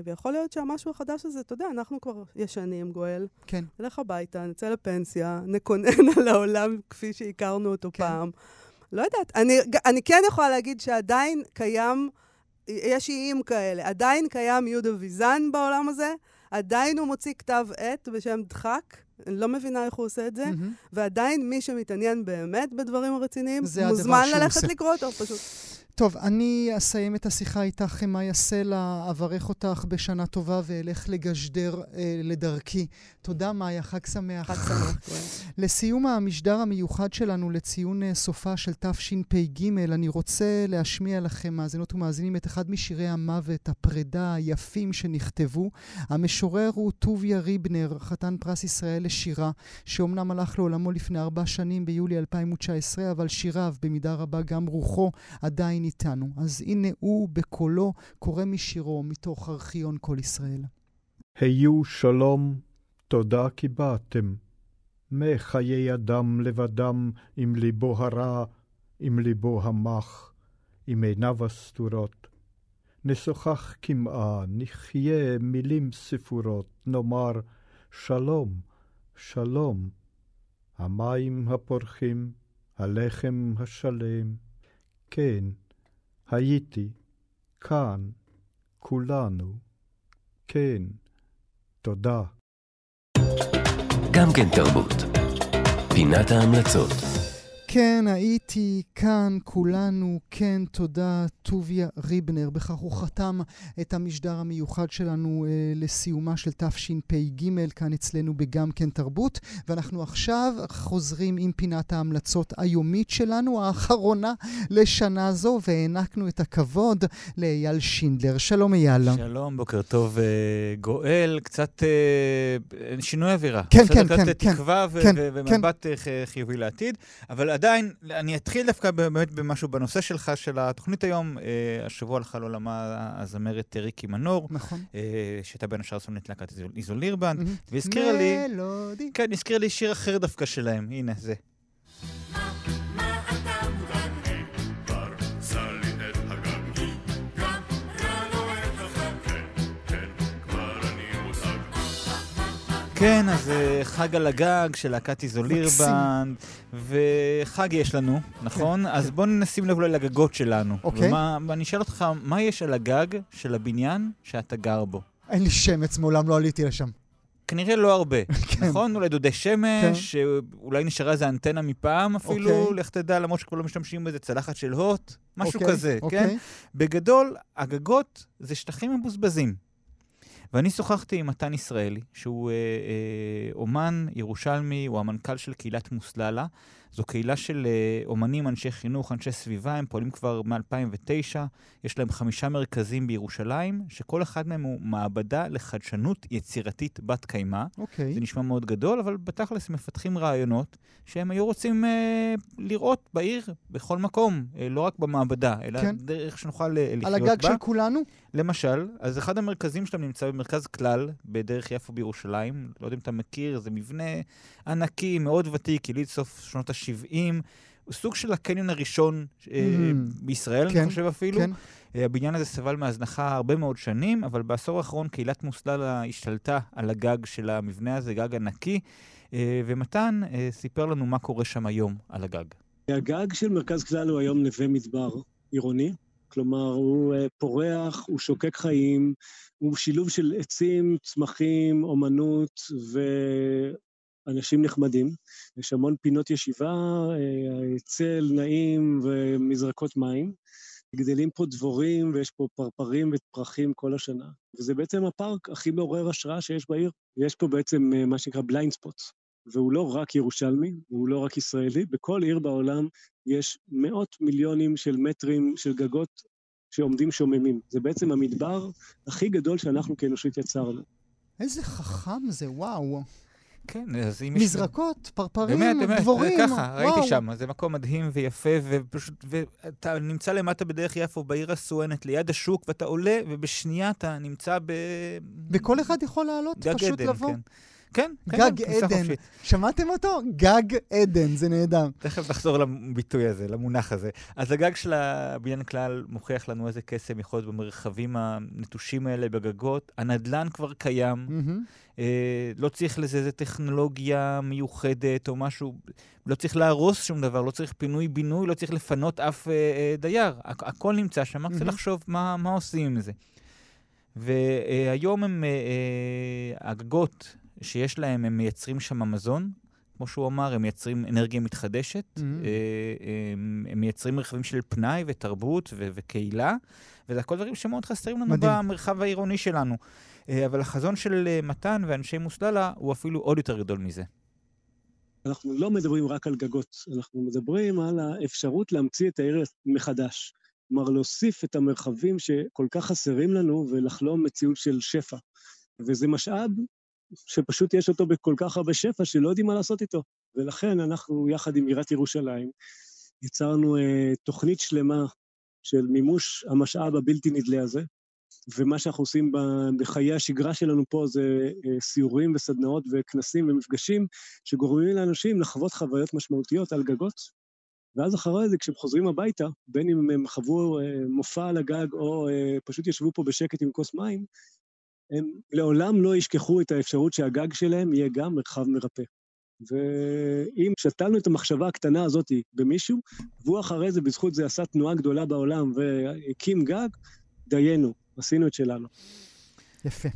ויכול להיות שהמשהו החדש הזה, אתה יודע, אנחנו כבר ישנים, גואל. כן. נלך הביתה, נצא לפנסיה, נקונן על העולם כפי שהכרנו אותו כן. פעם. לא יודעת, אני, אני כן יכולה להגיד שעדיין קיים, יש איים כאלה, עדיין קיים יהודה ויזן בעולם הזה, עדיין הוא מוציא כתב עת בשם דחק, אני לא מבינה איך הוא עושה את זה, mm-hmm. ועדיין מי שמתעניין באמת בדברים הרציניים, מוזמן ללכת לקרוא אותו פשוט. טוב, אני אסיים את השיחה איתך, מאיה סלע, אברך אותך בשנה טובה ואלך לגשדר אה, לדרכי. תודה, מאיה, חג שמח. חג שמח. לסיום המשדר המיוחד שלנו לציון סופה של תשפ"ג, אני רוצה להשמיע לכם מאזינות ומאזינים את אחד משירי המוות, הפרידה, היפים שנכתבו. המשורר הוא טוביה ריבנר, חתן פרס ישראל לשירה, שאומנם הלך לעולמו לפני ארבע שנים ביולי אלפיים ותשע עשרה, אבל שיריו, במידה רבה גם רוחו, עדיין איתנו. אז הנה הוא בקולו קורא משירו מתוך ארכיון כל ישראל. היו שלום, תודה כי באתם. מחיי אדם לבדם, עם ליבו הרע, עם ליבו המח, עם עיניו הסתורות. נשוחח כמעה, נחיה מילים ספורות, נאמר שלום, שלום. המים הפורחים, הלחם השלם. כן, הייתי, כאן, כולנו, כן, תודה. גם כן תרבות, פינת ההמלצות. כן, הייתי, כאן, כולנו, כן, תודה, טוביה ריבנר. בכך הוא חתם את המשדר המיוחד שלנו אה, לסיומה של תשפ"ג, כאן אצלנו בגם כן תרבות, ואנחנו עכשיו חוזרים עם פינת ההמלצות היומית שלנו, האחרונה לשנה זו, והענקנו את הכבוד לאייל שינדלר. שלום אייל. שלום, בוקר טוב, גואל, קצת אה, שינוי אווירה. כן, כן, כן. קצת כן, תקווה כן, ו- כן, ומבט כן. חיובי לעתיד, אבל עדיין, אני אתחיל דווקא באמת במשהו בנושא שלך, של התוכנית היום, השבוע הלכה לעולמה הזמרת ריקי מנור, נכון. שהייתה בין השאר סולנית להקת איזולירבנד, והזכירה לי... מלודי. כן, הזכירה לי שיר אחר דווקא שלהם, הנה זה. כן, אז חג על הגג של להקת איזולירבנד, וחג יש לנו, נכון? אז בואו נשים לב לגגות שלנו. ואני אשאל אותך, מה יש על הגג של הבניין שאתה גר בו? אין לי שמץ, מעולם לא עליתי לשם. כנראה לא הרבה, נכון? אולי דודי שמש, אולי נשארה איזה אנטנה מפעם אפילו, לך תדע, למרות שכבר לא משתמשים בזה, צלחת של הוט, משהו כזה, כן? בגדול, הגגות זה שטחים מבוזבזים. ואני שוחחתי עם מתן ישראלי, שהוא אה, אה, אומן ירושלמי, הוא המנכ"ל של קהילת מוסללה. זו קהילה של אה, אומנים, אנשי חינוך, אנשי סביבה, הם פועלים כבר מ-אלפיים ותשע. יש להם חמישה מרכזים בירושלים, שכל אחד מהם הוא מעבדה לחדשנות יצירתית בת קיימה. Okay. זה נשמע מאוד גדול, אבל בתכלס מפתחים רעיונות שהם היו רוצים אה, לראות בעיר, בכל מקום, אה, לא רק במעבדה, אלא כן. דרך שנוכל אה, לחיות בה. על הגג בה. של כולנו? למשל, אז אחד המרכזים שלהם נמצא במרכז כלל, בדרך יפו בירושלים, לא יודע אם אתה מכיר, זה מבנה ענקי, מאוד ותיק, יליד סוף שנות ה-שבעים, סוג של הקניון הראשון mm-hmm. בישראל, כן, אני חושב אפילו. כן. הבניין הזה סבל מהזנחה הרבה מאוד שנים, אבל בעשור האחרון קהילת מוסללה השתלטה על הגג של המבנה הזה, גג ענקי, ומתן סיפר לנו מה קורה שם היום על הגג. הגג של מרכז כלל הוא היום נווה מדבר עירוני, כלומר, הוא פורח, הוא שוקק חיים, הוא שילוב של עצים, צמחים, אומנות ואנשים נחמדים. יש המון פינות ישיבה, צל, נעים ומזרקות מים. גדלים פה דבורים ויש פה פרפרים ופרחים כל השנה. וזה בעצם הפארק הכי מעורר השראה שיש בעיר. יש פה בעצם מה שנקרא בליינד ספוט. והוא לא רק ירושלמי, הוא לא רק ישראלי, בכל עיר בעולם יש מאות מיליונים של מטרים של גגות שעומדים שוממים. זה בעצם המדבר הכי גדול שאנחנו כאנושית יצרנו. איזה חכם זה, וואו. כן, אז אם יש... מזרקות, פרפרים, דבורים. זה ככה, ראיתי שם, זה מקום מדהים ויפה, ואתה נמצא למטה בדרך יפו, בעיר הסואנת, ליד השוק, ואתה עולה, ובשנייה אתה נמצא ב... וכל אחד יכול לעלות, פשוט לבוא. כן, גג עדן. שמעתם אותו? גג עדן, זה נהדר. תכף נחזור לביטוי הזה, למונח הזה. אז הגג של הבניין כלל מוכיח לנו איזה קסם יכול להיות במרחבים הנטושים האלה, בגגות. הנדלן כבר קיים, לא צריך לזה איזה טכנולוגיה מיוחדת או משהו, לא צריך להרוס שום דבר, לא צריך פינוי-בינוי, לא צריך לפנות אף דייר. הכל נמצא שם, רק צריך לחשוב מה עושים עם זה. והיום הם הגגות... שיש להם, הם מייצרים שם מזון, כמו שהוא אמר, הם מייצרים אנרגיה מתחדשת, mm-hmm. הם, הם מייצרים מרחבים של פנאי ותרבות ו- וקהילה, וזה הכל דברים שמאוד חסרים לנו מדהים. במרחב העירוני שלנו. אבל החזון של מתן ואנשי מוסללה הוא אפילו עוד יותר גדול מזה. אנחנו לא מדברים רק על גגות, אנחנו מדברים על האפשרות להמציא את העיר מחדש. כלומר, להוסיף את המרחבים שכל כך חסרים לנו ולחלום מציאות של שפע. וזה משאב, שפשוט יש אותו בכל כך הרבה שפע שלא יודעים מה לעשות איתו. ולכן אנחנו יחד עם עיריית ירושלים יצרנו אה, תוכנית שלמה של מימוש המשאב הבלתי נדלה הזה, ומה שאנחנו עושים בחיי השגרה שלנו פה זה אה, סיורים וסדנאות וכנסים ומפגשים שגורמים לאנשים לחוות חוויות משמעותיות על גגות, ואז אחרי זה כשהם חוזרים הביתה, בין אם הם חוו אה, מופע על הגג או אה, פשוט ישבו פה בשקט עם כוס מים, הם לעולם לא ישכחו את האפשרות שהגג שלהם יהיה גם מרחב מרפא. ואם שתלנו את המחשבה הקטנה הזאת במישהו, והוא אחרי זה בזכות זה עשה תנועה גדולה בעולם והקים גג, דיינו, עשינו את שלנו. יפה.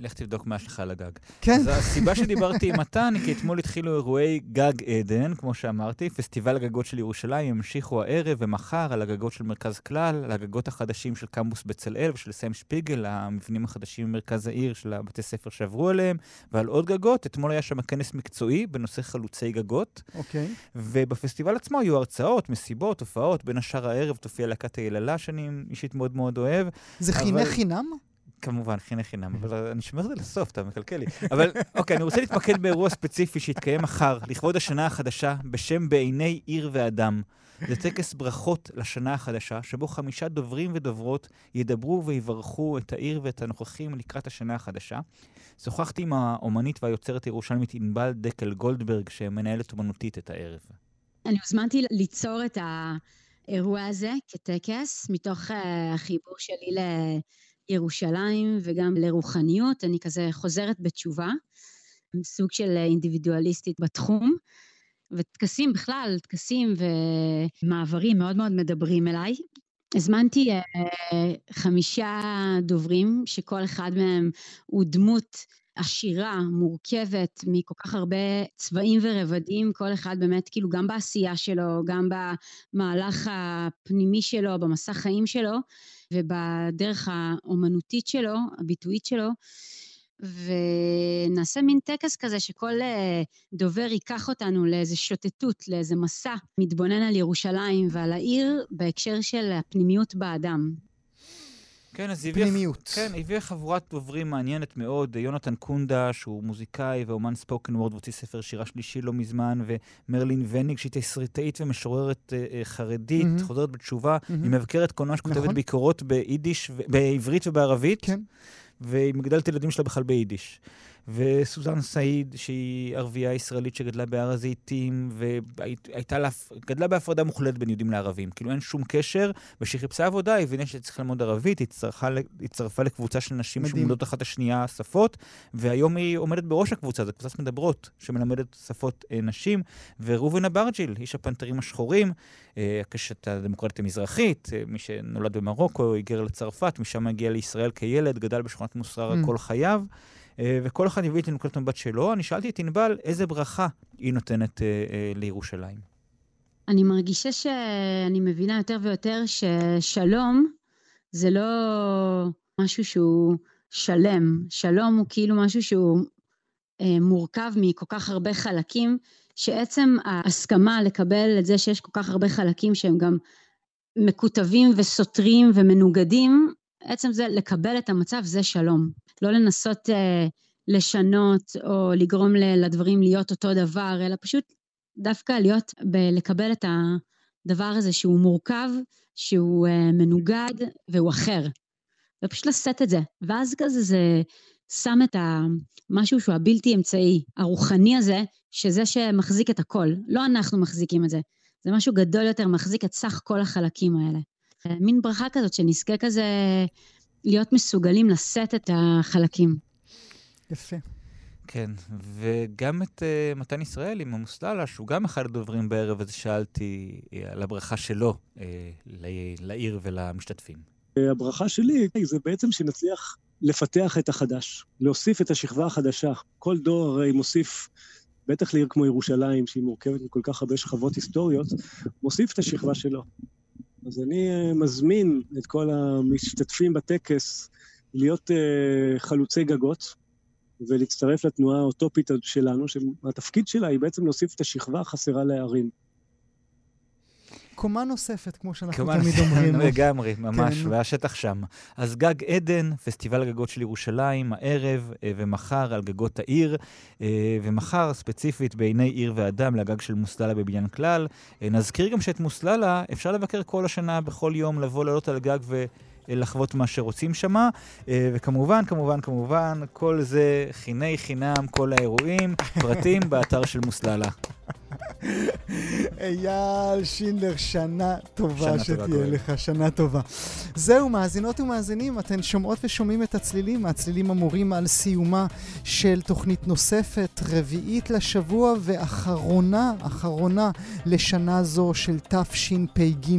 לך תבדוק מה שלך על הגג. כן. אז הסיבה שדיברתי עם מתן, כי אתמול התחילו אירועי גג עדן, כמו שאמרתי, פסטיבל הגגות של ירושלים, המשיכו הערב ומחר על הגגות של מרכז כלל, על הגגות החדשים של קמפוס בצלאל ושל סיים שפיגל, המבנים החדשים במרכז העיר של הבתי ספר שעברו עליהם, ועל עוד גגות. אתמול היה שם כנס מקצועי בנושא חלוצי גגות. אוקיי. ובפסטיבל עצמו היו הרצאות, מסיבות, הופעות, בין השאר הערב תופיע להקת היללה שאני אישית מאוד מאוד אוהב. זה חינוך חינם? כמובן, חינך חינם, אבל אני שומר את זה לסוף, אתה מקלקל לי. אבל, אוקיי, אני רוצה להתמקד באירוע ספציפי שהתקיים מחר, לכבוד השנה החדשה, בשם בעיני עיר ואדם. זה טקס ברכות לשנה החדשה, שבו חמישה דוברים ודוברות ידברו ויברכו את העיר ואת הנוכחים לקראת השנה החדשה. שוחחתי עם האומנית והיוצרת הירושלמית ענבל דקל גולדברג, שמנהלת אומנותית את הערב. אני הוזמנתי ליצור את האירוע הזה כטקס, מתוך החיבור שלי לירושלים וגם לרוחניות. אני כזה חוזרת בתשובה, סוג של אינדיבידואליסטית בתחום. וטקסים בכלל, טקסים ומעברים מאוד מאוד מדברים אליי. הזמנתי חמישה דוברים, שכל אחד מהם הוא דמות עשירה, מורכבת, מכל כך הרבה צבעים ורבדים, כל אחד באמת, כאילו גם בעשייה שלו, גם במהלך הפנימי שלו, במסע חיים שלו, ובדרך האומנותית שלו, הביטויית שלו, ונעשה מין טקס כזה שכל דובר ייקח אותנו לאיזה שוטטות, לאיזה מסע, מתבונן על ירושלים ועל העיר בהקשר של הפנימיות באדם. כן, אז הביאה חבורת דוברים מעניינת מאוד, יונתן קונדה, שהוא מוזיקאי ואומן ספוקן וורד, הוציא ספר שירה שלישי לא מזמן, ומרלין וניג, שהיא תסריטאית ומשוררת חרדית, חוזרת בתשובה, היא מבקרת קולנוע שכותבת ביקורות ביידיש, בעברית ובערבית. כן. והיא מגדלת ילדים שלה בכלל ביידיש. וסוזן סעיד, שהיא ערבייה ישראלית שגדלה בהר הזיתים, והייתה לה, גדלה בהפרדה מוחלט בין יהודים לערבים. כאילו אין שום קשר, ושהיא חיפשה עבודה, היא הבינה שצריך ללמוד ערבית, היא הצטרפה לקבוצה של נשים שמודדות אחת השנייה שפות, והיום היא עומדת בראש הקבוצה, זו קבוצת מדברות, שמלמדת שפות נשים, ורובן אברג'יל, איש הפנתרים השחורים, הקשת הדמוקרטית המזרחית, מי שנולד במרוקו, היגר לצרפת, משם הגיע לישראל כילד, גדל בשכונת מוסררה כל חייו. וכל אחד הביא את נקודת המבט שלו. אני שאלתי את ענבל, איזה ברכה היא נותנת אה, אה, לירושלים? אני מרגישה שאני מבינה יותר ויותר ששלום זה לא משהו שהוא שלם. שלום הוא כאילו משהו שהוא אה, מורכב מכל כך הרבה חלקים, שעצם ההסכמה לקבל את זה שיש כל כך הרבה חלקים שהם גם מקוטבים וסותרים ומנוגדים, עצם זה לקבל את המצב זה שלום. לא לנסות אה, לשנות או לגרום ל- לדברים להיות אותו דבר, אלא פשוט דווקא להיות בלקבל את הדבר הזה שהוא מורכב, שהוא אה, מנוגד והוא אחר. ופשוט לשאת את זה. ואז כזה זה שם את משהו שהוא הבלתי אמצעי, הרוחני הזה, שזה שמחזיק את הכל. לא אנחנו מחזיקים את זה. זה משהו גדול יותר, מחזיק את סך כל החלקים האלה. מין ברכה כזאת שנזכה כזה להיות מסוגלים לשאת את החלקים. יפה. כן, וגם את uh, מתן ישראל עם המוסללה, שהוא גם אחד הדוברים בערב, אז שאלתי על הברכה שלו uh, לעיר ולמשתתפים. הברכה שלי זה בעצם שנצליח לפתח את החדש, להוסיף את השכבה החדשה. כל דור הרי מוסיף, בטח לעיר כמו ירושלים, שהיא מורכבת מכל כך הרבה שכבות היסטוריות, מוסיף את השכבה שלו. אז אני מזמין את כל המשתתפים בטקס להיות חלוצי גגות, ולהצטרף לתנועה האוטופית שלנו, שהתפקיד שלה היא בעצם להוסיף את השכבה החסרה להערים. קומה נוספת, כמו שאנחנו תמיד אומרים. לגמרי, ממש, והשטח שם. אז גג עדן, פסטיבל הגגות של ירושלים, הערב ומחר על גגות העיר, ומחר ספציפית בעיני עיר ואדם לגג של מוסללה בבניין כלל. נזכיר גם שאת מוסללה אפשר לבקר כל השנה, בכל יום, לבוא לעלות על גג ו... לחוות מה שרוצים שמה, וכמובן, כמובן, כמובן, כל זה חיני חינם, כל האירועים, פרטים באתר של מוסללה. אייל שינדלר, שנה טובה שתהיה לך, שנה טובה. זהו, מאזינות ומאזינים, אתן שומעות ושומעים את הצלילים, הצלילים אמורים על סיומה של תוכנית נוספת, רביעית לשבוע ואחרונה, אחרונה לשנה זו של תשפ"ג.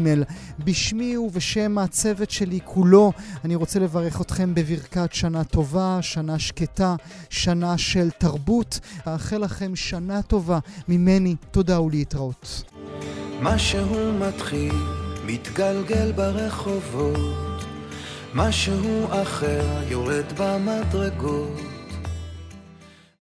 בשמי ובשם הצוות שלי כולו, אני רוצה לברך אתכם בברכת שנה טובה, שנה שקטה, שנה של תרבות. אאחל לכם שנה טובה ממני, תודה ולהתראות. משהו מתחיל, מתגלגל ברחובות, משהו אחר יורד במדרגות,